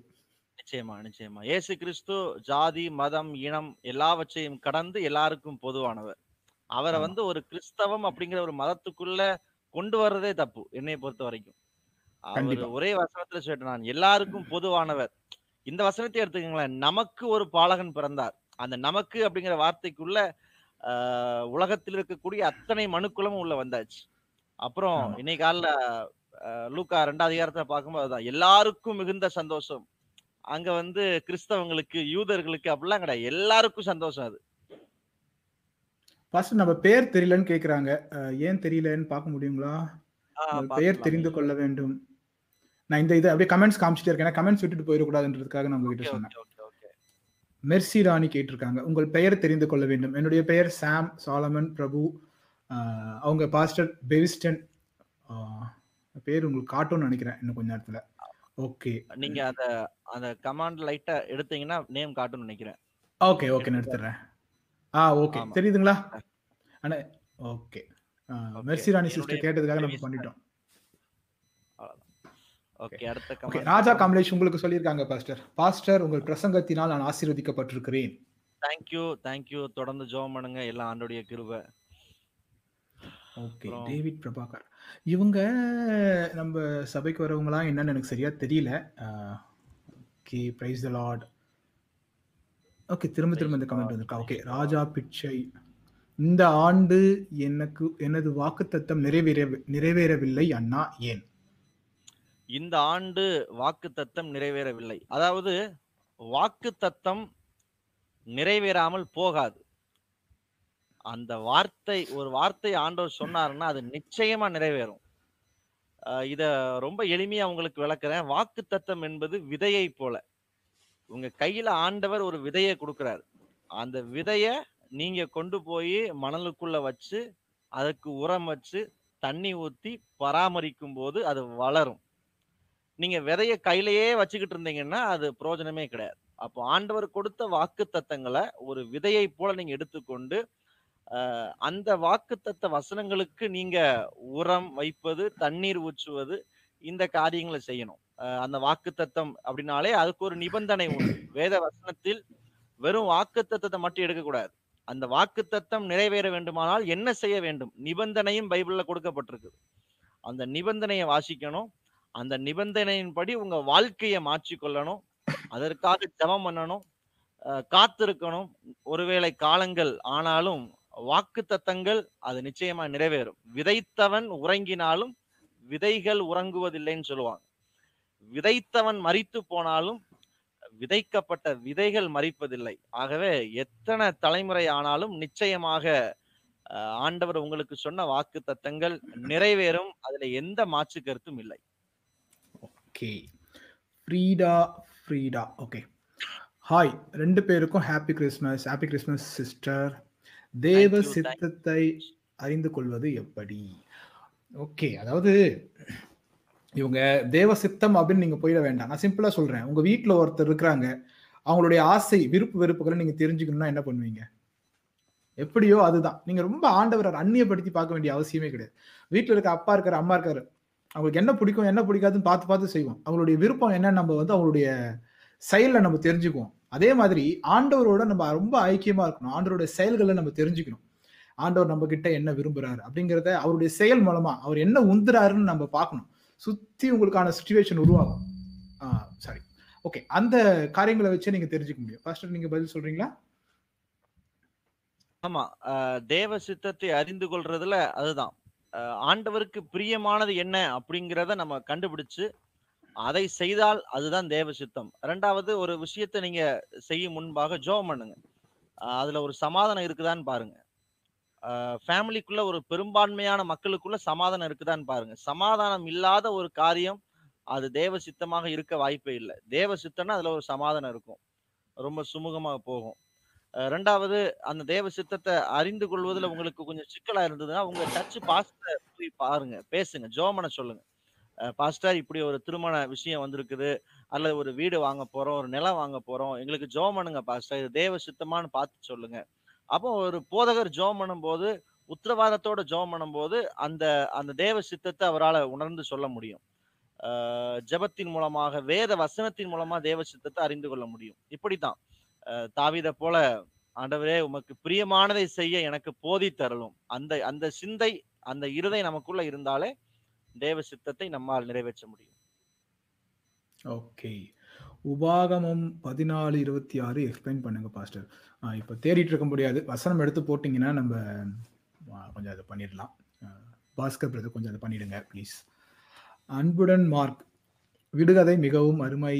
நிச்சயமா நிச்சயமா. இயேசு கிறிஸ்து ஜாதி மதம் இனம் எல்லாவற்றையும் கடந்து எல்லாருக்கும் பொதுவானவர். அவரை வந்து ஒரு கிறிஸ்தவம் அப்படிங்கிற ஒரு மதத்துக்குள்ள கொண்டு வர்றதே தப்பு என்னை பொறுத்த வரைக்கும். அவர் ஒரே வசனத்துல சொல்லிட்டான், எல்லாருக்கும் பொதுவானவர். இந்த வசனத்தை எடுத்துக்கங்களேன், நமக்கு ஒரு பாலகன் பிறந்தார். அந்த நமக்கு அப்படிங்கிற வார்த்தைக்குள்ள ஆஹ் உலகத்தில் இருக்கக்கூடிய அத்தனை மனுக்குலமும் உள்ள வந்தாச்சு. அப்புறம் இன்னைக்கு காலில லூக்கா ரெண்டாவது அதிகாரத்துல பார்க்கும்போது அதுதான் எல்லாருக்கும் மிகுந்த சந்தோஷம். அங்க வந்து கிறிஸ்தவங்களுக்கு, யூதர்களுக்கு அப்படிலாம் கிடையாது. எல்லாருக்கும் சந்தோஷம். அது ஃபர்ஸ்ட் நம்ம பேர் தெரியலன்னு கேக்குறாங்க. ஏன் தெரியலன்னு பார்க்க முடியுங்களா? பெயர் தெரிந்து கொள்ள வேண்டும். நான் இந்த இதை அப்படியே கமெண்ட்ஸ் காமிச்சிட்டே இருக்கேன். கமெண்ட்ஸ் விட்டுட்டு போயிடக்கூடாதுன்றதுக்காக நான் உங்ககிட்ட சொன்னேன். மெர்சி ராணி கேட்டிருக்காங்க, உங்கள் பெயர் தெரிந்து கொள்ள வேண்டும். என்னுடைய பெயர் சாம் சாலமன் பிரபு. அவங்க பாஸ்டர் பெவிஸ்டன் பேர் உங்களுக்கு காட்டணும்னு நினைக்கிறேன் இன்னும் கொஞ்ச நேரத்துல. ஓகே, நீங்க அந்த அந்த கமாண்ட் லைட்டா எடுத்தீங்கன்னா நேம் காட்டணும்னு நினைக்கிறேன். ஓகே ஓகே, நான் எடுத்துறேன். ஆ ஓகே, தெரியுதுங்களா அண்ணா? ஓகே, மெர்சி ராணி சிஸ்டர் கேட்டதுக்காக நம்ம பண்ணிட்டோம். ராஜா கமலேஷ் உங்களுக்கு சொல்லியிருக்காங்க, பாஸ்டர் பாஸ்டர் உங்கள் பிரசங்கத்தினால் நான் ஆசீர்வதிக்கப்பட்டிருக்கிறேன். Thank you, thank you. தொடர்ந்து ஜெபம் பண்ணுங்க, எல்லாம் ஆண்டவருடைய கிருபை. ஓகே, டேவிட் பிரபாகர் இவங்க நம்ம சபைக்கு வரவங்களா என்னன்னு எனக்கு சரியா தெரியல. Okay, praise the Lord. Okay, திரும்ப திரும்ப இந்த கமெண்ட் வந்திருக்கா. ஓகே, ராஜா பிச்சை, இந்த ஆண்டு எனக்கு எனது வாக்குத்தத்தம் நிறைவேற நிறைவேறவில்லை அண்ணா. ஏன் இந்த ஆண்டு வாக்குத்தத்தம் நிறைவேறவில்லை? அதாவது வாக்குத்தத்தம் நிறைவேறாமல் போகாது. அந்த வார்த்தை, ஒரு வார்த்தை ஆண்டவர் சொன்னாருன்னா அது நிச்சயமா நிறைவேறும். இத ரொம்ப எளிமையா அவங்களுக்கு விளக்குறேன். வாக்குத்தத்தம் என்பது விதையை போல. உங்க கையில ஆண்டவர் ஒரு விதையை கொடுக்கிறார். அந்த விதைய நீங்க கொண்டு போய் மணலுக்குள்ள வச்சு அதுக்கு உரம் வச்சு தண்ணி ஊத்தி பராமரிக்கும் போது அது வளரும். நீங்க விதைய கையிலேயே வச்சுக்கிட்டு இருந்தீங்கன்னா அது பிரயோஜனமே கிடையாது. அப்போ ஆண்டவர் கொடுத்த வாக்கு தத்தங்களை ஒரு விதையை போல நீங்க எடுத்துக்கொண்டு அஹ் அந்த வாக்கு தத்த வசனங்களுக்கு நீங்க உரம் வைப்பது, தண்ணீர் ஊற்றுவது, இந்த காரியங்களை செய்யணும். அந்த வாக்கு தத்தம் அப்படின்னாலே அதுக்கு ஒரு நிபந்தனை உண்டு. வேத வசனத்தில் வெறும் வாக்கு தத்தத்தை மட்டும் எடுக்கக்கூடாது. அந்த வாக்கு தத்தம் நிறைவேற வேண்டுமானால் என்ன செய்ய வேண்டும்? நிபந்தனையும் பைபிள்ல கொடுக்கப்பட்டிருக்குது. அந்த நிபந்தனையை வாசிக்கணும். அந்த நிபந்தனையின்படி உங்க வாழ்க்கையை மாற்றிக்கொள்ளணும். அதற்காக ஜெபம் பண்ணணும், காத்திருக்கணும். ஒருவேளை காலங்கள் ஆனாலும் வாக்கு தத்தங்கள் அது நிச்சயமா நிறைவேறும். விதைத்தவன் உறங்கினாலும் விதைகள் உறங்குவதில்லைன்னு சொல்லுவாங்க. விதைத்தவன் மரித்து போனாலும் விதைக்கப்பட்ட விதைகள் மரிப்பதில்லை. ஆகவே எத்தனை தலைமுறை ஆனாலும் நிச்சயமாக ஆண்டவர் உங்களுக்கு சொன்ன வாக்கு தத்தங்கள் நிறைவேறும். அதுல எந்த மாற்று கருத்தும் இல்லை. Okay, Freeda Freeda okay hi. ரெண்டு பேருக்கும் happy Christmas. Happy Christmas sister. தேவ சித்தத்தை அறிந்து கொள்வது எப்படி? ஓகே, அதாவது இவங்க தேவ சித்தம் அப்படின்னு நீங்கள் போயிட வேண்டாம். நான் சிம்பிளாக சொல்கிறேன். உங்கள் வீட்டில் ஒருத்தர் இருக்கிறாங்க, அவங்களுடைய ஆசை விருப்பு வெறுப்புகளை நீங்கள் தெரிஞ்சுக்கணும்னா என்ன பண்ணுவீங்க? எப்படியோ அதுதான். நீங்கள் ரொம்ப ஆண்டவரை அந்நியப்படுத்தி பார்க்க வேண்டிய அவசியமே கிடையாது. வீட்டில் இருக்க அப்பா இருக்கிற அம்மா இருக்கிற அவங்களுக்கு என்ன பிடிக்கும் என்ன பிடிக்காதுன்னு பார்த்து பார்த்து செய்வோம். அவங்களுடைய விருப்பம் என்ன நம்ம வந்து அவங்களுடைய செயலில் நம்ம தெரிஞ்சுக்குவோம். அதே மாதிரி ஆண்டவரோட நம்ம ரொம்ப ஐக்கியமாக இருக்கணும். ஆண்டவரோட செயல்களை நம்ம தெரிஞ்சுக்கணும். ஆண்டவர் நம்ம கிட்ட என்ன விரும்புகிறாரு அப்படிங்கிறத அவருடைய செயல் மூலமாக அவர் என்ன உந்துறாருன்னு நம்ம பார்க்கணும். சுற்றி உங்களுக்கான சுச்சுவேஷன் உருவாகும். ஆ சாரி ஓகே அந்த காரியங்களை வச்சு நீங்கள் தெரிஞ்சுக்க முடியும். ஃபர்ஸ்ட் நீங்கள் பதில் சொல்கிறீங்களா? ஆமாம், தேவ சித்தத்தை அறிந்து கொள்றதுல அதுதான் ஆண்டவருக்கு பிரியமானது என்ன அப்படிங்கிறத நம்ம கண்டுபிடிச்சு அதை செய்தால் அதுதான் தேவ சித்தம். ரெண்டாவது, ஒரு விஷயத்தை நீங்க செய்யும் முன்பாக ஜெபம் பண்ணுங்க. அதுல ஒரு சமாதானம் இருக்குதான்னு பாருங்க. ஃபேமிலிக்குள்ள ஒரு பெரும்பான்மையான மக்களுக்குள்ள சமாதானம் இருக்குதான்னு பாருங்க. சமாதானம் இல்லாத ஒரு காரியம் அது தேவ சித்தமாக இருக்க வாய்ப்பே இல்லை. தேவ சித்தம்னா அதுல ஒரு சமாதானம் இருக்கும், ரொம்ப சுமூகமாக போகும். ரெண்டாவது, அந்த தேவ சித்தத்தை அறிந்து கொள்வதில் உங்களுக்கு கொஞ்சம் சிக்கலா இருந்ததுன்னா உங்க டச் பாஸ்டர் போய் பாருங்க, பேசுங்க, ஜோமனை சொல்லுங்க. பாஸ்டர் இப்படி ஒரு திருமண விஷயம் வந்திருக்குது, அல்லது ஒரு வீடு வாங்க போறோம், ஒரு நிலம் வாங்க போறோம், எங்களுக்கு ஜோமனுங்க பாஸ்டர், இது தேவ சித்தமானு பார்த்து சொல்லுங்க. அப்போ ஒரு போதகர் ஜோம் பண்ணும் போது, உத்தரவாதத்தோட ஜோம் பண்ணும் போது அந்த அந்த தேவ சித்தத்தை அவரால் உணர்ந்து சொல்ல முடியும். அஹ் ஜபத்தின் மூலமாக, வேத வசனத்தின் மூலமா தேவ சித்தத்தை அறிந்து கொள்ள முடியும். இப்படித்தான் தாவீதை போல ஆண்டவரே உமக்கு பிரியமானதை செய்ய எனக்கு போதி தரலும், அந்த அந்த சிந்தை, அந்த இருதை நமக்குள்ள இருந்தாலே தேவ சித்தத்தை நம்மால் நிறைவேற்ற முடியும். ஓகே, உபாகமம் பதினாலு இருபத்தி ஆறு எக்ஸ்பிளைன் பண்ணுங்க பாஸ்டர். இப்போ தேடிட்டு இருக்க முடியாது, வசனம் எடுத்து போட்டிங்கன்னா நம்ம கொஞ்சம் அதை பண்ணிடலாம். பாஸ்கர் பிரதர் கொஞ்சம் அதை பண்ணிடுங்க ப்ளீஸ். அன்புடன் மார்க், விடுகதை மிகவும் அருமை.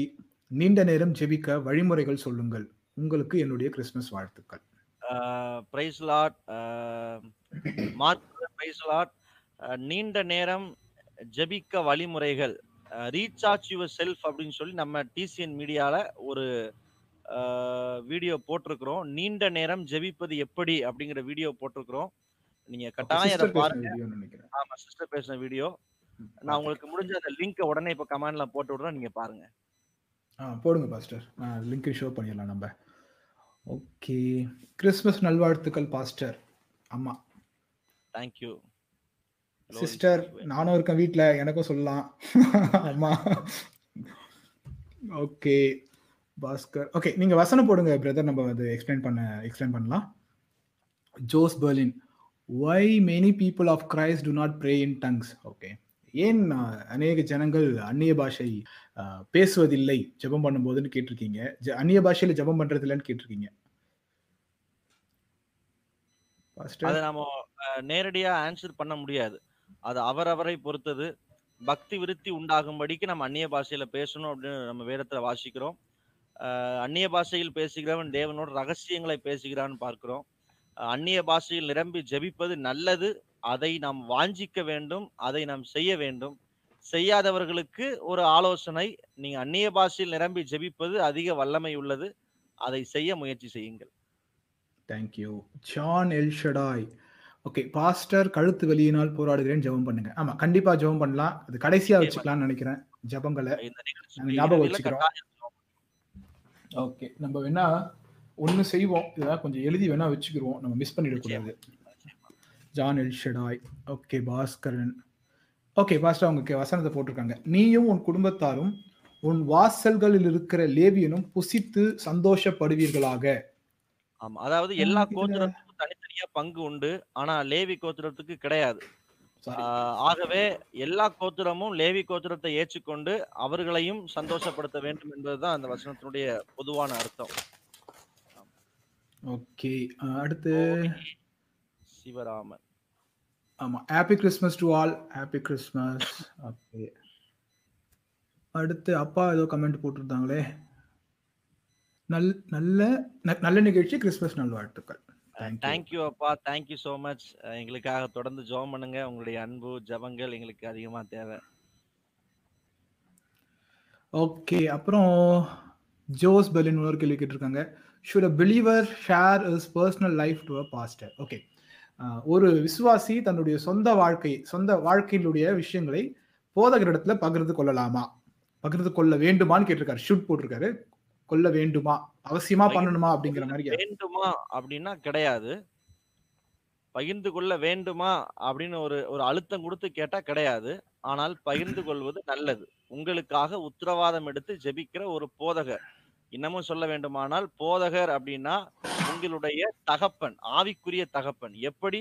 நீண்ட நேரம் ஜெபிக்க வழிமுறைகள் சொல்லுங்கள். உங்களுக்கு என்னுடைய கிறிஸ்மஸ் வாழ்த்துக்கள். Praise Lord Mark, praise Lord. நீண்ட நேரம் ஜெபிக்க வழிமுறைகள், ரீசார்ஜ் யுவர் செல்ஃப் அப்படின்னு சொல்லி நம்ம டிசிஎன் மீடியால ஒரு வீடியோ போட்டிருக்கிறோம். நீண்ட நேரம் ஜெபிப்பது எப்படி அப்படிங்கிற வீடியோ போட்டிருக்கிறோம். நீங்க கட்டாயம் அதை பாருங்க. ஆமா, சிஸ்டர் பேசின வீடியோ. நான் உங்களுக்கு முடிஞ்ச அந்த லிங்க் உடனே இப்ப கமெண்ட்ல போட்டு விடுறேன், நீங்க பாருங்க. ஆ போடுங்க பாஸ்டர், லிங்க் ஷோ பண்ணிடலாம் நம்ம. ஓகே, கிறிஸ்மஸ் நல்வாழ்த்துக்கள் பாஸ்டர். ஆமாம், தேங்க்யூ. சிஸ்டர் நானும் இருக்கேன் வீட்டுல, எனக்கும் சொல்லலாம். அம்மா ஓகே பாஸ்கர் ஓகே நீங்க வசனம் போடுங்க பிரதர், நம்ம அது எக்ஸ்பிளைன் பண்ண எக்ஸ்பிளைன் பண்ணலாம். Jose Berlin, why many people of Christ do not pray in tongues? Okay, ஏன் அநேக ஜனங்கள் அந்நிய பாஷை பேசுவதில்லை ஜெபம் பண்ணும்போதுன்னு கேட்டிருக்கீங்க. அந்நிய பாஷையில ஜெபம் பண்றது இல்லைன்னு கேட்டிருக்கீங்க. அதை நாம நேரடியா ஆன்சர் பண்ண முடியாது, அது அவரவரை பொறுத்தது. பக்தி விருத்தி உண்டாகும்படிக்கு நம்ம அந்நிய பாஷையில பேசணும் அப்படின்னு நம்ம வேதத்துல வாசிக்கிறோம். அந்நிய பாஷையில் பேசுகிறவன் தேவனோட ரகசியங்களை பேசுகிறான்னு பார்க்கிறோம். அந்நிய பாஷையில் நிரம்பி ஜெபிப்பது நல்லது, அதை நாம் வாஞ்சிக்க வேண்டும், அதை நாம் செய்ய வேண்டும். செய்யாதவர்களுக்கு ஒரு ஆலோசனை, நீங்க அந்நிய பாஷையில் நிரம்பி ஜெபிப்பது அதிக வல்லமை உள்ளது, அதை செய்ய முயற்சி செய்யுங்கள். Thank you John Elshaddai. Okay pastor, கழுத்து வெளியினால் போராடுகிறேன் ஜெபம் பண்ணுங்க. ஆமா கண்டிப்பா ஜெபம் பண்ணலாம், அது கடைசியா வச்சுக்கலாம்னு நினைக்கிறேன் ஜெபங்களை. ஓகே நம்ம வேணா ஒன்று செய்வோம், இதெல்லாம் கொஞ்சம் எழுதி வேணா வச்சுக்கிறோம், நம்ம மிஸ் பண்ணிடக்கூடாது. John Elshaddai okay Baskaran okay pastor அவங்க வசனத்தை போட்டிருக்காங்க. நீயும் உன் குடும்பத்தாரும் உன் வாசல்களில் இருக்கிற லேவியனும் புசித்து சந்தோஷப்படுவீர்களாக. ஆமா, அதாவது எல்லா கோத்திரத்துக்கும் தனித்தனியா பங்கு உண்டு, ஆனா லேவி கோத்திரத்துக்கு கிடையாது. ஆகவே எல்லா கோத்திரமும் லேவி கோத்திரத்தை ஏற்றுக்கொண்டு அவர்களையும் சந்தோஷப்படுத்த வேண்டும் என்பதுதான் அந்த வசனத்தினுடைய பொதுவான அர்த்தம். ஓகே அடுத்து சிவராமன். ஆமா happy Christmas to all, happy Christmas. Okay அடுத்து அப்பா ஏதோ கமெண்ட் போட்டுருந்தாங்களே, நல் நல்ல நல்ல நிகழ்ச்சி, கிறிஸ்மஸ் நல்வாழ்த்துக்கள். தேங்க்யூ அப்பா, தேங்க்யூ ஸோ மச். எங்களுக்காக தொடர்ந்து ஜெபம் பண்ணுங்க, உங்களுடைய அன்பு ஜெபங்கள் எங்களுக்கு அதிகமாக தேவை. ஓகே அப்புறம் ஜோஸ் பெர்லின் ஒரு கேள்வி கேட்டிருக்காங்க, should a believer share his personal life to a pastor? Okay, ஒரு விசுவாசி தன்னுடைய சொந்த வாழ்க்கை சொந்த வாழ்க்கையினுடைய விஷயங்களை போதகர் இடத்துல பகிர்ந்து கொள்ளலாமா, பகிர்ந்து கொள்ள வேண்டுமான்னு கேட்டிருக்காரு. ஷூட் போட்டிருக்காரு, கொள்ள வேண்டுமா அவசியமா பண்ணணுமா அப்படிங்கிற மாதிரி. வேண்டுமா அப்படின்னா கிடையாது, பகிர்ந்து கொள்ள வேண்டுமா அப்படின்னு ஒரு ஒரு அழுத்தம் கொடுத்து கேட்டா கிடையாது. ஆனால் பகிர்ந்து கொள்வது நல்லது. உங்களுக்காக உத்தரவாதம் எடுத்து ஜெபிக்கிற ஒரு போதகர், இன்னமும் சொல்ல வேண்டுமானால் போதகர் அப்படின்னா உங்களுடைய தகப்பன், ஆவிக்குரிய தகப்பன். எப்படி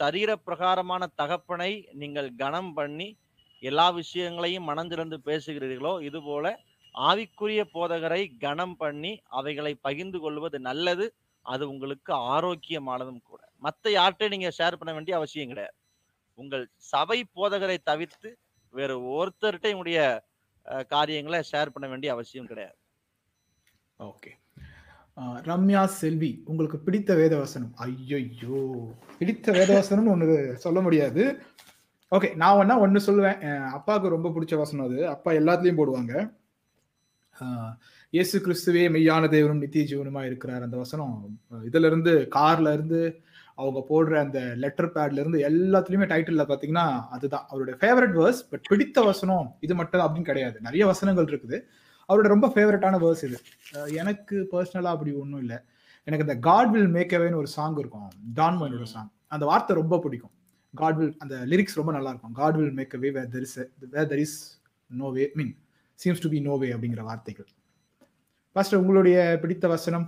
சரீர பிரகாரமான தகப்பனை நீங்கள் கனம் பண்ணி எல்லா விஷயங்களையும் மனந்திறந்து பேசுகிறீர்களோ, இதுபோல ஆவிக்குரிய போதகரை கனம் பண்ணி அவைகளை பகிர்ந்து கொள்வது நல்லது. அது உங்களுக்கு ஆரோக்கியமானதும் கூட. மற்ற யார்கிட்டையும் நீங்க ஷேர் பண்ண வேண்டிய அவசியம் கிடையாது. உங்கள் சபை போதகரை தவிர்த்து வேற ஒருத்தர்கிட்ட உங்களுடைய காரியங்களை ஷேர் பண்ண வேண்டிய அவசியம் கிடையாது. ஓகே ரம்யா செல்வி, உங்களுக்கு பிடித்த வேதவசனம்? ஐயோ பிடித்த வேதவசனம்னு ஒன்று சொல்ல முடியாது. ஓகே நான் வேணா ஒன்று சொல்லுவேன், அப்பாவுக்கு ரொம்ப பிடிச்ச வசனம் அது, அப்பா எல்லாத்துலேயும் போடுவாங்க. இயேசு கிறிஸ்துவே மெய்யான தேவனும் நித்திய ஜீவனுமா இருக்கிறார் அந்த வசனம். இதுல இருந்து கார்ல இருந்து அவங்க போடுற அந்த லெட்டர் பேட்ல இருந்து எல்லாத்துலயுமே டைட்டில்ல பாத்தீங்கன்னா அதுதான் அவருடைய ஃபேவரட் வேர்ஸ். பட் பிடித்த வசனம் இது மட்டும் அப்படின்னு கிடையாது, நிறைய வசனங்கள் இருக்குது. அவரோட ரொம்ப ஃபேவரட்டான வேர்ஸ் இது. எனக்கு பர்சனலா அப்படி ஒன்றும் இல்லை, எனக்கு இந்த காட் வில் மேக் அவேன்னு ஒரு சாங் இருக்கும், டான் மோனோட சாங், அந்த வார்த்தை ரொம்ப பிடிக்கும். காட் வில், அந்த லிரிக்ஸ் ரொம்ப நல்லா இருக்கும். God will make away where there is where there is no way mean seems to be no way அப்படிங்கிற வார்த்தைகள். பாஸ்டர் உங்களுடைய பிடித்த வசனம்?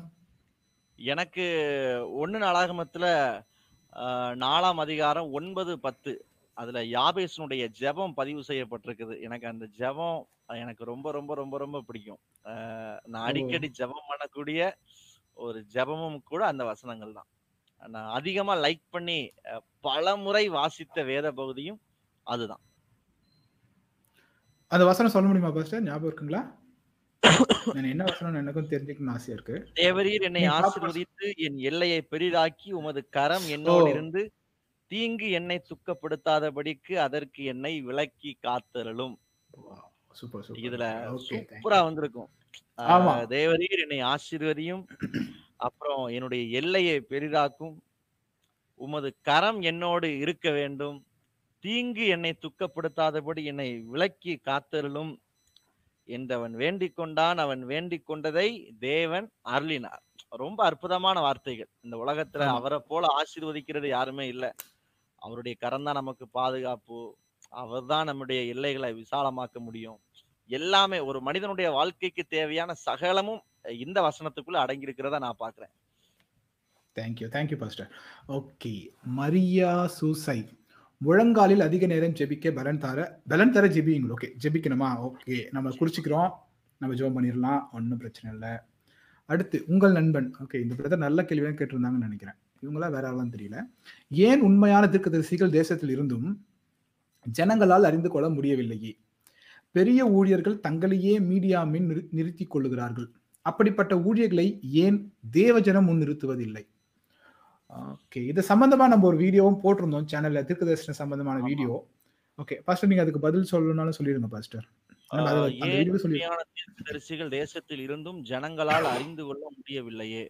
எனக்கு ஒன்று நாளாகமத்தில் நாலாம் அதிகாரம் ஒன்பது பத்து, அதில் யாபேசனுடைய ஜெபம் பதிவு செய்யப்பட்டிருக்குது. எனக்கு அந்த ஜெபம் எனக்கு ரொம்ப ரொம்ப ரொம்ப ரொம்ப பிடிக்கும். நான் அடிக்கடி ஜெபம் பண்ணக்கூடிய ஒரு ஜெபமும் கூட அந்த வசனங்கள் தான். நான் அதிகமாக லைக் பண்ணி பல முறை வாசித்த வேத பகுதியும் அதுதான். அந்த வசனம் சொல்ல முடியுமா பாஸ்டர், ஞாபகம் இருக்குங்களா? நான் என்ன வசனம் எனக்கும் தெரிஞ்சுக்கணும்னு ஆசையா இருக்கு. தேவரீர் என்னை ஆசீர்வதித்து என் எல்லையை பெரிதாக்கி உமது கரம் என்னோடு இருந்து தீங்கு என்னை துக்கப்படுத்தாதபடிக்கு அதற்கு என்னை விலக்கி காத்தருளும். இதுல சூப்பரா வந்திருக்கும், தேவரீர் என்னை ஆசீர்வதியும், அப்புறம் என்னுடைய எல்லையை பெரிதாக்கும், உமது கரம் என்னோடு இருக்க வேண்டும், தீங்கு என்னை துக்கப்படுத்தாதபடி என்னை விலக்கி காத்தருளும் என்றவன் வேண்டிக் கொண்டான், அவன் வேண்டிக் கொண்டதை தேவன் அருளினார். ரொம்ப அற்புதமான வார்த்தைகள். இந்த உலகத்துல அவரை போல ஆசீர்வதிக்கிறது யாருமே இல்லை. அவருடைய கரம் தான் நமக்கு பாதுகாப்பு. அவர் தான் நம்முடைய எல்லைகளை விசாலமாக்க முடியும். எல்லாமே ஒரு மனிதனுடைய வாழ்க்கைக்கு தேவையான சகலமும் இந்த வசனத்துக்குள்ள அடங்கியிருக்கிறதா நான் பாக்குறேன். Thank you thank you pastor. Okay, Maria Susai, முழங்காலில் அதிக நேரம் ஜெபிக்க பலன் தர பலன் தர ஜெபிங்களா? ஓகே, ஜெபிக்கணுமா? ஓகே, நம்ம குறிச்சிக்கிறோம், நம்ம ஜெபம் பண்ணிடலாம், ஒன்றும் பிரச்சனை இல்லை. அடுத்து உங்கள் நண்பன். ஓகே, இந்த பிரதர் நல்ல கேள்வியாக கேட்டிருந்தாங்கன்னு நினைக்கிறேன். இவங்களா வேற ஆளான்னு தெரியல. ஏன் உண்மையான தீர்க்கதரிசிகள் தேசத்தில் இருந்தும் ஜனங்களால் அறிந்து கொள்ள முடியவில்லையே? பெரிய ஊழியர்கள் தங்களையே மீடியாமின் நிறு நிறுத்தி கொள்ளுகிறார்கள். அப்படிப்பட்ட ஊழியர்களை ஏன் தேவஜனம் முன் நிறுத்துவதில்லை? ஓகே, இது சம்பந்தமா நம்ம ஒரு வீடியோவும் போட்டிருந்தோம் சேனல்ல, தீர்க்கதரிசன சம்பந்தமான வீடியோ. ஓகே பாஸ்டர், நீங்க அதுக்கு பதில் சொல்லணும்னாலும் சொல்லிடுங்க பாஸ்டர். தீர்க்கதரிசிகள் தேசத்தில் இருந்தும் ஜனங்களால் அறிந்து கொள்ள முடியவில்லையே,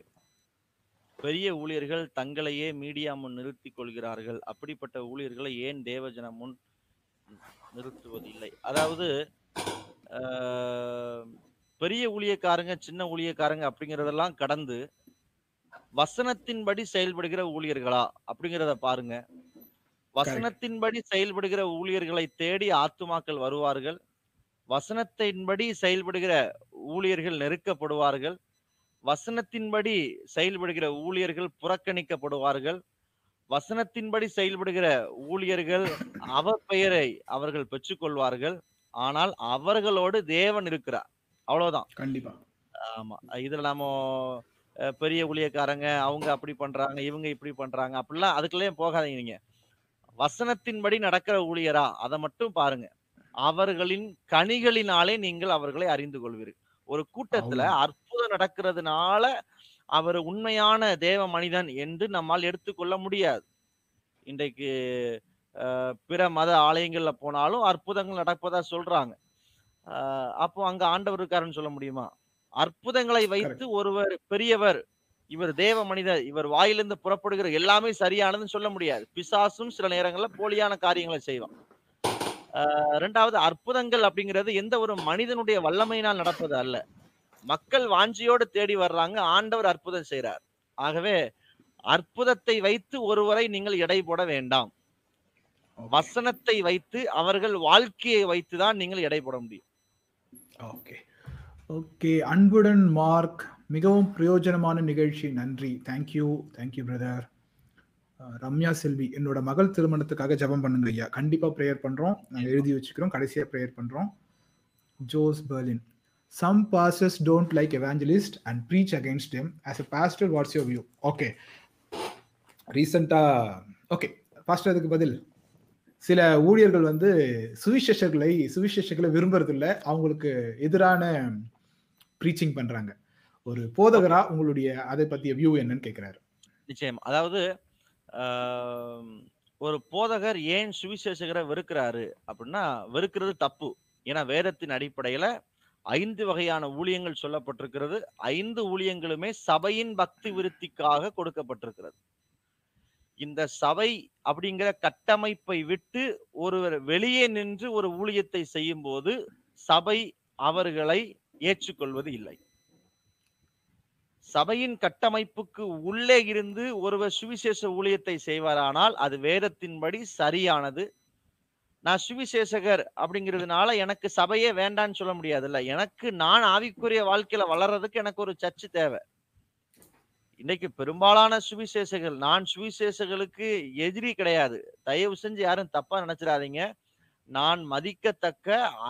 பெரிய ஊழியர்கள் தங்களையே மீடியா முன் நிறுத்திக் கொள்கிறார்கள், அப்படிப்பட்ட ஊழியர்களை ஏன் தேவஜனம் முன் நிறுத்துவதில்லை? அதாவது பெரிய ஊழியக்காரங்க சின்ன ஊழியக்காரங்க அப்படிங்கிறதெல்லாம் கடந்து வசனத்தின்படி செயல்படுகிற ஊழியர்களா அப்படிங்கிறத பாருங்க. வசனத்தின்படி செயல்படுகிற ஊழியர்களை தேடி ஆத்துமாக்கள் வருவார்கள். வசனத்தின்படி செயல்படுகிற ஊழியர்கள் நெருக்கப்படுவார்கள். வசனத்தின்படி செயல்படுகிற ஊழியர்கள் புறக்கணிக்கப்படுவார்கள். வசனத்தின்படி செயல்படுகிற ஊழியர்கள் அவர் பெயரை அவர்கள் பெற்றுக்கொள்வார்கள். ஆனால் அவர்களோடு தேவன் இருக்கிறார், அவ்வளவுதான். கண்டிப்பா. ஆமா, இதுல நாம பெரிய ஊழியக்காரங்க அவங்க அப்படி பண்றாங்க, இவங்க இப்படி பண்றாங்க அப்படிலாம் அதுக்குள்ளே போகாதீங்க. நீங்க வசனத்தின்படி நடக்கிற ஊழியரா அதை மட்டும் பாருங்க. அவர்களின் கனிகளினாலே நீங்கள் அவர்களை அறிந்து கொள்வீர்கள். ஒரு கூட்டத்துல அற்புதம் நடக்கிறதுனால அவர் உண்மையான தேவ மனிதன் என்று நம்மால் எடுத்துக்கொள்ள முடியாது. இன்றைக்கு பிற மத ஆலயங்கள்ல போனாலும் அற்புதங்கள் நடப்பதா சொல்றாங்க. ஆஹ் அப்போ அங்க ஆண்டவர் இருக்காருன்னு சொல்ல முடியுமா? அற்புதங்களை வைத்து ஒருவர் பெரியவர், இவர் தேவ மனிதர், இவர் வாயிலிருந்து புறப்படுகிற எல்லாமே சரியானதுன்னு சொல்ல முடியாது. பிசாசும் சில நேரங்கள்ல போலியான காரியங்களை செய்வான். ஆஹ் ரெண்டாவது, அற்புதங்கள் அப்படிங்கிறது எந்த ஒரு மனிதனுடைய வல்லமையினால் நடப்பது அல்ல. மக்கள் வாஞ்சியோடு தேடி வர்றாங்க, ஆண்டவர் அற்புதம் செய்கிறார். ஆகவே அற்புதத்தை வைத்து ஒருவரை நீங்கள் எடை போட வேண்டாம். வசனத்தை வைத்து அவர்கள் வாழ்க்கையை வைத்து தான் நீங்கள் எடை போட முடியும். Okay okay. அன்புடன் மார்க், மிகவும் பிரயோஜனமான நிகழ்ச்சி, நன்றி. Thank you thank you brother. Ramya Selvi, என்னோட மகள் திருமணத்துக்காக ஜெபம் பண்ணுங்க ஐயா. கண்டிப்பா பிரேயர் பண்றோம், நாங்கள் எழுதி வச்சுக்கிறோம், கடைசியா பிரேயர் பண்றோம். Jose Berlin, some pastors don't like evangelist and preach against them. As a pastor, what's your view? Okay, recently okay pastor adukku badil sila oodiyargal vandu suvisheshagalai suvisheshagalai virumbaradhu illa, avangalukku edirana preaching pandranga. Oru podagara ungaludaiya adai pathiya view ennu kekkararu. Nichayam, adhavadhu ஒரு போதகர் ஏன் சுவிசேஷகரை வெறுக்கிறாரு அப்படின்னா, வெறுக்கிறது தப்பு. ஏன்னா வேதத்தின் அடிப்படையில ஐந்து வகையான ஊழியங்கள் சொல்லப்பட்டிருக்கிறது. ஐந்து ஊழியங்களுமே சபையின் பக்தி விருத்திக்காக கொடுக்கப்பட்டிருக்கிறது. இந்த சபை அப்படிங்கிற கட்டமைப்பை விட்டு ஒருவர் வெளியே நின்று ஒரு ஊழியத்தை செய்யும் போது சபை அவர்களை ஏற்றுக்கொள்வது இல்லை. சபையின் கட்டமைப்புக்கு உள்ளே இருந்து ஒருவர் சுவிசேஷ ஊழியத்தை செய்வாரானால் அது வேதத்தின்படி சரியானது. நான் சுவிசேஷகர் அப்படிங்கிறதுனால எனக்கு சபையே வேண்டான்னு சொல்ல முடியாதுல்ல. எனக்கு நான் ஆவிக்குரிய வாழ்க்கையில வளர்றதுக்கு எனக்கு ஒரு சர்ச்சு தேவை. இன்னைக்கு பெரும்பாலான சுவிசேஷகர், நான் சுவிசேஷகர்களுக்கு எதிரி கிடையாது, தயவு செஞ்சு யாரும் தப்பா நினைச்சிடாதீங்க. நான் மதிக்கத்தக்க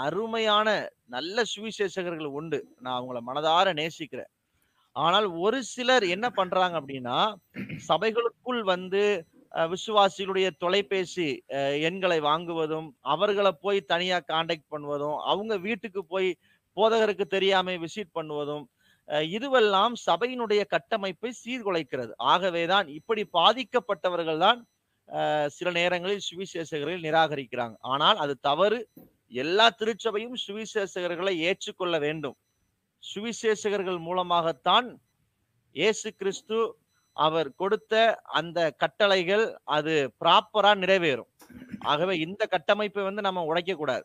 அருமையான நல்ல சுவிசேஷகர்கள் உண்டு, நான் அவங்கள மனதார நேசிக்கிறேன். ஆனால் ஒரு சிலர் என்ன பண்றாங்க அப்படின்னா, சபைகளுக்குள் வந்து விசுவாசிகளுடைய தொலைபேசி எண்களை வாங்குவதும், அவர்களை போய் தனியா கான்டாக்ட் பண்ணுவதும், அவங்க வீட்டுக்கு போய் போதகருக்கு தெரியாம விசிட் பண்ணுவதும், இதுவெல்லாம் சபையினுடைய கட்டமைப்பை சீர்குலைக்கிறது. ஆகவேதான் இப்படி பாதிக்கப்பட்டவர்கள் தான் சில நேரங்களில் சுவிசேஷகர்கள் நிராகரிக்கிறாங்க. ஆனால் அது தவறு. எல்லா திருச்சபையும் சுவிசேஷகர்களை ஏற்றுக்கொள்ள வேண்டும். சுவிசேஷகர்கள் மூலமாகத்தான் இயேசு கிறிஸ்து அவர் கொடுத்த அந்த கட்டளைகள் அது ப்ராப்பரா நிறைவேறும். ஆகவே இந்த கட்டமைப்பை வந்து நம்ம உடைக்க கூடாது.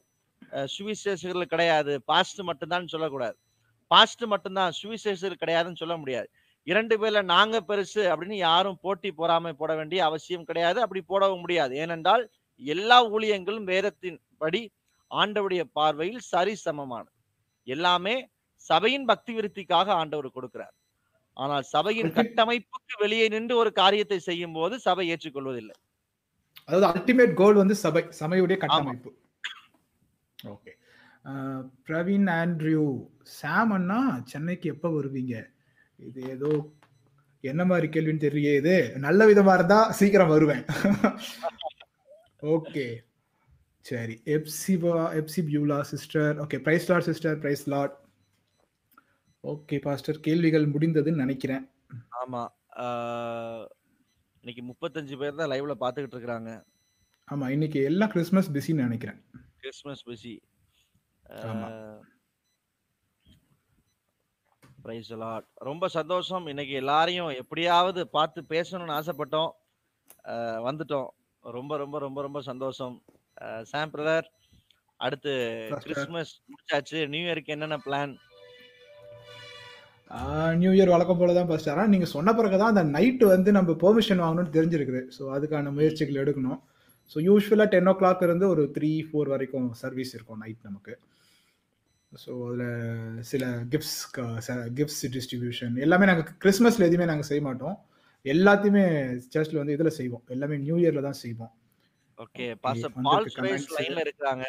சுவிசேஷகர்கள் கிடையாது, பாஸ்ட் மட்டும்தான் சொல்லக்கூடாது. பாஸ்ட் மட்டும்தான் சுவிசேஷர்கள் கிடையாதுன்னு சொல்ல முடியாது. இரண்டு பேர்ல நாங்க பெருசு அப்படின்னு யாரும் போட்டி போறாமை போட வேண்டிய அவசியம் கிடையாது. அப்படி போடவும் முடியாது. ஏனென்றால் எல்லா ஊழியங்களும் வேதத்தின் படி ஆண்டவருடைய பார்வையில் சரிசமமானது. எல்லாமே சபையின் பக்தி விருத்திக்காக ஆண்டவர் கொடுக்கிறார். ஆனால் சபையின் கட்டமைப்புக்கு வெளியே நின்று ஒரு காரியத்தை செய்யும் போது சபை ஏற்றுக்கொள்வதில்லை. அதாவது அல்டிமேட் கோல் வந்து சபை சபையுடைய கட்டமைப்பு. ஓகே. பிரவீன் ஆண்ட்ரியூ, சாம் அண்ணா சென்னைக்கு எப்போ வருவீங்க? இது ஏதோ என்ன மாதிரி கேள்வின்னு தெரியல. இது நல்ல விதமா இருந்தா சீக்கிரம் வருவேன். ஓகே சரி. Hepsiba Hepsi Beulah sister, okay praise Lord sister, praise Lord. Okay pastor, கேள்விகள் முடிந்ததுன்னு நினைக்கிறேன். ஆமா, இன்னைக்கு முப்பத்தஞ்சு பேர் தான் லைவ்ல பார்த்துக்கிட்டு இருக்காங்க. ஆமா, இன்னைக்கு எல்லாம் கிறிஸ்மஸ் பிஸின்னு நினைக்கிறேன். Christmas busy. ஆமா, பிரைஸ் தி லார்ட். ரொம்ப சந்தோஷம். இன்னைக்கு எல்லாரையும் எப்படியாவது பார்த்து பேசணும்னு ஆசைப்பட்டோம், வந்துட்டோம். ரொம்ப ரொம்ப ரொம்ப ரொம்ப சந்தோஷம். சாம் பிரதர், அடுத்து கிறிஸ்மஸ் முடிச்சாச்சு, நியூ இயருக்கு என்னென்ன பிளான்? நியூ இயர் வழக்கம் போலதான் ஃபர்ஸ்ட். ஆனால் நீங்கள் சொன்ன பிறகு தான் அந்த நைட்டு வந்து நம்ம பெர்மிஷன் வாங்கணும்னு தெரிஞ்சிருக்குது. ஸோ அதுக்கான முயற்சிகள் எடுக்கணும். ஸோ யூஸ்வலாக டென் ஓ கிளாக் இருந்து ஒரு த்ரீ ஃபோர் வரைக்கும் சர்வீஸ் இருக்கும் நைட் நமக்கு. ஸோ அதில் சில கிஃப்ட்ஸ் கிஃப்ட்ஸ் டிஸ்ட்ரிபியூஷன் எல்லாமே நாங்கள் கிறிஸ்மஸில் எதுவுமே நாங்கள் செய்ய மாட்டோம். எல்லாத்தையுமே சர்ச்சில் வந்து இதில் செய்வோம். எல்லாமே நியூ இயரில் தான் செய்வோம். ஓகே, பாஸ்டர் பால் சுரேஷ் லைன்ல இருக்காங்க.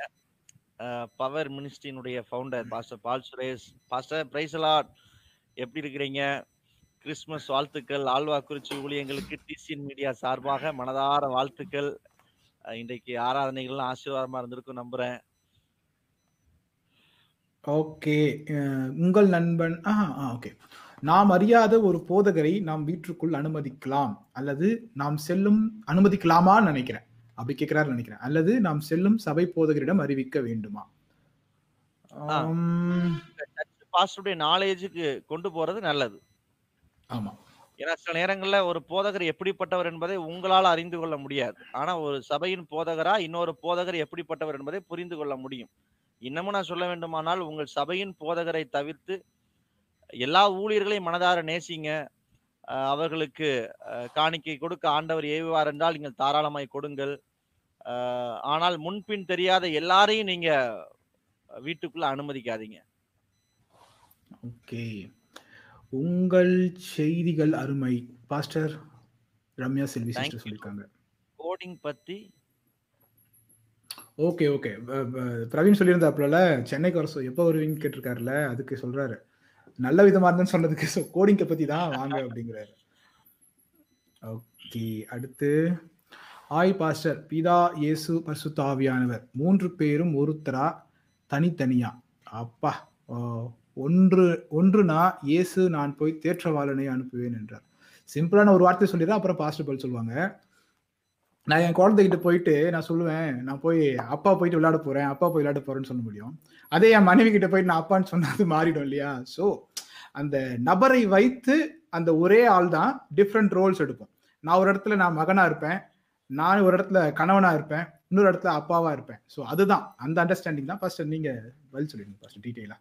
பவர் மினிஸ்ட்ரியினுடைய founder pastor Paul Suresh. Pastor praise the Lord, எப்படி இருக்கிறீங்க? கிறிஸ்மஸ் வாழ்த்துக்கள். ஆழ்வாக்குறிச்சி ஊழியர்களுக்கு டிசிஎன் மீடியா சார்பாக மனதார வாழ்த்துக்கள். இன்றைக்கு ஆராதனைகள்லாம் ஆசீர்வாதமாக இருந்திருக்கும் நம்புகிறேன். ஓகே, உங்கள் நண்பன். ஆ ஆ ஓகே. நாம் அறியாத ஒரு போதகரை நாம் வீட்டுக்குள் அனுமதிக்கலாம் அல்லது நாம் செல்லும் அனுமதிக்கலாமான்னு நினைக்கிறேன். அப்படி கேட்குறாரு நினைக்கிறேன். அல்லது நாம் செல்லும் சபை போதகரிடம் அறிவிக்க வேண்டுமா? பாஸ்டருடைய நாலேஜுக்கு கொண்டு போறது நல்லது. ஆமா, ஏன்னா சில நேரங்களில் ஒரு போதகர் எப்படிப்பட்டவர் என்பதை உங்களால் அறிந்து கொள்ள முடியாது. ஆனால் ஒரு சபையின் போதகரா இன்னொரு போதகர் எப்படிப்பட்டவர் என்பதை புரிந்து கொள்ள முடியும். இன்னமும் நான் சொல்ல வேண்டுமானால், உங்கள் சபையின் போதகரை தவிர்த்து எல்லா ஊழியர்களையும் மனதார நேசிங்க. அவர்களுக்கு காணிக்கை கொடுக்க ஆண்டவர் ஏவுவார் என்றால் நீங்கள் தாராளமாய் கொடுங்கள். ஆனால் முன்பின் தெரியாத எல்லாரையும் நீங்க வீட்டுக்குள்ள அனுமதிக்காதீங்க. ஓகே, உங்கள் செய்திகள் அருமை. பாஸ்டர் ரம்யா செல்வி சிஸ்டர் சொல்லிருக்காங்க கோடிங் பத்தி. ஓகே ஓகே, பிரவீன் சொல்லியிருந்தாப்புல சென்னைக்கு வர எப்போ வருவீங்கன்னு கேட்டிருக்காருல, அதுக்கு சொல்றாரு நல்ல விதமா இருந்தேன்னு சொன்னதுக்கு. ஸோ கோடிங்கை பத்தி தான் வாங்க அப்படிங்கிறாரு. ஓகே, அடுத்து ஆய் பாஸ்டர், பிதா இயேசு பரிசுத்த ஆவியானவர் மூன்று பேரும் ஒருத்தரா தனித்தனியா? அப்பா, ஒன்று ஒன்றுனா இயேசு நான் போய் தேற்றவாளனை அனுப்புவேன் என்றார். சிம்பிளான ஒரு வார்த்தை சொல்லிடுறேன், அப்புறம் பாஸ்டர் பதில் சொல்லுவாங்க. நான் என் குழந்தைகிட்ட போயிட்டு நான் சொல்லுவேன், நான் போய் அப்பா போயிட்டு விளையாட போறேன், அப்பா போய் விளையாட போறேன்னு சொல்ல முடியும். அதே என் மனைவி கிட்ட போயிட்டு நான் அப்பான்னு சொன்னது மாறிடும் இல்லையா? ஸோ அந்த நபரை வைத்து அந்த ஒரே ஆள் தான் டிஃப்ரெண்ட் ரோல்ஸ் எடுப்போம். நான் ஒரு இடத்துல நான் மகனா இருப்பேன், நான் ஒரு இடத்துல கணவனா இருப்பேன், இன்னொரு இடத்துல அப்பாவா இருப்பேன். ஸோ அதுதான் அந்த அண்டர்ஸ்டாண்டிங் தான். பாஸ்டர் நீங்க பதில் சொல்லிடுங்க பாஸ்டர் டீட்டெயிலா.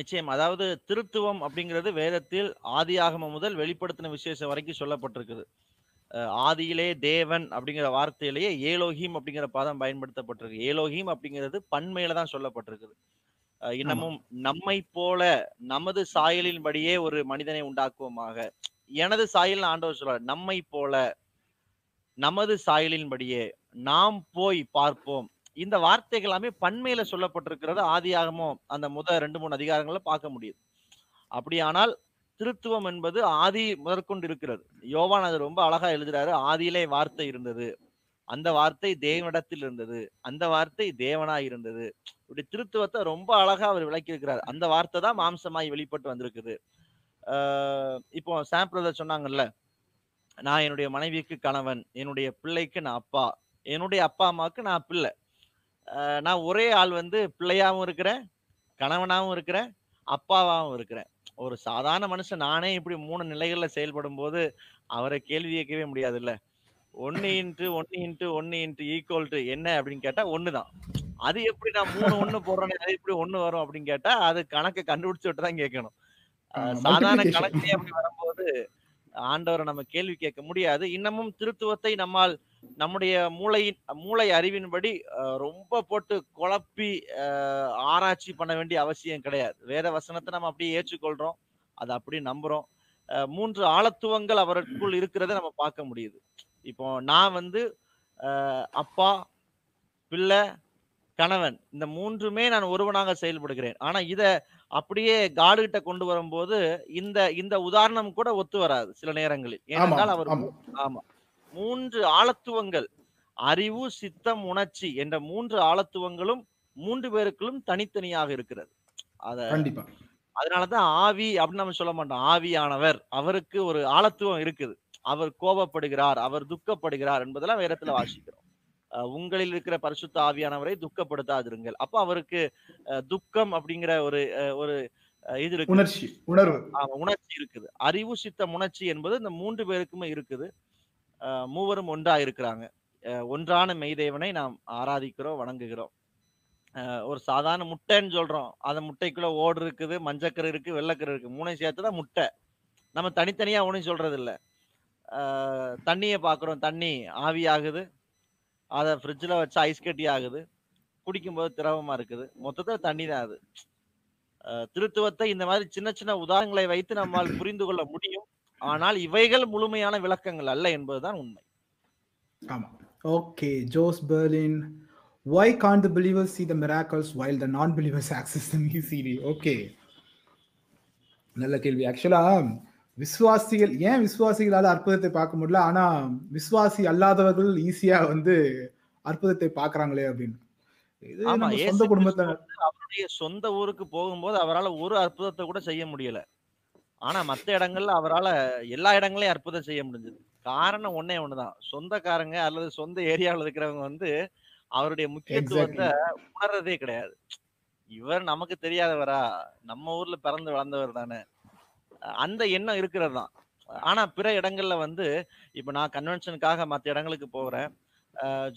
நிச்சயம், அதாவது திருத்துவம் அப்படிங்கிறது வேதத்தில் ஆதியாகமம் முதல் வெளிப்படுத்தின விசேஷம் வரைக்கும் சொல்லப்பட்டிருக்குது. ஆதியிலே தேவன் அப்படிங்கிற வார்த்தையிலேயே ஏலோஹீம் அப்படிங்கிற பதம் பயன்படுத்தப்பட்டிருக்கு. ஏலோஹீம் அப்படிங்கிறது பன்மையில தான் சொல்லப்பட்டிருக்குது. இன்னமும் நம்மை போல நமது சாயலின்படியே ஒரு மனிதனை உண்டாக்குவோமாக. எனது சாயல் ஆண்டவர் சொல்றார், நம்மை போல நமது சாயலின்படியே நாம் போய் பார்ப்போம். இந்த வார்த்தைகள் எல்லாமே பன்மையில சொல்லப்பட்டிருக்கிறது. ஆதியாகமம் அந்த முதல் ரெண்டு மூணு அதிகாரங்களை பார்க்க முடியுது. அப்படியானால் திருத்துவம் என்பது ஆதி முதற்கொண்டு இருக்கிறது. யோவான் அது ரொம்ப அழகா எழுதுறாரு, ஆதியிலே வார்த்தை இருந்தது, அந்த வார்த்தை தேவனிடத்தில் இருந்தது, அந்த வார்த்தை தேவனாய் இருந்தது. இப்படி திருத்துவத்தை ரொம்ப அழகா அவர் விளக்கி இருக்கிறார். அந்த வார்த்தை தான் மாம்சமாய் வெளிப்பட்டு வந்திருக்குது. ஆஹ் இப்போ சாம்பிரதர் சொன்னாங்கல்ல, நான் என்னுடைய மனைவிக்கு கணவன், என்னுடைய பிள்ளைக்கு நான் அப்பா, என்னுடைய அப்பா அம்மாவுக்கு நான் பிள்ளை. நான் ஒரே ஆள் வந்து பிள்ளையாகவும் இருக்கிறேன், கணவனாகவும் இருக்கிறேன், அப்பாவாகவும் இருக்கிறேன். ஒரு சாதாரண மனுஷன் நானே இப்படி மூணு நிலைகளில் செயல்படும் போது அவரை கேள்வி கேட்கவே முடியாது இல்லை. ஒன்று இன்ட்டு ஒன்று இன்ட்டு ஒன்று இன்ட்டு ஈக்குவல் டு என்ன அப்படின்னு கேட்டால் ஒன்று தான். அது எப்படி நான் மூணு ஒன்று போடுறேன்னு அது எப்படி ஒன்று வரும் அப்படின்னு கேட்டால் அது கணக்கை கண்டுபிடிச்சி விட்டு தான் கேட்கணும். சாதாரண கணக்கிலே அப்படி வரும்போது ஆண்டவரை நம்ம கேள்வி கேட்க முடியாது. இன்னமும் திருத்துவத்தை நம்மால் நம்முடைய மூளையின் மூளை அறிவின்படி ரொம்ப போட்டு குழப்பி ஆராய்ச்சி பண்ண வேண்டிய அவசியம் கிடையாது. வேத வசனத்தை நம்ம அப்படியே ஏற்றுக்கொள்றோம், அதை அப்படியே நம்புறோம். மூன்று ஆழத்துவங்கள் அவருக்குள் இருக்கிறத நம்ம பார்க்க முடியுது. இப்போ நான் வந்து அப்பா, பிள்ளை, கணவன், இந்த மூன்றுமே நான் ஒருவனாக செயல்படுகிறேன். ஆனா இதை அப்படியே காடு கிட்ட கொண்டு வரும்போது இந்த இந்த உதாரணம் கூட ஒத்து வராது சில நேரங்களில். ஏனென்றால் அவர் ஆமா மூன்று ஆழத்துவங்கள், அறிவு, சித்தம், உணர்ச்சி என்ற மூன்று ஆழத்துவங்களும் மூன்று பேருக்குள்ளும் தனித்தனியாக இருக்கிறது. அத அதனாலதான் ஆவி அப்படின்னு நம்ம சொல்ல மாட்டோம். ஆவியானவர், அவருக்கு ஒரு ஆழத்துவம் இருக்குது. அவர் கோபப்படுகிறார், அவர் துக்கப்படுகிறார் என்பதெல்லாம் வேதத்துல வாசிக்கிறோம். உங்களில் இருக்கிற பரிசுத்த ஆவியானவரை துக்கப்படுத்தாதிருங்கள். அப்ப அவருக்கு துக்கம் அப்படிங்கிற ஒரு ஒரு இது இருக்கு, உணர்ச்சி உணர்வு உணர்ச்சி இருக்குது. அறிவு, சித்தம், உணர்ச்சி என்பது இந்த மூன்று பேருக்குமே இருக்குது. மூவரும் ஒன்றா இருக்கிறாங்க. ஒன்றான மெய்தேவனை நாம் ஆராதிக்கிறோம், வணங்குகிறோம். ஒரு சாதாரண முட்டைன்னு சொல்றோம், அந்த முட்டைக்குள்ள ஓடு இருக்குது, மஞ்சக்கரு இருக்கு, வெள்ளைக்கரு இருக்கு, மூணை சேர்த்துதான் முட்டை. நம்ம தனித்தனியா ஒன்றும் சொல்றது இல்லை. தண்ணியை பார்க்குறோம், தண்ணி ஆவி ஆகுது, அதை ஃப்ரிட்ஜில் வச்சு ஐஸ் கட்டி ஆகுது, குடிக்கும்போது திரவமாக இருக்குது. மொத்தத்தில் தண்ணி தான் அது. திருத்துவத்தை இந்த மாதிரி சின்ன சின்ன உதாரணங்களை வைத்து நம்மால் புரிந்து கொள்ள முடியும். ஆனால் இவைகள் முழுமையான விளக்கங்கள் அல்ல என்பதுதான் உண்மை. ஆமாம். Okay, Jose Berlin, why can't the believers see the miracles while the non-believers access them easily? Okay, நல்ல கேள்வி. ஆக்சுவலாக விசுவாசிகள் ஏன் விசுவாசிகளால அற்புதத்தை பார்க்க முடியல, ஆனா விசுவாசி அல்லாதவர்கள் ஈஸியா வந்து அற்புதத்தை பாக்குறாங்களே அப்படின்னு. சொந்த குடும்பத்தை அவருடைய சொந்த ஊருக்கு போகும்போது அவரால் ஒரு அற்புதத்தை கூட செய்ய முடியல. ஆனா மற்ற இடங்கள்ல அவரால் எல்லா இடங்களையும் அற்புதம் செய்ய முடிஞ்சது. காரணம் ஒன்னே ஒண்ணுதான், சொந்தக்காரங்க அல்லது சொந்த ஏரியாவில் இருக்கிறவங்க வந்து அவருடைய முக்கியத்துவத்தை உணர்றதே கிடையாது. இவர் நமக்கு தெரியாதவரா, நம்ம ஊர்ல பிறந்து வளர்ந்தவர் தானே, அந்த எண்ணம் இருக்கிறது தான். ஆனா பிற இடங்கள்ல வந்து இப்ப நான் கன்வென்ஷனுக்காக மற்ற இடங்களுக்கு போறேன்,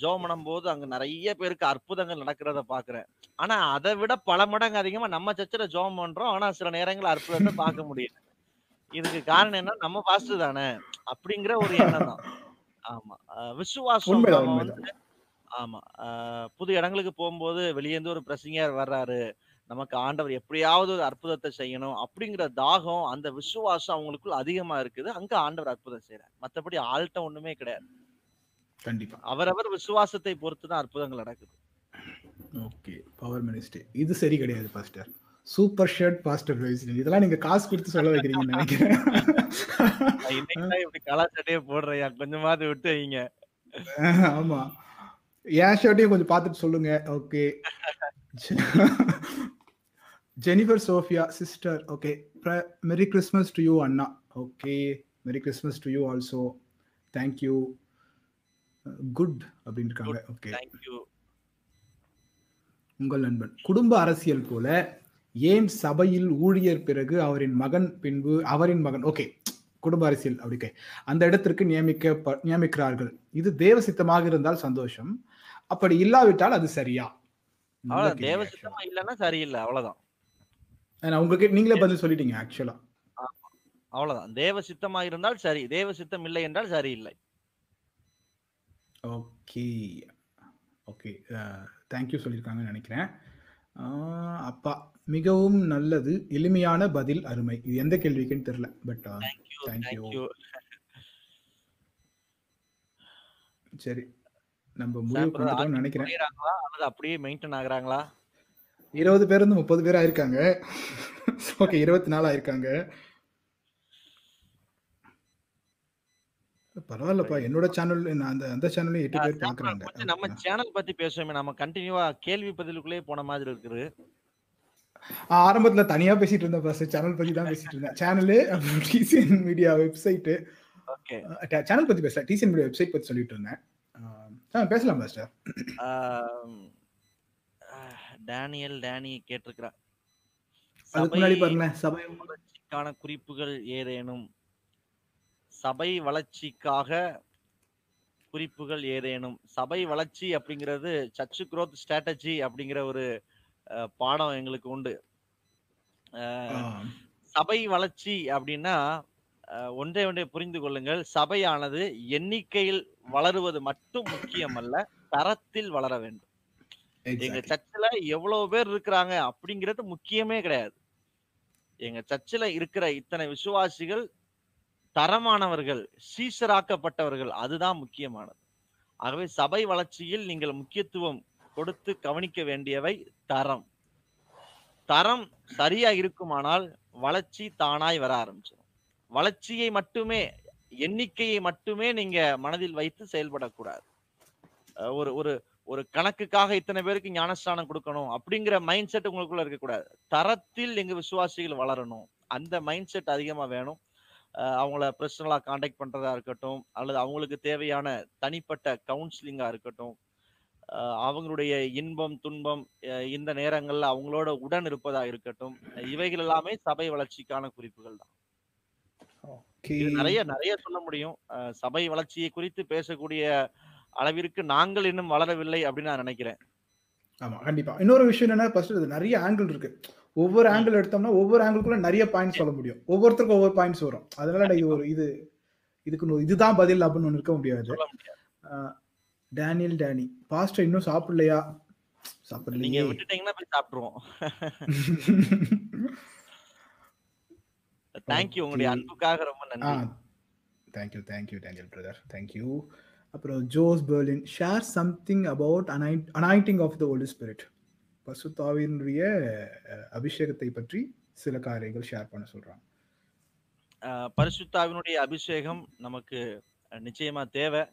ஜோமனம் போது அங்க நிறைய பேருக்கு அற்புதங்கள் நடக்கிறத பாக்குறேன். ஆனா அதை விட பல மடங்கு அதிகமா நம்ம சர்ச்சில் ஜோம் பண்றோம், ஆனா சில நேரங்களில் அற்புதத்தை பார்க்க முடியல. இதுக்கு காரணம் என்ன, நம்ம பாஸ்ட் தானே அப்படிங்கிற ஒரு எண்ணம் தான். ஆமா, விசுவாசம் வந்து ஆமா புது இடங்களுக்கு போகும்போது வெளியேந்து ஒரு பிரசங்கர் வர்றாரு, நமக்கு ஆண்டவர் எப்படியாவது ஒரு அற்புதத்தை செய்யணும் அப்படிங்கிற தாகம், அந்த விசுவாசம் அவங்களுக்குள் அதிகமா இருக்குது. அங்க ஆண்டவர் அற்புதம் செய்யறாரு, மற்றபடி ஆள்கிட்ட ஒண்ணுமே கிடையாது. கண்டிப்பா அவரவர் விசுவாசத்தை பொறுத்துதான் அற்புதங்கள் நடக்குது. ஓகே, பவர் மினிஸ்டர் இது சரி கிடையாது பாஸ்டர். சூப்பர் ஷர்ட் பாஸ்டர், இதெல்லாம் நீங்க காசு கொடுத்து சொல்ல வைக்கிறீங்கன்னு நினைக்கிறேன். இப்படி கலா சட்டையே போடுறையா, கொஞ்சமாவது விட்டு வைங்க. ஆமா, என் ஷர்ட்டையும் கொஞ்சம் பார்த்துட்டு சொல்லுங்க. Okay, Jennifer Sophia sister, okay, merry Christmas to you அண்ணா. Okay, merry Christmas to you also, thank you, good அப்படின்னு இருக்காங்க. ஓகே, உங்கள் நண்பன் குடும்ப அரசியல் போல ஏன் சபையில் ஊழியர் பிறகு அவரின் மகன் பின்பு அவரின் மகன் ஓகே குடும்ப அரசியல் அப்படி அந்த இடத்திற்கு நியமிக்க நியமிக்கிறார்கள். இது தேவ சித்தமாக இருந்தால் சந்தோஷம், அப்படி இல்லாவிட்டால் அது சரியா? தேவசித்தமா இல்லைன்னா சரியில்லை, அவ்வளவுதான். உங்களுக்கு நீங்களே பதில் சொல்லிட்டீங்க ஆக்சுவலா. அவ்வளவுதான், தேவ சித்தமா இருந்தால் சரி, தேவ சித்தம் இல்லை என்றால் சரியில்லை. ஓகே ஓகே தேங்க்யூ சொல்லியிருக்காங்கன்னு நினைக்கிறேன். அப்பா மிகவும் நல்லது, எளிமையான பதில், அருமை. இது எந்த கேள்விக்குன்னு தெரியல, பட் தேங்க்யூ. சரி, நம்ம முடிவு பண்ணிட்டோம்னு நினைக்கிறேன். அப்படியே மெயின்டைன் ஆகுறாங்களா? இருபது பேர் இருந்து முப்பது பேர் ஆயிருக்காங்க. ஓகே, இருபத்தி நாலு ஆயிருக்காங்க. பரவாயில்லப்பா, என்னோட சேனல் அந்த அந்த சேனல்ல எட்டு பேர் பார்க்கறாங்க. நம்ம சேனல் பத்தி பேசுவோமே, நம்ம கண்டினியூவா கேள்வி பதிலுக்குள்ளே போன மாதிரி இருக்குது. ஆரம்பத்துல தனியா பேசிட்டு இருந்தேன் பாஸ், சேனல் பத்தி தான் பேசிட்டு இருந்தேன். Channel TCN media website. Okay, channel பத்தி பேசல, டிசிஎன் மீடியா வெப்சைட் பத்தி சொல்லிட்டு இருந்தேன். பேசலாம் பாஸ்டர். டேனியல் டேனி கேட்டிருக்கிறார். அதுக்கு முன்னாடி பாருங்க, சபை வளர்ச்சிக்கான குறிப்புகள் ஏதேனும் சபை வளர்ச்சிக்காக குறிப்புகள் ஏதேனும் சபை வளர்ச்சி அப்படிங்கிறது சர்ச் growth strategy அப்படிங்கிற ஒரு பாடம் எங்களுக்கு உண்டு. சபை வளர்ச்சி அப்படின்னா ஒன்றை ஒன்றை புரிந்து கொள்ளுங்கள், சபையானது எண்ணிக்கையில் வளருவது மட்டும் முக்கியம் அல்ல, தரத்தில் வளர வேண்டும். எங்க சர்ச்சில் எவ்வளவு பேர் இருக்கிறாங்க அப்படிங்கிறது முக்கியமே கிடையாது. எங்க சர்ச்சில் இருக்கிற இத்தனை விசுவாசிகள் தரமானவர்கள், சீசராக்கப்பட்டவர்கள், அதுதான் முக்கியமானது. ஆகவே சபை வளர்ச்சியில் நீங்கள் முக்கியத்துவம் கொடுத்து கவனிக்க வேண்டியவை தரம். தரம் சரியா இருக்குமானால் வளர்ச்சி தானாய் வர ஆரம்பிச்சிடும். வளர்ச்சியை மட்டுமே, எண்ணிக்கையை மட்டுமே நீங்க மனதில் வைத்து செயல்படக்கூடாது. ஒரு ஒரு ஒரு கணக்குக்காக இத்தனை பேருக்கு ஞானஸ்தானம் கொடுக்கணும் அப்படிங்கிற மைண்ட் செட் உங்களுக்குள்ள இருக்கக்கூடாது. தரத்தில் எங்க விசுவாசிகள் வளரணும், அந்த மைண்ட் செட் அதிகமா வேணும். அவங்கள பர்சனலா கான்டாக்ட் பண்றதா இருக்கட்டும், அல்லது அவங்களுக்கு தேவையான தனிப்பட்ட கவுன்சிலிங்கா இருக்கட்டும், அவங்களுடைய இன்பம் துன்பம் இந்த நேரங்கள்ல அவங்களோட உடன் இருப்பதா இருக்கட்டும், இவைகள் எல்லாமே சபை வளர்ச்சிக்கான குறிப்புகள் தான். நிறைய நிறைய சொல்ல முடியும். சபை வளர்ச்சியை குறித்து பேசக்கூடிய அளவிற்கு நாங்கள் இன்னும் வளரவில்லை அப்படின்னு நான் நினைக்கிறேன். ஆமா, கண்டிப்பா. இன்னொரு விஷயம் என்னன்னா, நிறைய ஆங்கிள் இருக்கு. ஒவ்வொரு ஆங்கிள் எடுத்தோம்னா ஒவ்வொரு ஆங்கிள்குள்ள நிறைய பாயிண்ட்ஸ் சொல்ல முடியும். ஒவ்வொருத்தருக்கும் ஒவ்வொரு பாயிண்ட்ஸ் வரும். அதனால ஒரு இது இதுக்கு இதுதான் பதில் அப்படின்னு ஒன்று இருக்க முடியாது. டேனியல் டேனி பாஸ்டர் இன்னும் சாப்பிடலையா? சாப்பிடல, நீங்க விட்டுட்டீங்கன்னா போய் சாப்பிடுவோம். தேங்க்யூ, உங்களுடைய அன்புக்காக ரொம்ப நன்றி. Thank you thank you Daniel brother, thank you. அப்புறம் Jose Berlin, share something about anointing of the Holy Spirit, பரிசுத்தாவியினுடைய அபிஷேகத்தை பற்றி சில காரியங்கள் ஷேர் பண்ண சொல்றாங்க. பரிசுத்தாவினுடைய அபிஷேகம் நமக்கு நிச்சயமா தேவை.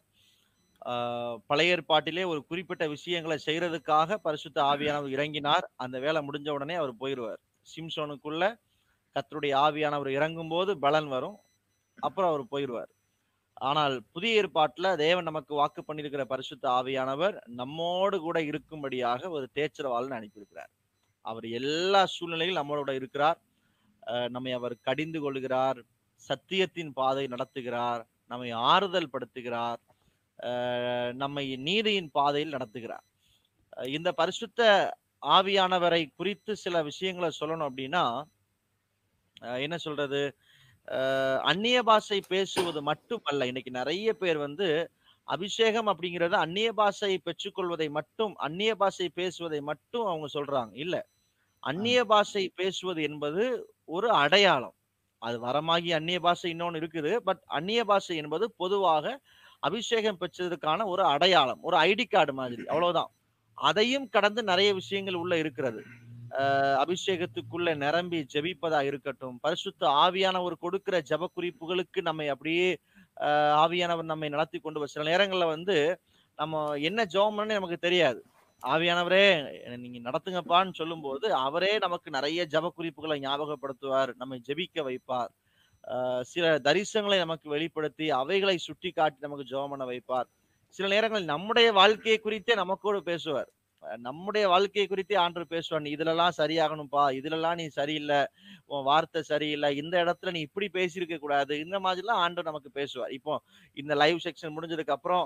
பழைய ஏற்பாட்டிலே ஒரு குறிப்பிட்ட விஷயங்களை செய்யறதுக்காக பரிசுத்த ஆவியானவர் இறங்கினார். அந்த வேலை முடிஞ்ச உடனே அவர் போயிடுவார். சிம்சோனுக்குள்ள கர்த்தருடைய ஆவியானவர் இறங்கும் போது பலன் வரும், அப்புறம் அவர் போயிடுவார். ஆனால் புதிய ஏற்பாட்டில் தேவன் நமக்கு வாக்கு பண்ணியிருக்கிற பரிசுத்த ஆவியானவர் நம்மோடு கூட இருக்கும்படியாக ஒரு தேச்சரவாளன் அனுப்பியிருக்கிறார். அவர் எல்லா சூழ்நிலையிலும் நம்மளோட இருக்கிறார். நம்மை அவர் கடிந்து கொள்கிறார், சத்தியத்தின் பாதை நடத்துகிறார், நம்மை ஆறுதல் படுத்துகிறார், நம்மை நீதியின் பாதையில் நடத்துகிறார். இந்த பரிசுத்த ஆவியானவரை குறித்து சில விஷயங்களை சொல்லணும் அப்படின்னா என்ன சொல்றது, அந்நிய பாஷை பேசுவது மட்டுமல்ல. இன்னைக்கு நிறைய பேர் வந்து அபிஷேகம் அப்படிங்கிறது அந்நிய பாஷையை பெற்றுக்கொள்வதை மட்டும், அந்நிய பாஷை பேசுவதை மட்டும் அவங்க சொல்றாங்க. இல்ல, அந்நிய பாஷை பேசுவது என்பது ஒரு அடையாளம், அது வரமாகி அந்நிய பாஷை இன்னொன்னு இருக்குது. பட் அந்நிய பாஷை என்பது பொதுவாக அபிஷேகம் பெற்றதற்கான ஒரு அடையாளம், ஒரு ஐடி கார்டு மாதிரி, அவ்வளவுதான். அதையும் கடந்து நிறைய விஷயங்கள் உள்ள இருக்கிறது. அஹ் அபிஷேகத்துக்குள்ள நிரம்பி ஜெபிப்பதா இருக்கட்டும், பரிசுத்த ஆவியானவர் கொடுக்கிற ஜெப குறிப்புகளுக்கு நம்மை அப்படியே அஹ் ஆவியானவர் நம்மை நடத்தி கொண்டு வர. சில நேரங்கள்ல வந்து நம்ம என்ன ஜெபம்னு நமக்கு தெரியாது. ஆவியானவரே நீங்க நடத்துங்கப்பான்னு சொல்லும் போது அவரே நமக்கு நிறைய ஜெப குறிப்புகளை ஞாபகப்படுத்துவார், நம்மை ஜெபிக்க வைப்பார். சில தரிசனங்களை நமக்கு வெளிப்படுத்தி அவைகளை சுட்டி காட்டி நமக்கு ஜெபம் பண்ண வைப்பார். சில நேரங்களில் நம்முடைய வாழ்க்கையை குறித்தே நமக்கோடு பேசுவார், நம்முடைய வாழ்க்கையை குறித்தே ஆண்டவர் பேசுவார். நீ இதுலலாம் சரியாகணும்ப்பா, இதுலலாம் நீ சரியில்லை, உன் வார்த்தை சரியில்லை, இந்த இடத்துல நீ இப்படி பேசியிருக்க கூடாது, இந்த மாதிரிலாம் ஆண்டவர் நமக்கு பேசுவார். இப்போ இந்த லைவ் செக்ஷன் முடிஞ்சதுக்கு அப்புறம்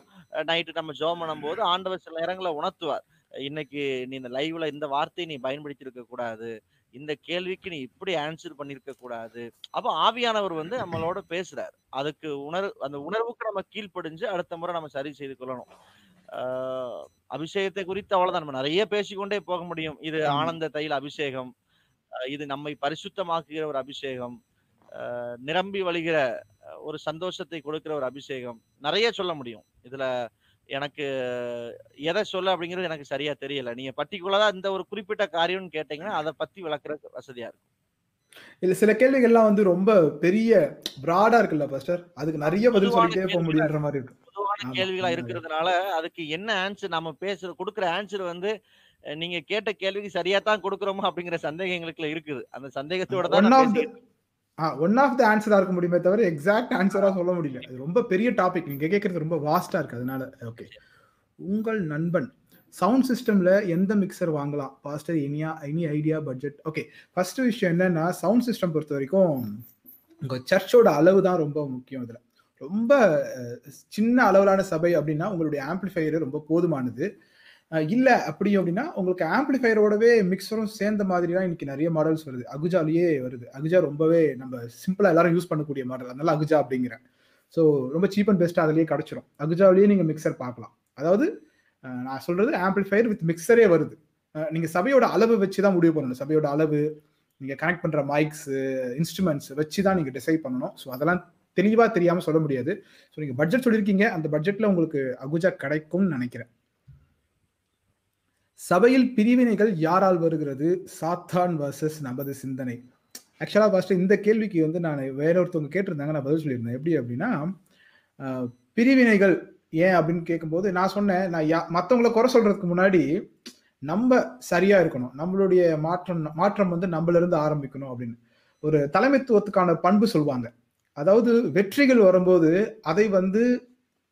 நைட்டு நம்ம ஜெபம் பண்ணும்போது ஆண்டவர் சில நேரங்களை உணர்த்துவார். இன்னைக்கு நீ இந்த லைவ்ல இந்த வார்த்தையை நீ பயன்படுத்தியிருக்க கூடாது, இந்த கேள்விக்கு நீ இப்படி ஆன்சர் பண்ணிருக்க கூடாது. அப்ப ஆவியானவர் வந்து நம்மளோட பேசுறாரு. அதுக்கு உணர்வு, அந்த உணர்வுக்கு நம்ம கீழ்ப்படிஞ்சு அடுத்த முறை நம்ம சரி செய்து கொள்ளணும். ஆஹ் அபிஷேகத்தை குறித்து அவ்வளவுதான், நம்ம நிறைய பேசிக்கொண்டே போக முடியும். இது ஆனந்த தைல அபிஷேகம், இது நம்மை பரிசுத்தமாக்குகிற ஒரு அபிஷேகம், அஹ் நிரம்பி வழிகிற ஒரு சந்தோஷத்தை கொடுக்கிற ஒரு அபிஷேகம், நிறைய சொல்ல முடியும். இதுல எனக்கு எதை சொல்ல அப்படிங்கிறது எனக்கு சரியா தெரியல. நீங்க பர்டிகுலரா இந்த ஒரு குறிப்பிட்ட காரியம்னு கேட்டீங்கன்னா அதை பத்தி விளக்குற வசதியா இருக்கும். இல்ல சில கேள்விகள்லாம் வந்து ரொம்ப பெரிய பிராடா இருக்குல்ல பாஸ்டர், அதுக்கு நிறைய பதில் சொல்லிட்டே போக முடியுற மாதிரி இருக்கு. பொதுவான கேள்விகளா இருக்கிறதுனால அதுக்கு என்ன ஆன்சர் நம்ம பேசுற கொடுக்குற ஆன்சர் வந்து நீங்க கேட்ட கேள்விக்கு சரியா தான் கொடுக்குறோமோ அப்படிங்கிற சந்தேகம் எங்களுக்குள்ள இருக்குது. அந்த சந்தேகத்தோட தான் ஒன் ஆஃப் த ஆன்சரா இருக்க முடியுமே தவிர எக்ஸாக்ட் ஆன்சரா சொல்ல முடியல. அது ரொம்ப பெரிய டாபிக், நீங்க கேட்கறது ரொம்ப வாஸ்டா இருக்கு. அதனால ஓகே. உங்கள் நண்பன், சவுண்ட் சிஸ்டம்ல எந்த மிக்சர் வாங்கலாம் pastor? Iniya any idea budget? Okay, first விஷயம் என்னன்னா, சவுண்ட் சிஸ்டம் பொறுத்த வரைக்கும் உங்க சர்ச்சோட அளவு தான் ரொம்ப முக்கியம். இதுல ரொம்ப சின்ன அளவிலான சபை அப்படின்னா உங்களுடைய ஆம்பிளிஃபையர் ரொம்ப போதுமானது. இல்லை அப்படி அப்படின்னா உங்களுக்கு ஆம்பிளிஃபையரோடவே மிக்சரும் சேர்ந்த மாதிரி தான் இன்னைக்கு நிறைய மாடல்ஸ் வருது. அகுஜாலேயே வருது. அகுஜா ரொம்பவே நம்ம சிம்பிளாக எல்லாரும் யூஸ் பண்ணக்கூடிய மாடல், அதனால அகுஜா அப்படிங்கிறேன். ஸோ ரொம்ப சீப் அண்ட் பெஸ்ட்டாக அதிலேயே கிடச்சிரும். அகுஜாவிலேயே நீங்கள் மிக்சர் பார்க்கலாம். அதாவது நான் சொல்கிறது ஆம்பிளிஃபையர் வித் மிக்சரே வருது. நீங்கள் சபையோட அளவு வச்சு தான் முடிவு பண்ணணும். சபையோட அளவு, நீங்கள் கனெக்ட் பண்ணுற மைக்ஸு, இன்ஸ்ட்ருமெண்ட்ஸ் வச்சு தான் நீங்கள் டிசைட் பண்ணணும். ஸோ அதெல்லாம் தெளிவாக தெரியாமல் சொல்ல முடியாது. ஸோ நீங்கள் பட்ஜெட் சொல்லியிருக்கீங்க, அந்த பட்ஜெட்டில் உங்களுக்கு அகுஜா கிடைக்கும்னு நினைக்கிறேன். சபையில் பிரிவினைகள் யாரால் வருகிறது? சாத்தான் வர்சஸ் நமது சிந்தனை. ஆக்சுவலாக ஃபர்ஸ்ட் இந்த கேள்விக்கு வந்து நான் வேற ஒருத்தவங்க கேட்டிருந்தாங்க, நான் பதில் சொல்லியிருந்தேன். எப்படி அப்படின்னா, பிரிவினைகள் ஏன் அப்படின்னு கேட்கும்போது நான் சொன்னேன், நான் யா மற்றவங்களை குறை சொல்கிறதுக்கு முன்னாடி நம்ம சரியாக இருக்கணும், நம்மளுடைய மாற்றம் மாற்றம் வந்து நம்மளிருந்து ஆரம்பிக்கணும் அப்படின்னு. ஒரு தலைமைத்துவத்துக்கான பண்பு சொல்லுவாங்க. அதாவது வெற்றிகள் வரும்போது அதை வந்து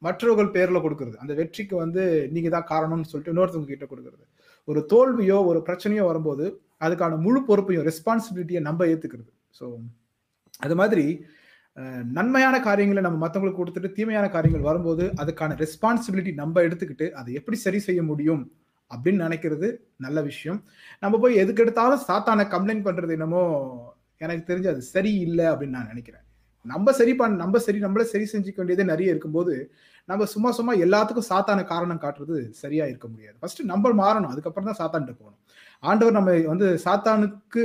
மற்றவர்கள் பேரில் கொடுக்குறது, அந்த வெற்றிக்கு வந்து நீங்கள் தான் காரணம்னு சொல்லிட்டு இன்னொருத்தவங்க கிட்ட கொடுக்குறது. ஒரு தோல்வியோ ஒரு பிரச்சனையோ வரும்போது அதுக்கான முழு பொறுப்பையும் ரெஸ்பான்சிபிலிட்டியை நம்ம ஏற்றுக்கிறது. ஸோ அது மாதிரி நன்மையான காரியங்களை நம்ம மற்றவங்களுக்கு கொடுத்துட்டு தீமையான காரியங்கள் வரும்போது அதுக்கான ரெஸ்பான்சிபிலிட்டி நம்ம எடுத்துக்கிட்டு அதை எப்படி சரி செய்ய முடியும் அப்படின்னு நினைக்கிறது நல்ல விஷயம். நம்ம போய் எதுக்கு எடுத்தாலும் சாத்தானை கம்ப்ளைண்ட் பண்ணுறது என்னமோ எனக்கு தெரிஞ்சு அது சரி இல்லை அப்படின்னு நான் நினைக்கிறேன். நம்ம சரி பண்ண நம்ம சரி நம்மளே சரி செஞ்சுக்க வேண்டியதே நிறைய இருக்கும்போது நம்ம சும்மா சும்மா எல்லாத்துக்கும் சாத்தான காரணம் காட்டுறது சரியாக இருக்க முடியாது. ஃபஸ்ட்டு நம்ம மாறணும், அதுக்கப்புறம் தான் சாத்தான்ட்டு போகணும். ஆண்டவர் நம்ம வந்து சாத்தானுக்கு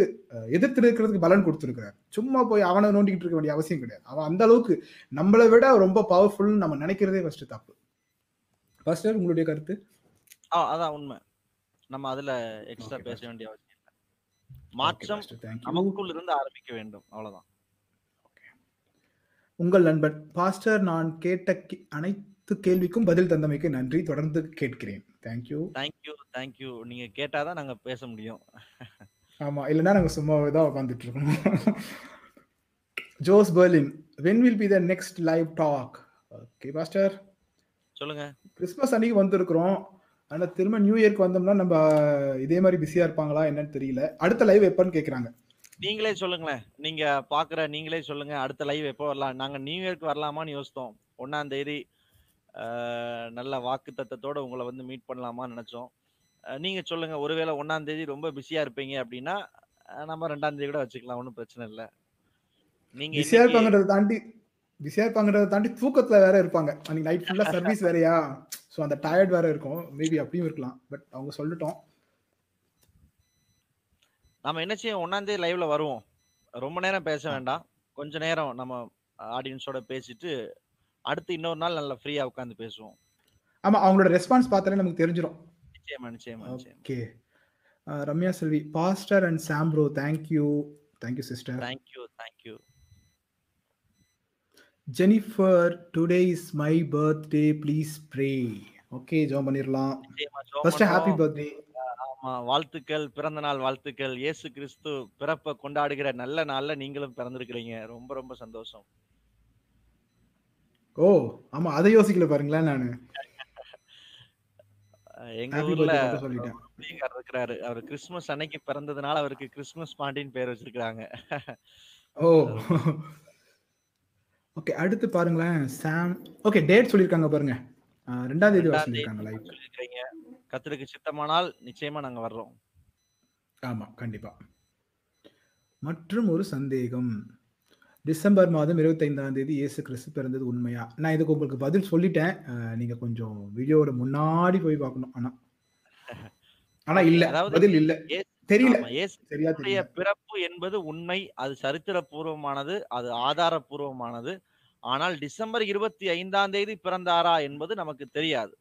எதிர்த்து இருக்கிறதுக்கு பலன் கொடுத்துருக்கிறார். சும்மா போய் அவனை நோண்டிக்கிட்டு இருக்க வேண்டிய அவசியம் கிடையாது. அவன் அந்த அளவுக்கு நம்மளை விட ரொம்ப பவர்ஃபுல்னு நம்ம நினைக்கிறதே ஃபஸ்ட்டு தப்பு. ஃபர்ஸ்ட் உங்களுடைய கருத்து? ஆ, அதான் உண்மை. நம்ம அதில் எக்ஸ்ட்ரா பேச வேண்டிய அவசியம் இல்லை. மாற்றம் நமக்குள்ள இருந்து ஆரம்பிக்க வேண்டும், அவ்வளோதான். உங்கள் நண்பன் பாஸ்டர், நான் கேட்ட அனைத்து கேள்விக்கும் பதில் தந்தமைக்கு நன்றி, தொடர்ந்து கேட்கிறேன். Thank you thank you thank you. நீங்க கேட்டாதான் நாங்க பேச முடியும். ஆமா, இல்லைன்னா நாங்க சும்மாவே தான் உட்காந்துட்டு இருக்கோம். Jose Berlin, when will be the next live talk? Okay pastor சொல்லுங்க. கிறிஸ்மஸ் அன்னைக்கு வந்திருக்கிறோம், ஆனால் திரும்ப நியூ இயர்க்கு வந்தோம்னா நம்ம இதே மாதிரி பிஸியா இருப்பாங்களா என்னன்னு தெரியல. அடுத்த லைவ் எப்பன்னு கேட்குறாங்க. நீங்களே சொல்லுங்களேன், நீங்க பாக்குற நீங்களே சொல்லுங்க, அடுத்த லைவ் எப்போ வரலாம்? நாங்க நியூ இயர்க்கு வரலாமான்னு யோசித்தோம். ஒன்னாம் தேதி நல்ல வாக்கு தத்தத்தோட உங்களை வந்து மீட் பண்ணலாமான்னு நினைச்சோம். நீங்க சொல்லுங்க, ஒருவேளை ஒன்னாம் தேதி ரொம்ப பிஸியா இருப்பீங்க அப்படின்னா நம்ம ரெண்டாம் தேதி கூட வச்சுக்கலாம், ஒன்றும் பிரச்சனை இல்லை. நீங்க பிஸியா இருப்பாங்கறத தாண்டி பிஸியா இருப்பாங்கறத தாண்டி தூக்கத்துல வேற இருப்பாங்க. அன்னைக்கு நைட் ஃபுல்லா சர்வீஸ் வேறையா, ஸோ அந்த டயர்ட் வேற இருக்கும். மேபி அப்படியும் இருக்கலாம், பட் அவங்க சொல்லிட்டோம். நம்ம என்ன செய்யும், ஒன்றாந்தேதி லைவ்ல வருவோம். ரொம்ப நேரம் பேச வேண்டாம், கொஞ்ச நேரம் நம்ம ஆடியன்ஸோட பேசிட்டு அடுத்து இன்னொரு நாள் நல்லா ஃப்ரீயா உட்காந்து பேசுவோம். ஆமா, அவங்களோட ரெஸ்பான்ஸ் பார்த்தாலே நமக்கு தெரிஞ்சிடும். நிச்சயமா நிச்சயமா. Okay Ramya Selvi, pastor and Sam bro thank you thank you sister thank you thank you. Jennifer, today is my birthday, please pray. Okay, join பண்ணிரலாம். First happy birthday. ஆமா, வாழ்த்துக்கள், பிறந்த நாள் வாழ்த்துக்கள். இயேசு கிறிஸ்து பிறப்பை கொண்டாடுகிற நல்ல நாள்ல நீங்களும் பிறந்திருக்கிறீங்க, ரொம்ப ரொம்ப சந்தோஷம். ஓ ஆமா, அதை யோசிக்கல பாருங்களேன். நான் எங்க ஊர்ல இருக்கிறாரு, அவர் கிறிஸ்மஸ் அன்னைக்கு பிறந்ததுனால அவருக்கு கிறிஸ்மஸ் பாண்டின்னு பேர் வச்சிருக்காங்க. ஓ ஓகே, அடுத்து பாருங்களேன். சாம், ஓகே டேட் சொல்லிருக்காங்க பாருங்க, ரெண்டாம் தேதி வச்சிருக்காங்க லைவ் சொல்லிருக்கீங்க. கத்திரக்கு சித்தமானால் நிச்சயமா நாங்க வர்றோம். ஆமா கண்டிப்பா. மற்றும் ஒரு சந்தேகம், டிசம்பர் மாதம் இருபத்தி ஐந்தாம் தேதி இயேசு கிறிஸ்து பிறந்தது உண்மையா? நான் இதுக்கு உங்களுக்கு பதில் சொல்லிட்டேன், நீங்க கொஞ்சம் வீடியோட முன்னாடி போய் பார்க்கணும். ஆனா ஆனா இல்ல பதில் இல்ல, தெரியல. இயேசுடைய பிறப்பு என்பது உண்மை, அது சரித்திரபூர்வமானது, அது ஆதாரபூர்வமானது. ஆனால் டிசம்பர் இருபத்தி ஐந்தாம் தேதி பிறந்தாரா என்பது நமக்கு தெரியாது.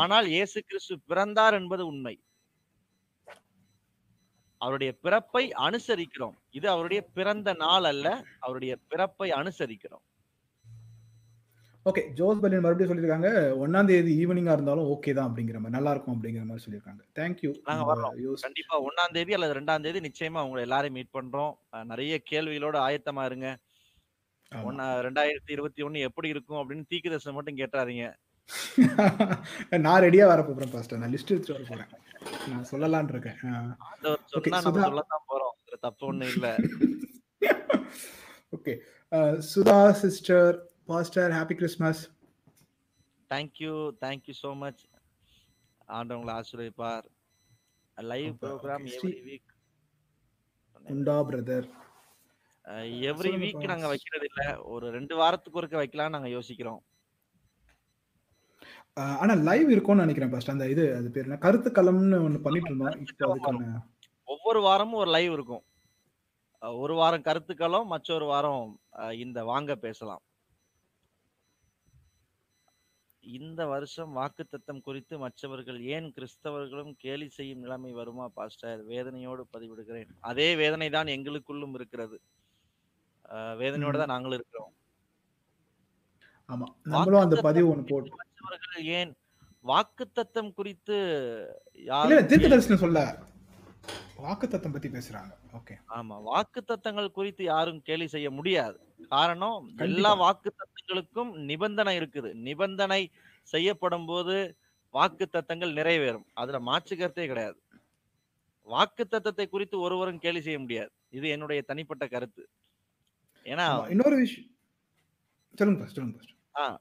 ஆனால் இயேசு கிறிஸ்து பிறந்தார் என்பது உண்மை. அவருடைய பிறப்பை அனுசரிக்கிறோம். இது அவருடைய பிறந்த நாள் அல்ல, அவருடைய பிறப்பை அனுசரிக்கிறோம். ஓகே, ஜோஸ் பலின் மறுபடியும் சொல்லியிருக்காங்க ஒன்னாம் தேதி ஈவினிங்கா இருந்தாலும் ஓகே தான் அப்படிங்கிற மாதிரி, நல்லா இருக்கும் அப்படிங்கிற மாதிரி சொல்லியிருக்காங்க. தேங்க்யூ, நாங்கள் வரோம் கண்டிப்பா. ஒன்னாம் தேதி அல்லது ரெண்டாம் தேதி நிச்சயமா உங்களை எல்லாரையும் மீட் பண்றோம். நிறைய கேள்விகளோட ஆயத்தமா இருங்க. ஒன்னா ரெண்டாயிரத்தி இருபத்தி ஒன்னு எப்படி இருக்கும் அப்படின்னு தீக்குதர்சனம் மட்டும் கேட்டாருங்க. நான் ரெடியா வர போறேன் பாஸ்டர், நான் லிஸ்ட் எடுத்து வர போறேன், நான் சொல்லலாம்னு இருக்கேன். ஓகே, நம்ம சொல்லலாம் போறோம், தப்பு ஒண்ணும் இல்ல. Okay Sudha sister, pastor happy Christmas. Thank you thank you so much. ஆண்டவங்களை ஆசீர்வதிப்பார். லைவ் ப்ரோக்ராம் எவ்ரி வீக் உண்டா பிரதர்? எவ்ரி வீக் நாங்க வைக்கிறது இல்ல, ஒரு ரெண்டு வாரத்துக்கு ஒருக்க வைக்கலாம் நாங்க யோசிக்கிறோம். ஆனா லைவ் இருக்கும்னு நினைக்கிறேன் ஃபர்ஸ்ட். அந்த இது அது பேர் என்ன, கருத்து கலம்னு ஒன்னு பண்ணிட்டு இருந்தோம். இப்போ அதுக்கான ஒவ்வொரு வாரமும் ஒரு லைவ் இருக்கும். ஒரு வாரம் கருத்துக்களும் மற்றொரு வாரம் இந்த வாங்க பேசலாம். இந்த வருஷம் வாக்குத்தத்தம் குறித்து மற்றவர்கள் ஏன் கிறிஸ்தவர்களும் கேலி செய்யும் நிலைமை வருமா பாஸ்டர்? வேதனையோடு பதிவிடுகிறேன். அதே வேதனை தான் எங்களுக்குள்ளும் இருக்கிறது, வேதனையோடு தான் நாங்களும் இருக்கிறோம். ஆமா, நம்மளும் அந்த பதிவு ஒன்னு போட்டு மற்றவர்கள் ஏன் வாக்குத்தத்தம் குறித்து யாரும் சொல்ல வாக்குத்தத்தம் பத்தி பேசுறாங்க. ஓகே, ஆமா, வாக்குத்தத்தங்கள் குறித்து யாரும் கேலி செய்ய முடியாது. காரணம், எல்லா வாக்குத்தத்தங்களுக்கும் நிபந்தனை இருக்குது. நிபந்தனை செய்யப்படும் போது வாக்குத்தத்தங்கள் நிறைவேறும். அதுல மாற்று கருத்தே கிடையாது. வாக்குத்தத்தத்தை குறித்து ஒருவரும் கேலி செய்ய முடியாது. இது என்னுடைய தனிப்பட்ட கருத்து. ஏன்னா இன்னொரு விஷயம் சொல்லுங்க சொல்லுங்க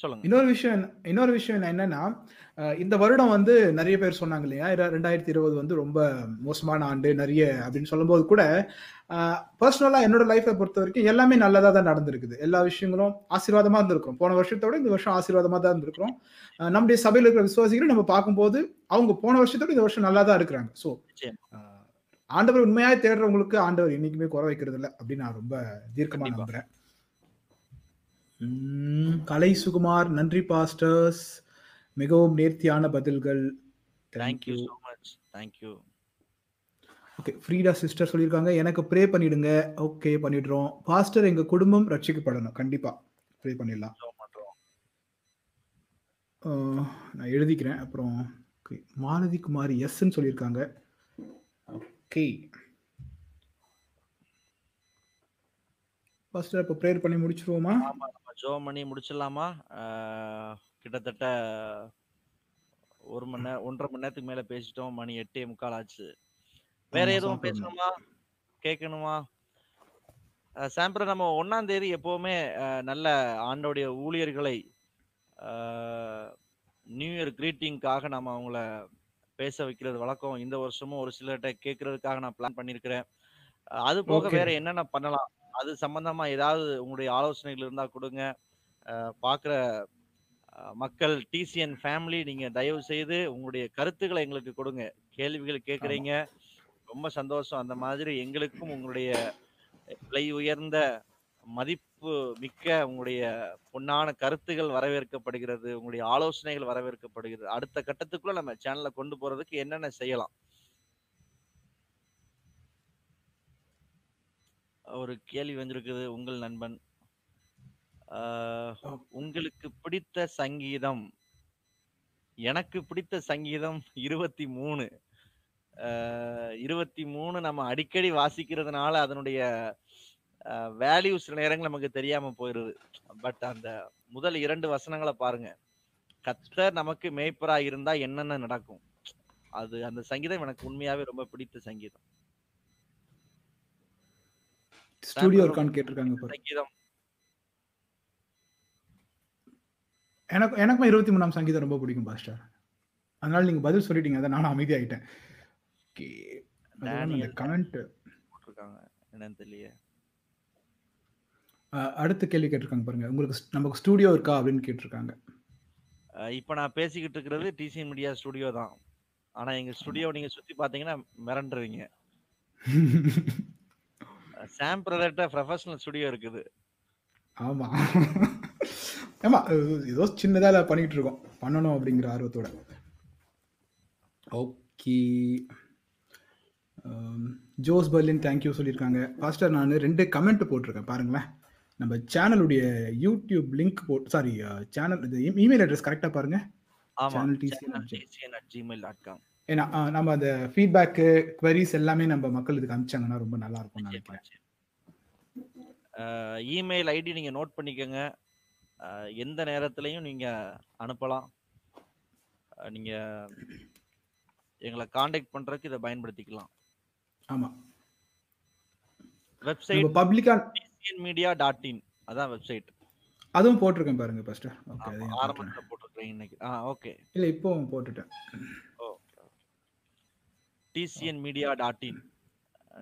சொல்லுங்க இன்னொரு விஷயம் இன்னொரு விஷயம் என்னன்னா, இந்த வருடம் வந்து நிறைய பேர் சொன்னாங்க இல்லையா, ரெண்டாயிரத்தி இருபது வந்து ரொம்ப மோசமான ஆண்டு நிறைய அப்படின்னு சொல்லும் போது கூட, பர்சனலா என்னோட லைஃப்பை பொறுத்த வரைக்கும் எல்லாமே நல்லதா தான் நடந்திருக்குது. எல்லா விஷயங்களும் ஆசீர்வாதமா இருந்திருக்கும். போன வருஷத்தோட இந்த வருஷம் ஆசீர்வாதமா தான் இருந்திருக்கிறோம். நம்முடைய சபையில் இருக்கிற விசுவாசிகளை நம்ம பார்க்கும்போது அவங்க போன வருஷத்தோட இந்த வருஷம் நல்லா தான் இருக்கிறாங்க. ஸோ ஆண்டவர் உண்மையாக தேடுறவங்களுக்கு ஆண்டவர் என்னைக்குமே குறை வைக்கிறது இல்லை அப்படின்னு நான் ரொம்ப தீர்க்கமா நம்புறேன். கலை சுகுமார், நன்றி பாஸ்டர்ஸ், மிகவும் நேர்த்தியான பதில்கள். Thank you so much. Thank you. Okay, Freeda sister சொல்லியிருக்காங்க எனக்கு ப்ரே பண்ணிடுங்க. ஓகே, பண்ணிடுறோம் பாஸ்டர். எங்க குடும்பம் ரட்சிக்கப்படணும், கண்டிப்பா ப்ரே பண்ணிடலாம். நான் எழுதிக்கிறேன். அப்புறம் மாலதி குமார் எஸ்ன்னு சொல்லியிருக்காங்க. ஓகே பாஸ்டர், அப்ப ப்ரேயர் பண்ணி முடிச்சிருவோமா? ஆமா, ஜோம் பண்ணி முடிச்சிடலாமா? கிட்டத்தட்ட ஒரு மணி நேரம் ஒன்றரை மணி நேரத்துக்கு மேல பேசிட்டோம். மணி எட்டே முக்கால் ஆச்சு. வேற எதுவும் பேசணுமா கேட்கணுமா? சாம்பிள் நம்ம ஒன்னாம் தேதி எப்பவுமே நல்ல ஆண்டோடைய ஊழியர்களை நியூ இயர் கிரீட்டிங்காக நம்ம அவங்கள பேச வைக்கிறது வழக்கம். இந்த வருஷமும் ஒரு சிலர்கிட்ட கேட்கறதுக்காக நான் பிளான் பண்ணியிருக்கிறேன். அது போக வேற என்னென்ன பண்ணலாம் அது சம்பந்தமா ஏதாவது உங்களுடைய ஆலோசனைகள் இருந்தால் கொடுங்க. பார்க்குற மக்கள் டிசிஎன் ஃபேமிலி, நீங்கள் தயவு செய்து உங்களுடைய கருத்துக்களை எங்களுக்கு கொடுங்க. கேள்விகள் கேட்குறீங்க, ரொம்ப சந்தோஷம். அந்த மாதிரி எங்களுக்கும் உங்களுடைய விலை உயர்ந்த மதிப்பு மிக்க உங்களுடைய பொன்னான கருத்துக்கள் வரவேற்கப்படுகிறது, உங்களுடைய ஆலோசனைகள் வரவேற்கப்படுகிறது. அடுத்த கட்டத்துக்குள்ளே நம்ம சேனலை கொண்டு போகிறதுக்கு என்னென்ன செய்யலாம்? ஒரு கேள்வி வந்திருக்குது. உங்கள் நண்பன், உங்களுக்கு பிடித்த சங்கீதம்? எனக்கு பிடித்த சங்கீதம் இருபத்தி மூணு இருபத்தி மூணு நம்ம அடிக்கடி வாசிக்கிறதுனால அதனுடைய வேல்யூ சில நேரங்கள் நமக்கு தெரியாம போயிடுது. பட் அந்த முதல் இரண்டு வசனங்களை பாருங்க. கர்த்தர் நமக்கு மேய்ப்பராக இருந்தா என்னென்ன நடக்கும். அது அந்த சங்கீதம் எனக்கு உண்மையாவே ரொம்ப பிடித்த சங்கீதம். ஸ்டுடியோ இருக்கான்னு கேட்டிருக்காங்க. எனக்கு எனக்கும் இருபத்தி மூணாம் சங்கீதம் ரொம்ப பிடிக்கும் பாஸ்டர். அதனால நீங்க பதில் சொல்லிட்டீங்க, அதை நானும் அமைதியாயிட்டேன். கமெண்ட் போட்டிருக்காங்க என்னன்னு தெரியல. அடுத்த கேள்வி கேட்டிருக்காங்க பாருங்க. உங்களுக்கு நமக்கு ஸ்டுடியோ இருக்கா அப்படின்னு கேட்டிருக்காங்க. இப்போ நான் பேசிக்கிட்டு இருக்கிறது டிசிஎன் மீடியா ஸ்டுடியோ தான். ஆனா எங்க ஸ்டுடியோ நீங்க சுத்தி பாத்தீங்கன்னா மிரண்டுருவீங்க. சாம் பிரதர்ட்ட ப்ரொபஷனல் ஸ்டுடியோ இருக்குது. ஆமா ஆமா, ஏதோ சின்னதா பண்ணிட்டு இருக்கோம், பண்ணணும் அப்படிங்கிற ஆர்வத்தோட. ஓகே, ஜோஸ் பர்லின் தேங்க்யூ சொல்லியிருக்காங்க. பாஸ்டர் நான் ரெண்டு கமெண்ட் போட்டிருக்கேன் பாருங்களேன். நம்ம சேனலுடைய யூடியூப் லிங்க் போட்டு சாரி சேனல் இது இமெயில் அட்ரஸ் கரெக்டாக பாருங்க. Channel TCN at Gmail dot com. ஏன்னா நம்ம அந்த ஃபீட்பேக்கு குவரிஸ் எல்லாமே நம்ம மக்கள் இதுக்கு அனுப்பிச்சாங்கன்னா ரொம்ப நல்லா இருக்கும் நான் நினைக்கிறேன். இமெயில் ஐடி நீங்கள் நோட் பண்ணிக்கோங்க. எந்த நேரத்துலையும் நீங்கள் அனுப்பலாம். நீங்கள் எங்களை காண்டாக்ட் பண்ணுறதுக்கு இதை பயன்படுத்திக்கலாம். ஆமாம், வெப்சைட் பப்ளிக்கா டிசிஎன் மீடியா டாட் இன், அதான் வெப்சைட். அதுவும் போட்டிருக்கேன் பாருங்க ஃபர்ஸ்ட். ஓகே, ஆரம்பத்தில் போட்டிருக்கேன். இன்னைக்கு ஆ ஓகே இல்ல இப்போ போட்டுட்டேன். Okay T C N media dot in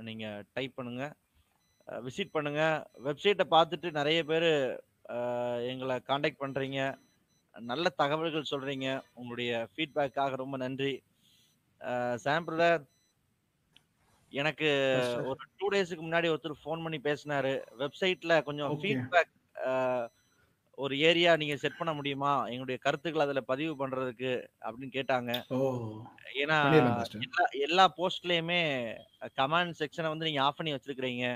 நீங்க டைப் பண்ணுங்க, விசிட் பண்ணுங்க. வெப்சைட்டை பார்த்துட்டு நிறைய பேர் எங்களை காண்டாக்ட் பண்ணுறீங்க, நல்ல தகவல்கள் சொல்கிறீங்க. உங்களுடைய ஃபீட்பேக்காக ரொம்ப நன்றி. சாம்பிளில் எனக்கு ஒரு டூ டேஸுக்கு முன்னாடி ஒருத்தர் ஃபோன் பண்ணி பேசினார், வெப்சைட்டில் கொஞ்சம் ஃபீட்பேக் ஒரு ஏரியா நீங்கள் செட் பண்ண முடியுமா, எங்களுடைய கருத்துக்கள் அதில் பதிவு பண்ணுறதுக்கு அப்படின்னு கேட்டாங்க. ஏன்னா எல்லா எல்லா போஸ்ட்லேயுமே கமெண்ட் செக்ஷனை வந்து நீங்கள் ஆஃப் பண்ணி வச்சுருக்கிறீங்க,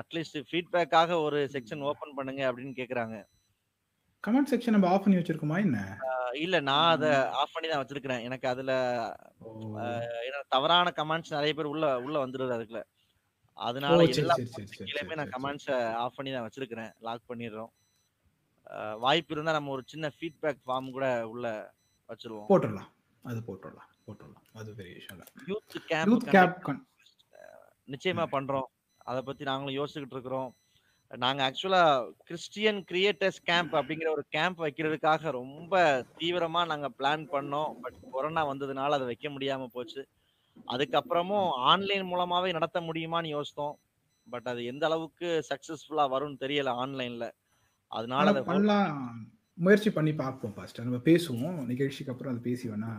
அட்லீஸ்ட் ஃபீட்பேக்காக ஒரு செக்ஷன் ஓபன் பண்ணுங்க அப்படின்னு கேக்குறாங்க. கமெண்ட் செக்ஷன் நம்ம ஆஃப் பண்ணி வச்சிருக்கோமா என்ன? இல்ல, நான் அத ஆஃப் பண்ணி தான் வச்சிருக்கேன். எனக்கு அதுல என்ன தவறான கமெண்ட்ஸ் நிறைய பேர் உள்ள உள்ள வந்துருது அதுக்குள்ள, அதனால எல்லா கீழேமே நான் கமெண்ட்ஸ் ஆஃப் பண்ணி தான் வச்சிருக்கேன், லாக் பண்ணிடுறோம். வாய்ப்பு இருந்தா நம்ம ஒரு சின்ன ஃபீட்பேக் ஃபார்ம் கூட உள்ள வச்சிருவோம், போட்டுடலாம். அது போட்டுடலாம் போட்டுடலாம் அது பெரிய விஷயம் இல்ல. யூத் கேம்ப் நிச்சயமா பண்றோம், அதை பற்றி நாங்களும் யோசிச்சுக்கிட்டு இருக்கிறோம். நாங்கள் ஆக்சுவலாக கிறிஸ்டியன் கிரியேட்டர்ஸ் கேம்ப் அப்படிங்கிற ஒரு கேம்ப் வைக்கிறதுக்காக ரொம்ப தீவிரமாக நாங்கள் பிளான் பண்ணோம். பட் கொரோனா வந்ததுனால அதை வைக்க முடியாமல் போச்சு. அதுக்கப்புறமும் ஆன்லைன் மூலமாகவே நடத்த முடியுமான்னு யோசித்தோம், பட் அது எந்த அளவுக்கு சக்ஸஸ்ஃபுல்லாக வரும்னு தெரியலை ஆன்லைனில். அதனால அதை பண்ணலாம், முயற்சி பண்ணி பார்ப்போம். ஃபர்ஸ்ட் நம்ம பேசுவோம் நிகழ்ச்சிக்கு அப்புறம் அதை பேசி வேணா.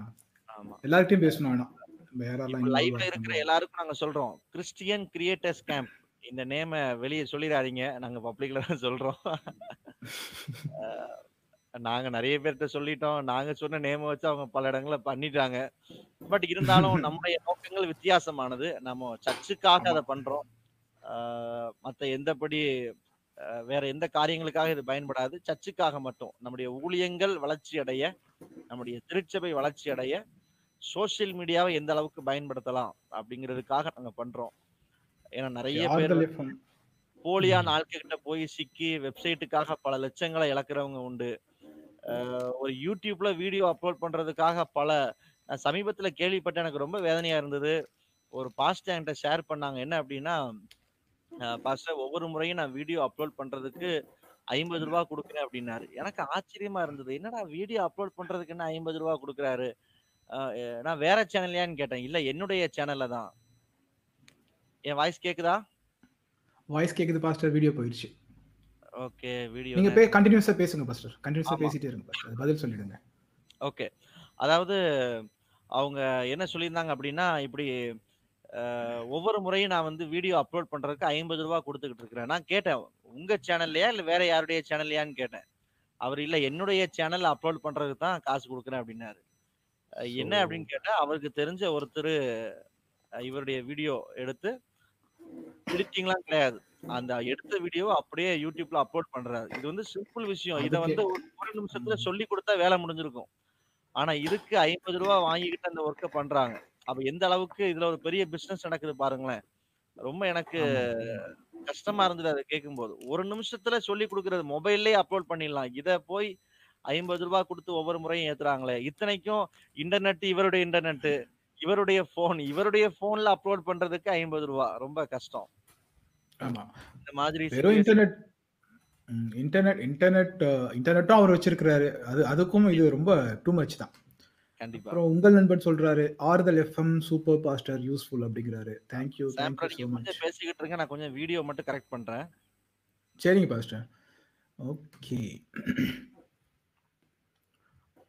ஆமாம், எல்லார்கிட்டையும் பேசணும். ஆனால் லைவ்ல இருக்கிற எல்லாருக்கும் நாங்கள் சொல்கிறோம் கிறிஸ்டியன் கிரியேட்டர்ஸ் கேம்ப், இந்த நேமை வெளியே சொல்லிடாதீங்க, நாங்கள் பப்ளிக்ல தான் சொல்கிறோம். நாங்கள் நிறைய பேர்கிட்ட சொல்லிட்டோம், நாங்கள் சொன்ன நேமை வச்சு அவங்க பல இடங்களை பண்ணிட்டாங்க. பட் இருந்தாலும் நம்முடைய நோக்கங்கள் வித்தியாசமானது, நம்ம சர்ச்சுக்காக அதை பண்ணுறோம். மற்ற எந்தபடி வேற எந்த காரியங்களுக்காக இது பயன்படாது, சர்ச்சுக்காக மட்டும். நம்முடைய ஊழியங்கள் வளர்ச்சி அடைய, நம்முடைய திருச்சபை வளர்ச்சி அடைய சோசியல் மீடியாவை எந்த அளவுக்கு பயன்படுத்தலாம் அப்படிங்கிறதுக்காக நாங்கள் பண்ணுறோம். ஏன்னா நிறைய பேர் போலியான ஆட்கிட்ட போய் சிக்கி வெப்சைட்டுக்காக பல லட்சங்களை இழக்கிறவங்க உண்டு. ஒரு யூடியூப்ல வீடியோ அப்லோட் பண்றதுக்காக பல சமீபத்தில் கேள்விப்பட்ட எனக்கு ரொம்ப வேதனையா இருந்தது. ஒரு பாஸ்டர் என்கிட்ட ஷேர் பண்ணாங்க, என்ன அப்படின்னா, பாஸ்டர் ஒவ்வொரு முறையும் நான் வீடியோ அப்லோட் பண்றதுக்கு ஐம்பது ரூபா கொடுக்குறேன் அப்படின்னாரு. எனக்கு ஆச்சரியமா இருந்தது, என்னடா வீடியோ அப்லோட் பண்றதுக்கு என்ன ஐம்பது ரூபா கொடுக்குறாரு? நான் வேற சேனல்லையான்னு கேட்டேன். இல்லை, என்னுடைய சேனல்ல தான். என் வாய்ஸ் கேக்குதா? வாய்ஸ் கேக்குது பாஸ்டர், வீடியோ போயிடுச்சு. ஓகே, வீடியோ நீங்க பே கண்டினியூஸா பேசுங்க பாஸ்டர், கண்டினியூஸா பேசிட்டே இருங்க பாஸ்டர், பதில் சொல்லிடுங்க. ஓகே, அதாவது அவங்க என்ன சொல்லியிருந்தாங்க அப்படின்னா, இப்படி ஒவ்வொரு முறையும் நான் வந்து வீடியோ அப்லோட் பண்றதுக்கு ஐம்பது ரூபா கொடுத்துக்கிட்டு இருக்கிறேன். நான் கேட்டேன், உங்க சேனல்லையா இல்லை வேற யாருடைய சேனல்லையான்னு கேட்டேன். அவர் இல்லை, என்னுடைய சேனல் அப்லோட் பண்றதுக்கு தான் காசு கொடுக்குறேன் அப்படின்னாரு. என்ன அப்படின்னு கேட்டா, அவருக்கு தெரிஞ்ச ஒருத்தர் இவருடைய வீடியோ எடுத்து எடிட்டிங்ல கிடையாது, அந்த எடுத்த வீடியோவை அப்படியே யூடியூப்ல அப்லோட் பண்றாரு. இது வந்து சிம்பிள் விஷயம், இதை வந்து ஒரு நிமிஷத்துல சொல்லி கொடுத்தா வேலை முடிஞ்சிருக்கும். ஆனா இதுக்கு ஐம்பது ரூபா வாங்கிக்கிட்டு அந்த ஒர்க்கை பண்றாங்க. அப்ப எந்த அளவுக்கு இதுல ஒரு பெரிய பிசினஸ் நடக்குது பாருங்களேன். ரொம்ப எனக்கு கஷ்டமா இருந்தது அதை கேட்கும் போது. ஒரு நிமிஷத்துல சொல்லி கொடுக்கறது, மொபைல்லே அப்லோட் பண்ணிடலாம். இதை போய் ஐம்பது ரூபா கொடுத்து ஒவ்வொரு முறையும் ஏத்துறாங்களே. இத்தனைக்கும் இன்டர்நெட் இவருடைய இன்டர்நெட்டு, இவருடைய போன், இவருடைய போன்ல அப்லோட் பண்றதுக்கு ஐம்பது ரூபா ரொம்ப கஷ்டம். ஆமா, இந்த மாதிரி இன்டர்நெட் இன்டர்நெட் இன்டர்நெட் இன்டர்நெட்டும் அவர் வச்சிருக்காரு. அது அதுக்கும் இது ரொம்ப டூ மச் தான். கண்டிப்பா. அப்புறம் உங்கள் நண்பன் சொல்றாரு, ஆர்தல் எஃப்எம் சூப்பர் பாஸ்டர் யூஸ்ஃபுல் அப்படிங்கிறாரு. Thank you. கொஞ்சம் பேசிக்கிட்டு இருங்க, நான் கொஞ்சம் வீடியோ மட்டும் கரெக்ட் பண்றேன். சரிங்க பாஸ்டர். ஓகே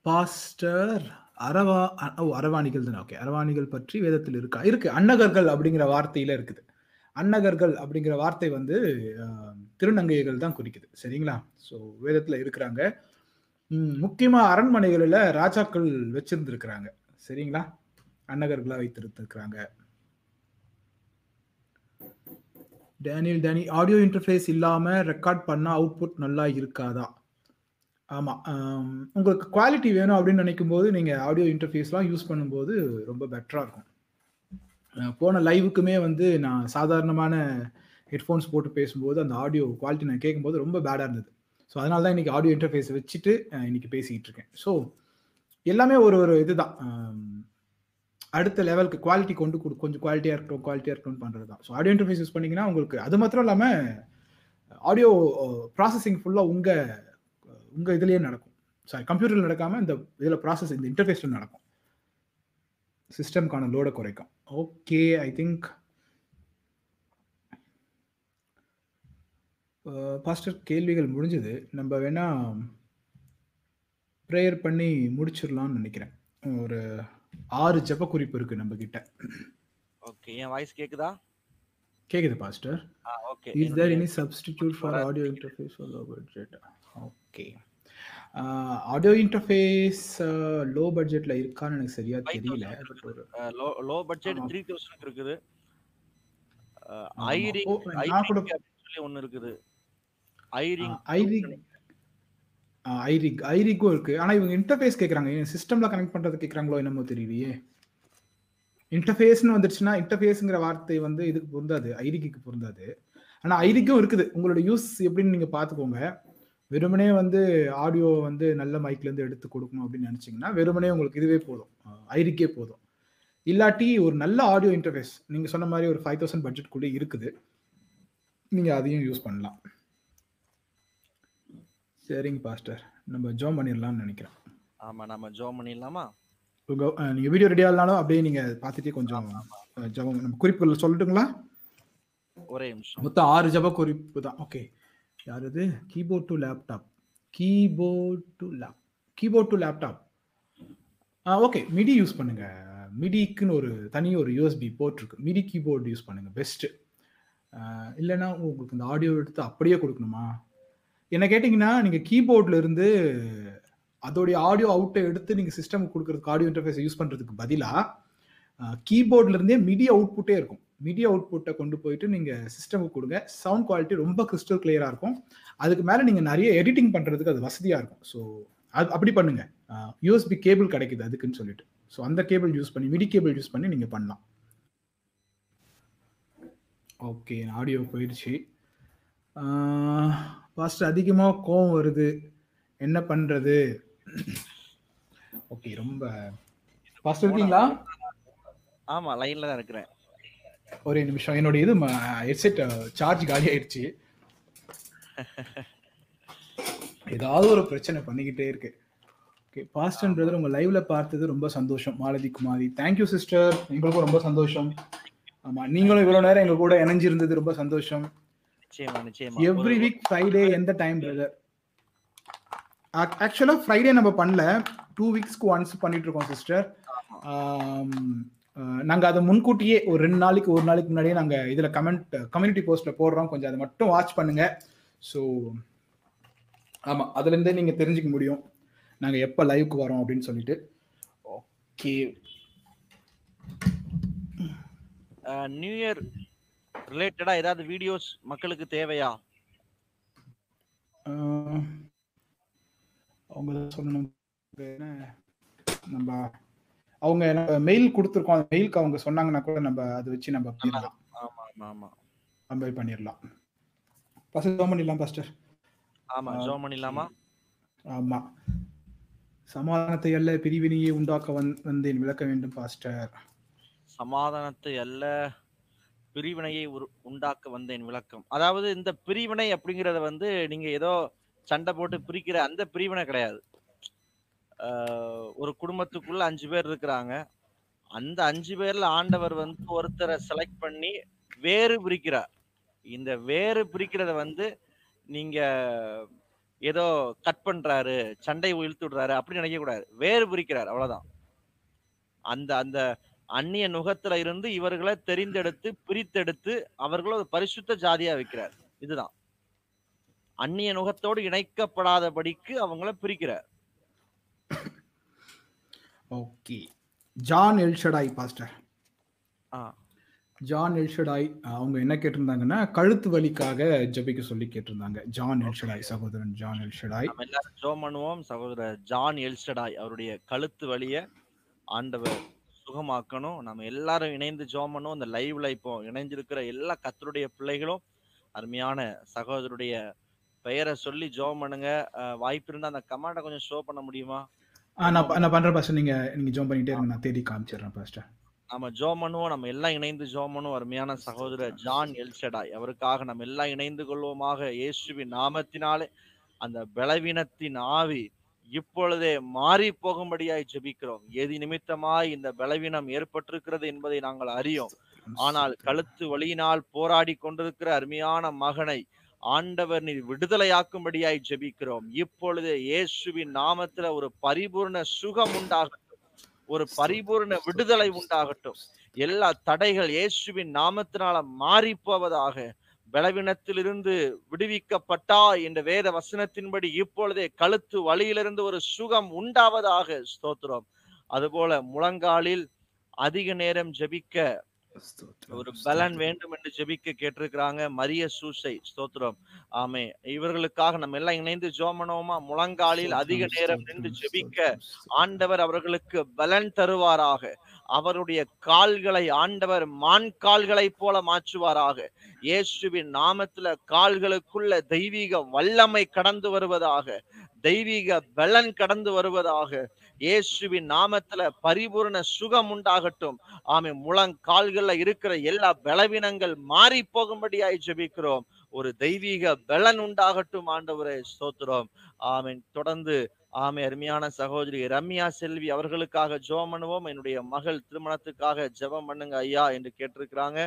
பாஸ்டர், அரவா ஓ அரவாணிகள் தானே. ஓகே, அரவாணிகள் பற்றி வேதத்தில் இருக்கா? இருக்கு, அன்னகர்கள் அப்படிங்கிற வார்த்தையில இருக்குது. அன்னகர்கள் அப்படிங்கிற வார்த்தை வந்து திருநங்கைகள் தான் குறிக்குது. சரிங்களா? ஸோ வேதத்துல இருக்கிறாங்க. முக்கியமா அரண்மனைகளில் ராஜாக்கள் வச்சிருந்துருக்கிறாங்க. சரிங்களா? அன்னகர்களா வைத்திருந்திருக்கிறாங்க. டேனியல் டேனி, ஆடியோ இன்டர்ஃபேஸ் இல்லாம ரெக்கார்ட் பண்ணா அவுட்புட் நல்லா இருக்காதா? ஆமாம், உங்களுக்கு குவாலிட்டி வேணும் அப்படின்னு நினைக்கும் போது நீங்கள் ஆடியோ இன்டர்ஃபேஸ்லாம் யூஸ் பண்ணும்போது ரொம்ப பெட்டராக இருக்கும். போன லைவுக்குமே வந்து நான் சாதாரணமான ஹெட்ஃபோன்ஸ் போட்டு பேசும்போது அந்த ஆடியோ குவாலிட்டி நான் கேட்கும்போது ரொம்ப பேடாக இருந்தது. ஸோ அதனால தான் இன்றைக்கி ஆடியோ இன்டர்ஃபேஸ் வச்சுட்டு இன்றைக்கி பேசிக்கிட்டு இருக்கேன். ஸோ எல்லாமே ஒரு ஒரு இது தான், அடுத்த லெவலுக்கு குவாலிட்டி கொண்டு கொடு, கொஞ்சம் குவாலிட்டியாக இருக்கட்டும் குவாலிட்டியாக இருக்கட்டும்னு பண்ணுறது தான். ஸோ ஆடியோ இன்டர்ஃபேஸ் யூஸ் பண்ணிங்கன்னா உங்களுக்கு அது மாத்திரம் இல்லாமல் ஆடியோ ப்ராசஸிங் ஃபுல்லாக உங்கள் உங்கள் இதுலேயே நடக்கும். சாரி கம்ப்யூட்டரில் நடக்காமல் இந்த இதில் ப்ராசஸ் இந்த இன்டர்ஃபேஸில் நடக்கும், சிஸ்டம்க்கான லோடை குறைக்கும். ஓகே, ஐ திங்க் பாஸ்டர் கேள்விகள் முடிஞ்சது. நம்ம வேணால் ப்ரேயர் பண்ணி முடிச்சிடலாம்னு நினைக்கிறேன். ஒரு ஆறு ஜெப குறிப்பு இருக்குது நம்மக்கிட்ட. ஓகே, என் வாய்ஸ் கேட்குதா? கேக்குது pastor. Okay, is there any substitute for audio interface or low budget? Okay, audio interface low பட்ஜெட்ல இருக்கான்னு எனக்கு சரியா தெரியல. லோ லோ பட்ஜெட் மூவாயிரம் இருக்குது. ஐரிங் ஐரிங் ஒன்னு இருக்குது. ஐரிங் ஐரிங் ஐரிங் ஐரிங் இருக்கு. ஆனா இவங்க இன்டர்ஃபேஸ் கேக்குறாங்க, சிஸ்டம்ல கனெக்ட் பண்றது கேக்குறாங்களோ என்னமோ தெரியலையே. இன்டர்ஃபேஸ்னு வந்துடுச்சுன்னா இன்டர்ஃபேஸ்ங்கிற வார்த்தை வந்து இதுக்கு பொருந்தாது, ஐரிக்கு பொருந்தாது. ஆனால் ஐரிக்கும் இருக்குது. உங்களோட யூஸ் எப்படின்னு நீங்கள் பார்த்துக்கோங்க. வெறுமனே வந்து ஆடியோ வந்து நல்ல மைக்லேருந்து எடுத்து கொடுக்கணும் அப்படின்னு நினச்சிங்கன்னா வெறுமனே உங்களுக்கு இதுவே போதும், ஐரிக்கே போதும். இல்லாட்டி ஒரு நல்ல ஆடியோ இன்டர்ஃபேஸ் நீங்கள் சொன்ன மாதிரி ஒரு ஃபைவ் தௌசண்ட் பட்ஜெட்குள்ளே இருக்குது, நீங்கள் அதையும் யூஸ் பண்ணலாம். சரிங்க பாஸ்டர், நம்ம ஜோம் பண்ணிடலாம்னு நினைக்கிறேன். ஆமாம், நம்ம ஜோம் பண்ணிடலாமா? நீங்க வீடியோ ரெடி ஆனாலும் அப்படியே நீங்க பார்த்துட்டே கொஞ்சம் ஜபம் நம்ம குறிப்புகள் சொல்லட்டுங்களா? ஒரே நிமிஷம். மொத்தம் ஆறு ஜப குறிப்பு தான். ஓகே, யார் இது? Keyboard to laptop, keyboard to lap keyboard to laptop. Okay, MIDI use பண்ணுங்க. மிடிக்குன்னு ஒரு தனி ஒரு யூஎஸ்பி போர்ட் இருக்கு. மிடி கீபோர்டு யூஸ் பண்ணுங்க, பெஸ்ட். இல்லைன்னா உங்களுக்கு இந்த ஆடியோ எடுத்து அப்படியே கொடுக்கணுமா என்ன கேட்டிங்கன்னா, நீங்க கீபோர்ட்ல இருந்து அதோடைய ஆடியோ அவுட்டை எடுத்து நீங்கள் சிஸ்டமுக்கு கொடுக்குறதுக்கு ஆடியோ இன்டர்ஃபேஸை யூஸ் பண்ணுறதுக்கு பதிலாக கீபோர்ட்லேருந்தே மிடி அவுட்புட்டே இருக்கும். மிடி அவுட்புட்டை கொண்டு போயிட்டு நீங்கள் சிஸ்டமுக்கு கொடுங்க. சவுண்ட் குவாலிட்டி ரொம்ப கிறிஸ்டல் கிளியராக இருக்கும். அதுக்கு மேலே நீங்கள் நிறைய எடிட்டிங் பண்ணுறதுக்கு அது வசதியாக இருக்கும். ஸோ அது அப்படி பண்ணுங்கள். யூஎஸ்பி கேபிள் கிடைக்குது அதுக்குன்னு சொல்லிட்டு, ஸோ அந்த கேபிள் யூஸ் பண்ணி மிடி கேபிள் யூஸ் பண்ணி நீங்கள் பண்ணலாம். ஓகே, ஆடியோ போயிடுச்சு. ஃபர்ஸ்ட் அதிகமாக கோவம் வருது, என்ன பண்ணுறது? ஓகே, ரொம்ப பாஸ்ட் இருக்கீங்களா? ஆமா, லைன்ல தான் இருக்கிறேன். ஒரே நிமிஷம், என்னோட இது ஹெட்செட் சார்ஜ் காலி ஆயிடுச்சு. ஏதாவது ஒரு பிரச்சனை பண்ணிக்கிட்டே இருக்கு. ஓகே, பாஸ்ட் அண்ட் பிரதர், உங்க லைவ்ல பார்த்தது ரொம்ப சந்தோஷம். மாலதி குமாரி, தேங்க்யூ சிஸ்டர், எங்களுக்கும் ரொம்ப சந்தோஷம். ஆமா, நீங்களும் இவ்வளவு நேரம் எங்க கூட இணைஞ்சிருந்தது ரொம்ப சந்தோஷம். நிச்சயமா நிச்சயமா. எவ்ரி வீக் ஃப்ரைடே எந்த டைம் பிரதர்? ஆக்சுவலா ஃப்ரைடே நம்ம பண்ணல, டூ வீக்ஸ்க்கு ஒன்ஸ் பண்ணிட்டு இருக்கோம் சிஸ்டர். நாங்கள் அதை முன்கூட்டியே ஒரு ரெண்டு நாளைக்கு ஒரு நாளைக்கு முன்னாடியே நாங்கள் இதில் கமெண்ட் கம்யூனிட்டி போஸ்ட்ல போடுறோம். கொஞ்சம் அதை மட்டும் வாட்ச் பண்ணுங்க. ஸோ ஆமா, அதுல இருந்தே நீங்க தெரிஞ்சுக்க முடியும் நாங்க எப்ப லைவுக்கு வரோம் அப்படின்னு சொல்லிட்டு. ஓகே, நியூ இயர் ரிலேட்டடா ஏதாவது வீடியோஸ் மக்களுக்கு தேவையா? அவங்க சொல்லணும். நம்ம அவங்க நம்ம மெயில் கொடுத்துருக்கோம், அந்த மெயிலுக்கு அவங்க சொன்னாங்கன்னா கூட நம்ம அதை வச்சு நம்ம பண்ணிடலாம். ஆமாம் ஆமாம், நம்ம பண்ணிடலாம். ஃபஸ்ட்டு ஜோம் பண்ணிடலாம் பாஸ்டர்? ஆமாம், ஜோம் பண்ணிடலாமா? ஆமாம். சமாதானத்தை அல்ல பிரிவினையை உண்டாக்க வந் வந்து விளக்க வேண்டும் பாஸ்டர். சமாதானத்தை அல்ல பிரிவினையை உண்டாக்க வந்தேன் விளக்கம். அதாவது இந்த பிரிவினை அப்படிங்கிறத வந்து நீங்க ஏதோ சண்டை போட்டு பிரிக்கிற அந்த பிரிவினை கிடையாது. ஒரு குடும்பத்துக்குள்ள அஞ்சு பேர் இருக்கிறாங்க, அந்த அஞ்சு பேர்ல ஆண்டவர் வந்து ஒருத்தரை செலக்ட் பண்ணி வேறு பிரிக்கிறார். இந்த வேறு பிரிக்கிறத வந்து நீங்க ஏதோ கட் பண்றாரு, சண்டை இழுத்து விடுறாரு அப்படின்னு நினைக்க கூடாது. வேறு பிரிக்கிறார், அவ்வளவுதான். அந்த அந்த அந்நிய நுகத்துல இருந்து இவர்களை தெரிந்தெடுத்து பிரித்தெடுத்து அவர்களை ஒரு பரிசுத்த ஜாதியா வைக்கிறார். இதுதான் அந்நிய நுகத்தோடு இணைக்கப்படாதபடிக்கு அவங்களை பிரிக்கிறார். Okay, John Elshaddai pastor. ஆ, ஜான் எல்ஷடாய் அவங்க என்ன கேட்டிருந்தாங்கன்னா, கழுத்து வலிக்காக ஜெபிக்க சொல்லி கேட்டிருந்தாங்க. ஜான் எல்ஷடாய் சகோதரன் ஜான் எல்ஷடாய், நம்ம எல்லாரும் ஜெபம் பண்ணுவோம். சகோதரர் ஜான் எல்ஷடாய் அவருடைய கழுத்து வலியை ஆண்டவர் சுகமாக்கணும். நம்ம எல்லாரும் இணைந்து ஜெபம் பண்ணுவோம். இந்த லைவ்ல இப்போ இணைஞ்சிருக்கிற எல்லா கர்த்தருடைய பிள்ளைகளும் அருமையான சகோதரருடைய பெயரை சொல்லி ஜெபம் பண்ணுங்க. வாய்ப்பு இருந்தால் அந்த கமெண்ட்டை கொஞ்சம் ஷோ பண்ண முடியுமா? நான் பண்றேன் பாஸ்டர், நீங்க நீங்க ஜெபம் பண்ணிட்டே இருங்க, நான் தேடி காமிச்சிடுறேன் பாஸ்டர். ஆமா, ஜெபம் பண்ணுவோம், நம்ம எல்லாம் இணைந்து ஜெபம் பண்ணுவோம். அருமையான சகோதரர் ஜான் எல்ஷடாய் அவருக்காக நம்ம எல்லாம் இணைந்து கொள்வோமாக. இயேசுவின் நாமத்தினாலே அந்த பலவீனத்தின் ஆவி இப்பொழுதே மாறி போகும்படியாய் ஜெபிக்கிறோம். எது நிமித்தமாய் இந்த பலவீனம் ஏற்பட்டிருக்கிறது என்பதை நாங்கள் அறியோம். ஆனால் கழுத்து வலியினால் போராடி கொண்டிருக்கிற அருமையான மகனை ஆண்டவர் நீர் விடுதலையாக்கும்படியாய் ஜெபிக்கிறோம். இப்பொழுது இயேசுவின் நாமத்துல ஒரு பரிபூர்ண சுகம் உண்டாகட்டும், ஒரு பரிபூர்ண விடுதலை உண்டாகட்டும். எல்லா தடைகள் இயேசுவின் நாமத்தினால மாறி போவதாக. பலவீனத்திலிருந்து விடுவிக்கப்பட்டா என்ற வேத வசனத்தின்படி இப்பொழுதே கழுத்து வலியிலிருந்து ஒரு சுகம் உண்டாவதாக. ஸ்தோத்திரம். அதுபோல முழங்காலில் அதிக நேரம் ஜெபிக்க ஒரு பலன் வேண்டும் என்று ஜெபிக்க கேட்டிருக்கிறாங்க. மரிய சூசை, ஸ்தோத்திரம், ஆமே. இவர்களுக்காக நம்ம எல்லாம் இணைந்து ஜோமனோமா முழங்காலில் அதிக நேரம் நின்று ஜெபிக்க ஆண்டவர் அவர்களுக்கு பலன் தருவாராக. அவருடைய கால்களை ஆண்டவர் மான் கால்களை போல மாற்றுவாராக. இயேசுவின் நாமத்துல கால்களுக்குள்ள தெய்வீக வல்லமை கடந்து வருவதாக, தெய்வீக பலன் கடந்து வருவதாக. இயேசுவின் நாமத்துல பரிபூர்ண சுகம் உண்டாகட்டும். ஆமே. முழங்கால்கள்ல இருக்கிற எல்லா பலவீனங்கள் மாறி போகும்படியாய் ஜெபிக்கிறோம். ஒரு தெய்வீக பலன் உண்டாகட்டும் ஆண்டவரே, ஸ்தோத்திரம், ஆமேன். தொடர்ந்து ஆமே அருமையான சகோதரி ரம்யா செல்வி அவர்களுக்காக ஜெபம் பண்ணுவோம். என்னுடைய மகள் திருமணத்துக்காக ஜெபம் பண்ணுங்க ஐயா என்று கேட்டிருக்கிறாங்க.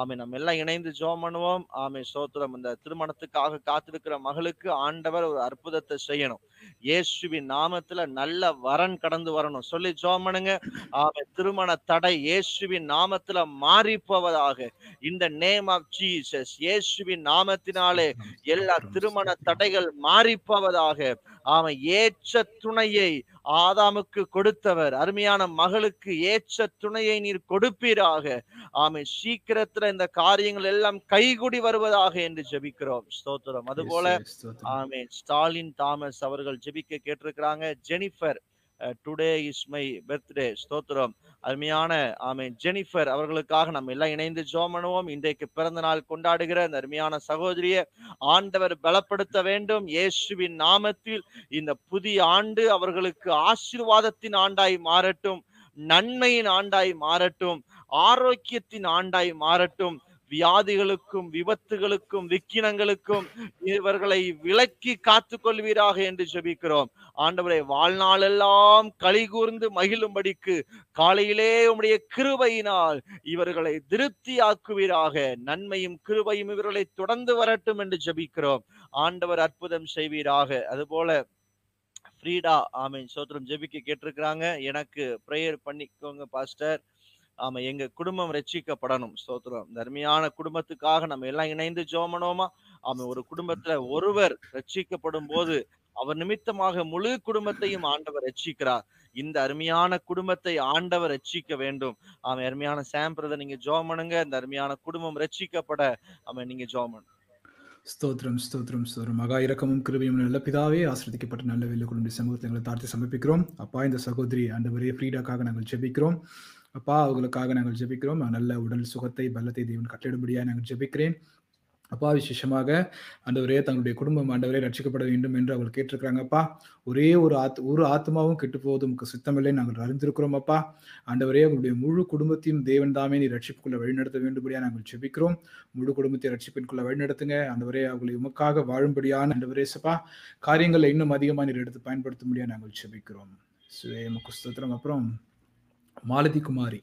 ஆமே, நம்ம எல்லாம் இணைந்து ஜெபம் பண்ணுவோம். ஆமே, ஸ்தோத்திரம். இந்த திருமணத்துக்காக காத்திருக்கிற மகளுக்கு ஆண்டவர் ஒரு அற்புதத்தை செய்யணும். இயேசுவின் நாமத்துல நல்ல வரன் கடந்து வரணும். சொல்லி ஜெபம் பண்ணுங்க. ஆமே, திருமண தடை இயேசுவின் நாமத்துல மாறி போவதாக. இந்த நேம் ஆஃப் ஜீசஸ், இயேசுவின் நாமத்தினாலே எல்லா திருமண தடைகள் மாறி போவதாக. ஆமை, ஏற்ற துணையை ஆதாமுக்கு கொடுத்தவர், அருமையான மகளுக்கு ஏற்ற துணையை நீர் கொடுப்பீராக. ஆமை, சீக்கிரத்துல இந்த காரியங்கள் எல்லாம் கைகூடி வருவதாக என்று ஜெபிக்கிறோம். ஸ்தோத்திரம். அதுபோல ஆமை ஸ்டாலின் தாமஸ் அவர்கள் ஜெபிக்க கேட்டிருக்கிறாங்க. Jennifer, today is my birthday, ஸ்தோத்திரம், அருமையான ஆமை ஜெனிஃபர் அவர்களுக்காக நம்ம எல்லாம் இணைந்து ஜெபம் பண்ணுவோம். இன்றைக்கு பிறந்த நாள் கொண்டாடுகிற அந்த அருமையான சகோதரியை ஆண்டவர் பலப்படுத்த வேண்டும். இயேசுவின் நாமத்தில் இந்த புதிய ஆண்டு அவர்களுக்கு ஆசீர்வாதத்தின் ஆண்டாய் மாறட்டும், நன்மையின் ஆண்டாய் மாறட்டும், ஆரோக்கியத்தின் ஆண்டாய் மாறட்டும். வியாதிகளுக்கும் விபத்துகளுக்கும் விக்கினங்களுக்கும் இவர்களை விலக்கி காத்து கொள்வீராக என்று ஜெபிக்கிறோம். ஆண்டவரை வாழ்நாளெல்லாம் களி கூர்ந்து மகிழும்படிக்கு காலையிலே உம்முடைய கிருபையினால் இவர்களை திருப்தியாக்குவீராக. நன்மையும் கிருபையும் இவர்களை தொடர்ந்து வரட்டும் என்று ஜெபிக்கிறோம். ஆண்டவர் அற்புதம் செய்வீராக. அதுபோல ஃப்ரீடா ஆமீன் சோத்திரம் ஜெபிக்க கேட்டிருக்கிறாங்க. எனக்கு பிரேயர் பண்ணிக்கோங்க பாஸ்டர், ஆமா எங்க குடும்பம் ரட்சிக்கப்படணும். ஸ்தோத்திரம். தர்மியான குடும்பத்துக்காக நம்ம எல்லாம் இணைந்து ஜெபம் பண்ணுவோமா? ஆமா, ஒரு குடும்பத்துல ஒருவர் ரட்சிக்கப்படும் போது அவர் நிமித்தமாக முழு குடும்பத்தையும் ஆண்டவர் ரட்சிக்கிறார். இந்த அருமையான குடும்பத்தை ஆண்டவர் ரட்சிக்க வேண்டும். ஆமா, அருமையான சாம் பிரதர் நீங்க ஜெபம் பண்ணுங்க. இந்த அருமையான குடும்பம் ரட்சிக்கப்பட ஆமா நீங்க ஜெபம் பண்ணுங்க. ஸ்தோத்திரம் ஸ்தோத்திரம் ஸ்தோத்திரம். மகா இரக்கமும் கிருபையும் நல்ல பிதாவே, ஆசிரதிக்கப்பட்ட நல்ல வேலை குடும்ப சமூகத்தை எங்களை தாழ்த்தி சமர்ப்பிக்கிறோம். அப்பா, இந்த சகோதரி ஆண்டவரே ஃப்ரீடாக்காக நாங்கள் ஜெபிக்கிறோம். அப்பா, அவங்களுக்காக நாங்கள் ஜெபிக்கிறோம். நல்ல உடல் சுகத்தை பலத்தை தேவன் கட்டளிடும்படியாக நாங்கள் ஜெபிக்கிறேன். அப்பா, விசேஷமாக ஆண்டவரே தங்களுடைய குடும்பம் ஆண்டவரே ரட்சிக்கப்பட வேண்டும் என்று அவர்கள் கேட்டிருக்கிறாங்கப்பா. ஒரே ஒரு ஆத் ஒரு ஆத்மாவும் கெட்டு போவது உமக்கு சுத்தமில்லை நாங்கள் அறிந்திருக்கிறோம். அப்பா ஆண்டவரே, அவங்களுடைய முழு குடும்பத்தையும் தேவன் தாமே நீ ரட்சிப்புக்குள்ள வழிநடத்த வேண்டும்படியாக நாங்கள் ஜெபிக்கிறோம். முழு குடும்பத்தை ரட்சிப்பிற்குள்ள வழிநடத்துங்க ஆண்டவரே. அவர்களை உமக்காக வாழும்படியான ஆண்டவரே சப்பா காரியங்களை இன்னும் அதிகமாக நீர் எடுத்து பயன்படுத்தும்படியாக நாங்கள் ஜெபிக்கிறோம். சுயமுக்கு சுத்தம். அப்புறம் மாலதி குமாரி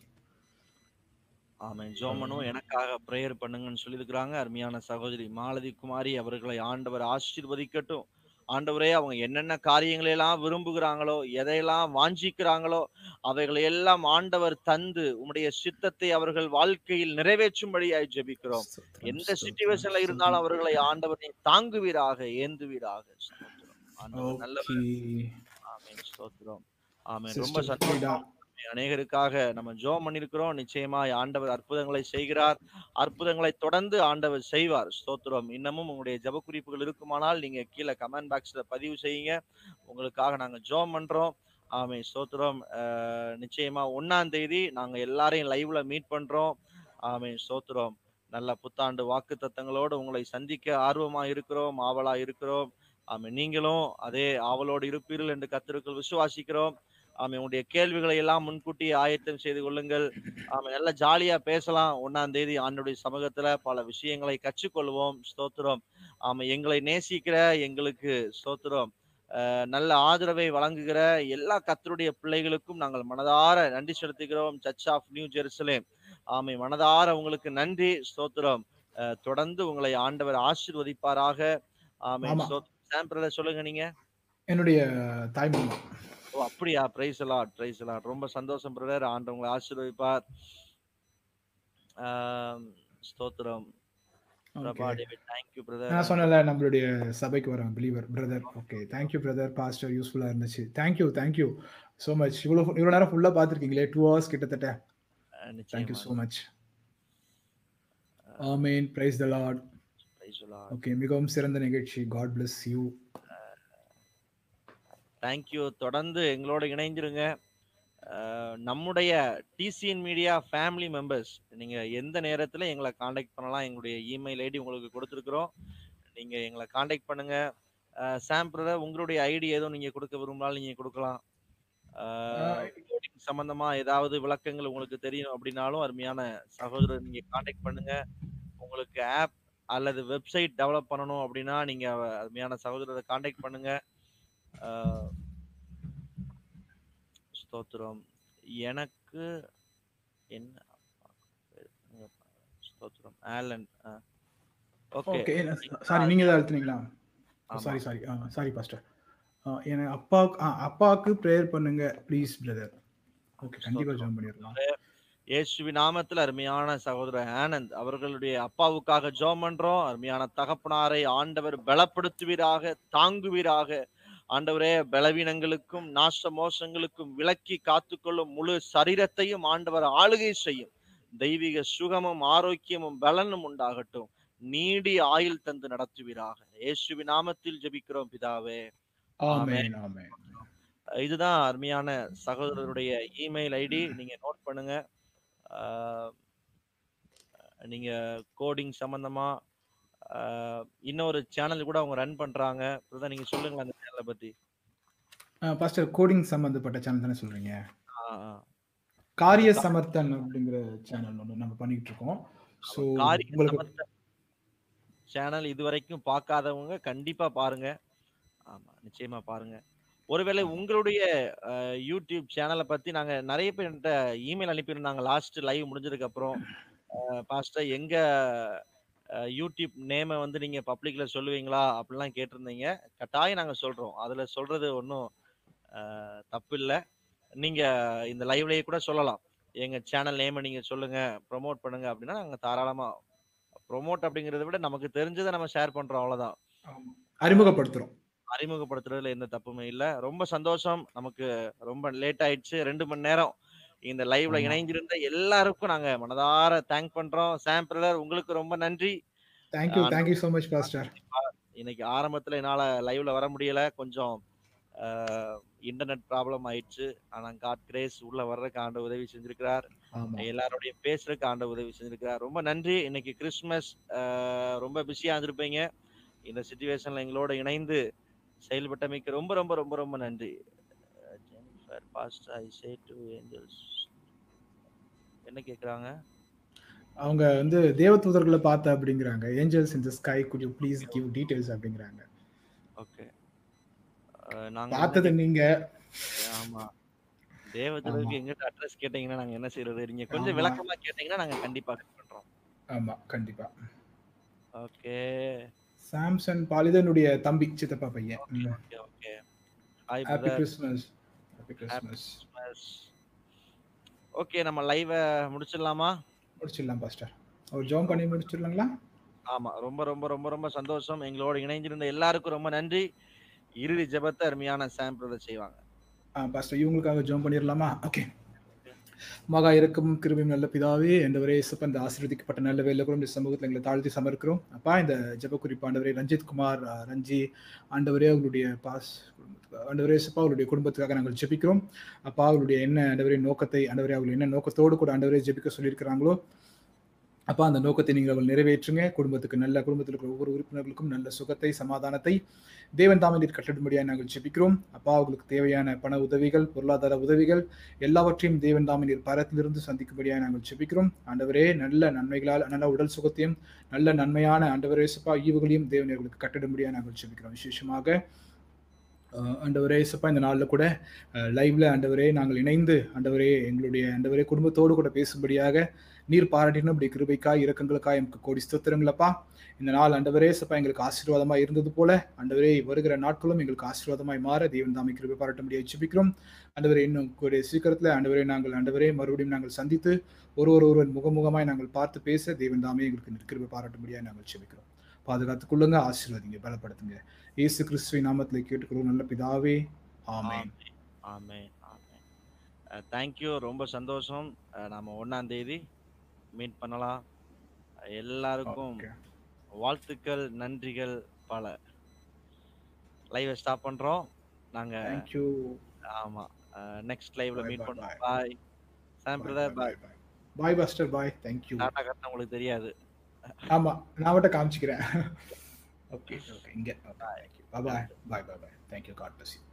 ஆமேன் ஜோமனும் எனக்காக பிரேயர் பண்ணுங்கன்னு சொல்லியிருக்கிறாங்க. அருமையான சகோதரி மாலதி குமாரி அவர்களை ஆண்டவர் ஆசீர்வதிக்கட்டும். ஆண்டவரே, அவங்க என்னென்ன காரியங்களெல்லாம் விரும்புகிறாங்களோ, எதையெல்லாம் வாஞ்சிக்கிறாங்களோ, அவைகளையெல்லாம் ஆண்டவர் தந்து உம்முடைய சித்தத்தை அவர்கள் வாழ்க்கையில் நிறைவேற்றும்படியாய் ஜெபிக்கிறோம். எந்த சிச்சுவேஷன்ல இருந்தாலும் அவர்களை ஆண்டவர் நீ தாங்குவீராக, ஏந்துவீராக. ஸ்தோத்திரம். ஆமேன். ரொம்ப சந்தோஷம். அநேகருக்காக நம்ம ஜெபம் பண்ணிருக்கிறோம். நிச்சயமா ஆண்டவர் அற்புதங்களை செய்கிறார். அற்புதங்களை தொடர்ந்து ஆண்டவர் செய்வார். ஸ்தோத்திரம். இன்னமும் உங்களுடைய ஜெப குறிப்புகள் இருக்குமானால் நீங்க கீழே கமெண்ட் பாக்ஸ்ல பதிவு செய்யுங்க. உங்களுக்காக நாங்க ஜெபம் பண்றோம். ஆமே ஸ்தோத்திரம். அஹ் நிச்சயமா ஒன்னாம் தேதி நாங்க எல்லாரையும் லைவ்ல மீட் பண்றோம். ஆமே ஸ்தோத்திரம். நல்ல புத்தாண்டு வாக்கு தத்தங்களோடு உங்களை சந்திக்க ஆர்வமா இருக்கிறோம், ஆவலா இருக்கிறோம். ஆமே, நீங்களும் அதே ஆவலோடு இருப்பீர்கள் என்று கர்த்தருக்குள் விசுவாசிக்கிறோம். ஆமா, உங்களுடைய கேள்விகளை எல்லாம் முன்கூட்டியே ஆயத்தம் செய்து கொள்ளுங்கள். ஆமா, நல்லா ஜாலியா பேசலாம். ஒன்னாம் தேதி ஆண்டுடைய சமூகத்துல பல விஷயங்களை கற்றுக்கொள்வோம். ஸ்தோத்திரம். ஆமா, எங்களை நேசிக்கிற எங்களுக்கு ஸ்தோத்திரம் நல்ல ஆதரவை வழங்குகிற எல்லா கர்த்தருடைய பிள்ளைகளுக்கும் நாங்கள் மனதார நன்றி செலுத்துகிறோம். சர்ச் ஆஃப் நியூ ஜெருசலேம், ஆமை, மனதார உங்களுக்கு நன்றி, ஸ்தோத்திரம். தொடர்ந்து உங்களை ஆண்டவர் ஆசீர்வதிப்பாராக. ஆமை. சாம்பிரல சொல்லுங்க. நீங்க என்னுடைய தாய்மொழி? ஓ அப்படியா? Praise the Lord, praise the Lord. ரொம்ப சந்தோஷம் பிரதர். ஆண்டவர் உங்களை ஆசீர்வதிப்பார். ஸ்தோத்திரம். நான் சொன்னல நம்மளுடைய சபைக்கு வரேன் believer brother. Okay, thank you brother. Pastor யூஸ்ஃபுல்லா இருந்துச்சு. Thank you, thank you so much. இவ்வளவு இவ்வளவு நேரம் ஃபுல்லா பாத்துக்கிங்களே, டூ ஹவர்ஸ் கிட்டத்தட்ட. Thank you so much. Amen. Praise the Lord, praise the Lord. Okay, மிகவும் சிறந்த நிகழ்ச்சி. God bless you. தேங்க்யூ. தொடர்ந்து எங்களோட இணைஞ்சிருங்க. நம்முடைய டிசிஎன் மீடியா ஃபேமிலி மெம்பர்ஸ், நீங்கள் எந்த நேரத்தில் எங்களை காண்டாக்ட் பண்ணலாம். எங்களுடைய இமெயில் ஐடி உங்களுக்கு கொடுத்துருக்குறோம். நீங்கள் எங்களை காண்டாக்ட் பண்ணுங்கள். சாம்பிள உங்களுடைய ஐடி ஏதோ நீங்கள் கொடுக்க விரும்பினாலும் நீங்கள் கொடுக்கலாம். சம்மந்தமாக ஏதாவது விளக்கங்கள் உங்களுக்கு தெரியும் அப்படின்னாலும் அருமையான சகோதரர் நீங்கள் காண்டாக்ட் பண்ணுங்கள். உங்களுக்கு ஆப் அல்லது வெப்சைட் டெவலப் பண்ணணும் அப்படின்னா நீங்கள் அருமையான சகோதரரை காண்டாக்ட் பண்ணுங்கள். ஸ்தோத்திரம். எனக்கு என்ன ஸ்தோத்திரம். ஆலன். ஓகே, சாரி, நீங்க தான் எழுத்துனீங்களா? Sorry sorry sorry pastor. என அப்பா அப்பாவுக்கு பிரேயர் பண்ணுங்க ப்ளீஸ் பிரதர். ஓகே, கண்டிப்பா ஜாயின் பண்ணிடலாம். இயேசுவின் நாமத்தில் அருமையான சகோதரர் ஆனந்த் அவர்களுடைய அப்பாவுக்காக ஜெபம் பண்றோம். அருமையான தகப்பனாரை ஆண்டவர் பலப்படுத்துவீராக, தாங்குவீராக. ஆண்டவரே, பலவீனங்களுக்கும் நாச மோசங்களுக்கும் விலக்கி காத்துக்கொள்ளும் முழு சரீரத்தையும் ஆண்டவர் ஆளுகை செய்யும். தெய்வீக சுகமும் ஆரோக்கியமும் பலனும் உண்டாகட்டும். நீடி ஆயுள் தந்து நடத்துவீராக. இயேசுவின் நாமத்தில் ஜெபிக்கிறோம் பிதாவே, ஆமென், ஆமென். இதுதான் அருமையான சகோதரருடைய இமெயில் ஐடி. நீங்க நோட் பண்ணுங்க. நீங்க கோடிங் சம்பந்தமா இன்னொரு சேனல் கூட அவங்க ரன் பண்றாங்க. பிரதர் நீங்க சொல்லுங்க அந்த சேனலை பத்தி. பாஸ்டர், கோடிங் சம்பந்தப்பட்ட சேனல் தான சொல்றீங்க? காரிய சமர்த்தன் அப்படிங்கற சேனல் ஒன்னு நம்ம பண்ணிட்டு இருக்கோம். சோ உங்களுக்கு சேனல் இதுவரைக்கும் பார்க்காதவங்க கண்டிப்பா பாருங்க. ஆமா, நிச்சயமா பாருங்க. ஒருவேளை உங்களுடைய யூடியூப் சேனலை பத்தி நாங்க நிறைய பேர்கிட்ட இமெயில் அனுப்பியிருந்தாங்க லாஸ்ட் லைவ் முடிஞ்சதுக்கு அப்புறம். பாஸ்டர், எங்க யூடியூப் நேமை வந்து நீங்கள் பப்ளிக்கில் சொல்லுவீங்களா அப்படிலாம் கேட்டிருந்தீங்க. கட்டாயம் நாங்கள் சொல்கிறோம். அதில் சொல்கிறது ஒன்றும் தப்பு இல்லை. நீங்கள் இந்த லைவ்லேயே கூட சொல்லலாம். எங்கள் சேனல் நேமை நீங்கள் சொல்லுங்கள், ப்ரொமோட் பண்ணுங்கள் அப்படின்னா நாங்கள் தாராளமாக ப்ரொமோட் அப்படிங்கிறத விட நமக்கு தெரிஞ்சதை நம்ம ஷேர் பண்ணுறோம். அவ்வளோதான், அறிமுகப்படுத்துகிறோம். அறிமுகப்படுத்துறதுல எந்த தப்புமே இல்லை. ரொம்ப சந்தோஷம். நமக்கு ரொம்ப லேட் ஆயிடுச்சு. ரெண்டு மணி நேரம் இந்த லைவ்ல இணைஞ்சிருந்த எல்லாருக்கும் நாங்க மனதார தேங்க் பண்றோம். சாம் பிரதர், உங்களுக்கு ரொம்ப நன்றி. Thank you, thank you so much pastor. இன்னைக்கு ஆரம்பத்துல என்னால லைவ்ல வர முடியல, கொஞ்சம் இன்டர்நெட் ப்ராப்ளம் ஆயிடுச்சு. ஆனா காட் கிரேஸ், உள்ள வர்றதுக்கு ஆண்டவர் உதவி செஞ்சிருக்கிறார். எல்லாரோடைய பேசுறதுக்கு ஆண்டவர் உதவி செஞ்சிருக்கிறார். ரொம்ப நன்றி. இன்னைக்கு கிறிஸ்மஸ், ரொம்ப பிஸியா இருந்திருப்பீங்க. இந்த சிச்சுவேஷன்ல எங்களோட இணைந்து செயல்பட்டமைக்கு ரொம்ப ரொம்ப ரொம்ப ரொம்ப நன்றி. என்ன கேக்குறாங்க அவங்க? வந்து தேவதூதர்களை பார்த்த அப்படிங்கறாங்க. Angels in the sky could you please give details அப்படிங்கறாங்க. ஓகே, நாங்க பார்த்தது நீங்க. ஆமா, தேவதூதருக்கு எங்க அட்ரஸ் கேட்டிங்கனா நாங்க என்ன செய்யறது? நீங்க கொஞ்சம் விளக்கமா கேட்டிங்கனா நாங்க கண்டிப்பா பண்றோம். ஆமா, கண்டிப்பா. ஓகே, சாம்சன் பாலிதனுடைய தம்பி, சித்தப்பா பையன். Okay, okay. Hi brother, happy Christmas. Okay, நம்ம லைவ் முடிச்சிடலாமா? முடிச்சிடலாம் பாஸ்டர். ஒரு ஜாம் பண்ணி முடிச்சிடலாங்களா? ஆமா, ரொம்ப ரொம்ப ரொம்ப ரொம்ப சந்தோஷம். எங்களோட இணைஞ்சிருந்த எல்லாருக்கும் ரொம்ப நன்றி. இறுதி ஜெபத்தை அருமையான சாம் பிரதர் செய்வாங்க. ஆ பாஸ்டர், இவங்களுக்காக ஜாம் பண்ணிரலாமா? ஓகே. மகா இருக்கும் கிருபையும் நல்ல பிதாவே, ஆண்டவரே இயேசுவே, இந்த ஆசீர்வதிக்கப்பட்ட நல்ல வேலையில கூட இந்த சமூகத்தில் எங்களை தாழ்த்தி சமர்க்கிறோம். அப்பா, இந்த ஜெப குறிப்பு ஆண்டவரே, ரஞ்சித் குமார் ரஞ்சி ஆண்டவரே, அவங்களுடைய பாஸ் ஆண்டவரே இயேசுப்பா, அவருடைய குடும்பத்துக்காக நாங்கள் ஜெபிக்கிறோம். அப்பா, அவருடைய என்ன ஆண்டவரே நோக்கத்தை ஆண்டவரே, அவங்க என்ன நோக்கத்தோடு கூட ஆண்டவரே ஜெபிக்க சொல்லியிருக்கிறாங்களோ அப்பா, அந்த நோக்கத்தை நீங்கள் அவள் நிறைவேற்றுங்க. குடும்பத்துக்கு நல்ல குடும்பத்தில் இருக்கிற ஒவ்வொரு உறுப்பினர்களுக்கும் நல்ல சுகத்தை, சமாதானத்தை தேவன் தாமே நீர் கட்டடும்படியாக நாங்கள் ஜெபிக்கிறோம். அப்பா, அவங்களுக்கு தேவையான பண உதவிகள், பொருளாதார உதவிகள் எல்லாவற்றையும் தேவன் தாமே நீர் பரத்திலிருந்து சந்திக்கும்படியாக நாங்கள் ஜெபிக்கிறோம். ஆண்டவரே, நல்ல நன்மைகளால் நல்ல உடல் சுகத்தையும் நல்ல நன்மையான ஆண்டவரே இயேசுப்பா ஈவுகளையும் தேவன் எங்களுக்கு கட்டடும்படியாக நாங்கள் ஜெபிக்கிறோம். விசேஷமாக ஆண்டவரே இயேசுப்பா, இந்த நாளில் கூட லைவ்ல ஆண்டவரே நாங்கள் இணைந்து ஆண்டவரே எங்களுடைய ஆண்டவரே குடும்பத்தோடு கூட பேசும்படியாக நீர் பாராட்டினும் இப்படி கிருபைக்காய் இரக்கங்களுக்காய் எமக்கு கோடி ஸ்தோத்திரங்களப்பா. இந்த நாள் ஆண்டவரே இயேசுப்பா எங்களுக்கு ஆசீர்வாதமாக இருந்தது போல ஆண்டவரே வருகிற நாட்களும் எங்களுக்கு ஆசீர்வாதமாய் மாற தேவன் தாமே கிருபை பாராட்டும்படியாக ஜெபிக்கிறோம். ஆண்டவரே இன்னும் கூடிய சீக்கிரத்தில் ஆண்டவரே நாங்கள் ஆண்டவரே மறுபடியும் நாங்கள் சந்தித்து ஒருவர் ஒருவர் முகமுகமாய் நாங்கள் பார்த்து பேச தேவன் தாமே எங்களுக்கு கிருபை பாராட்டும்படியாக நாங்கள் ஜெபிக்கிறோம். பாதுகாத்துக்கொள்ளுங்க, ஆசீர்வாதிங்க, பலப்படுத்துங்க. இயேசு கிறிஸ்துவின் நாமத்தில் கேட்டுக்கொள்ளும் நல்ல பிதாவே, ஆமென் ஆமென் ஆமென். Thank you. ரொம்ப சந்தோஷம். நாம ஒன்னாம் தேதி மீட் பண்ணலாம். எல்லாருக்கும் வாழ்த்துக்கள், நன்றிகள் பல. லைவை ஸ்டாப் பண்றோம் நாங்க. Thank you. ஆமா, நெக்ஸ்ட் லைவ்ல மீட் பண்ணுவோம். Bye Sam brother. Bye bye pastor. Bye. Thank you. டாடா கட்டணும் உங்களுக்கு தெரியாது. ஆமா, நான் வட்ட காமிச்சிக்கிறேன். ஓகே ஓகே, இங்க. Bye bye bye bye. Thank you. God bless you.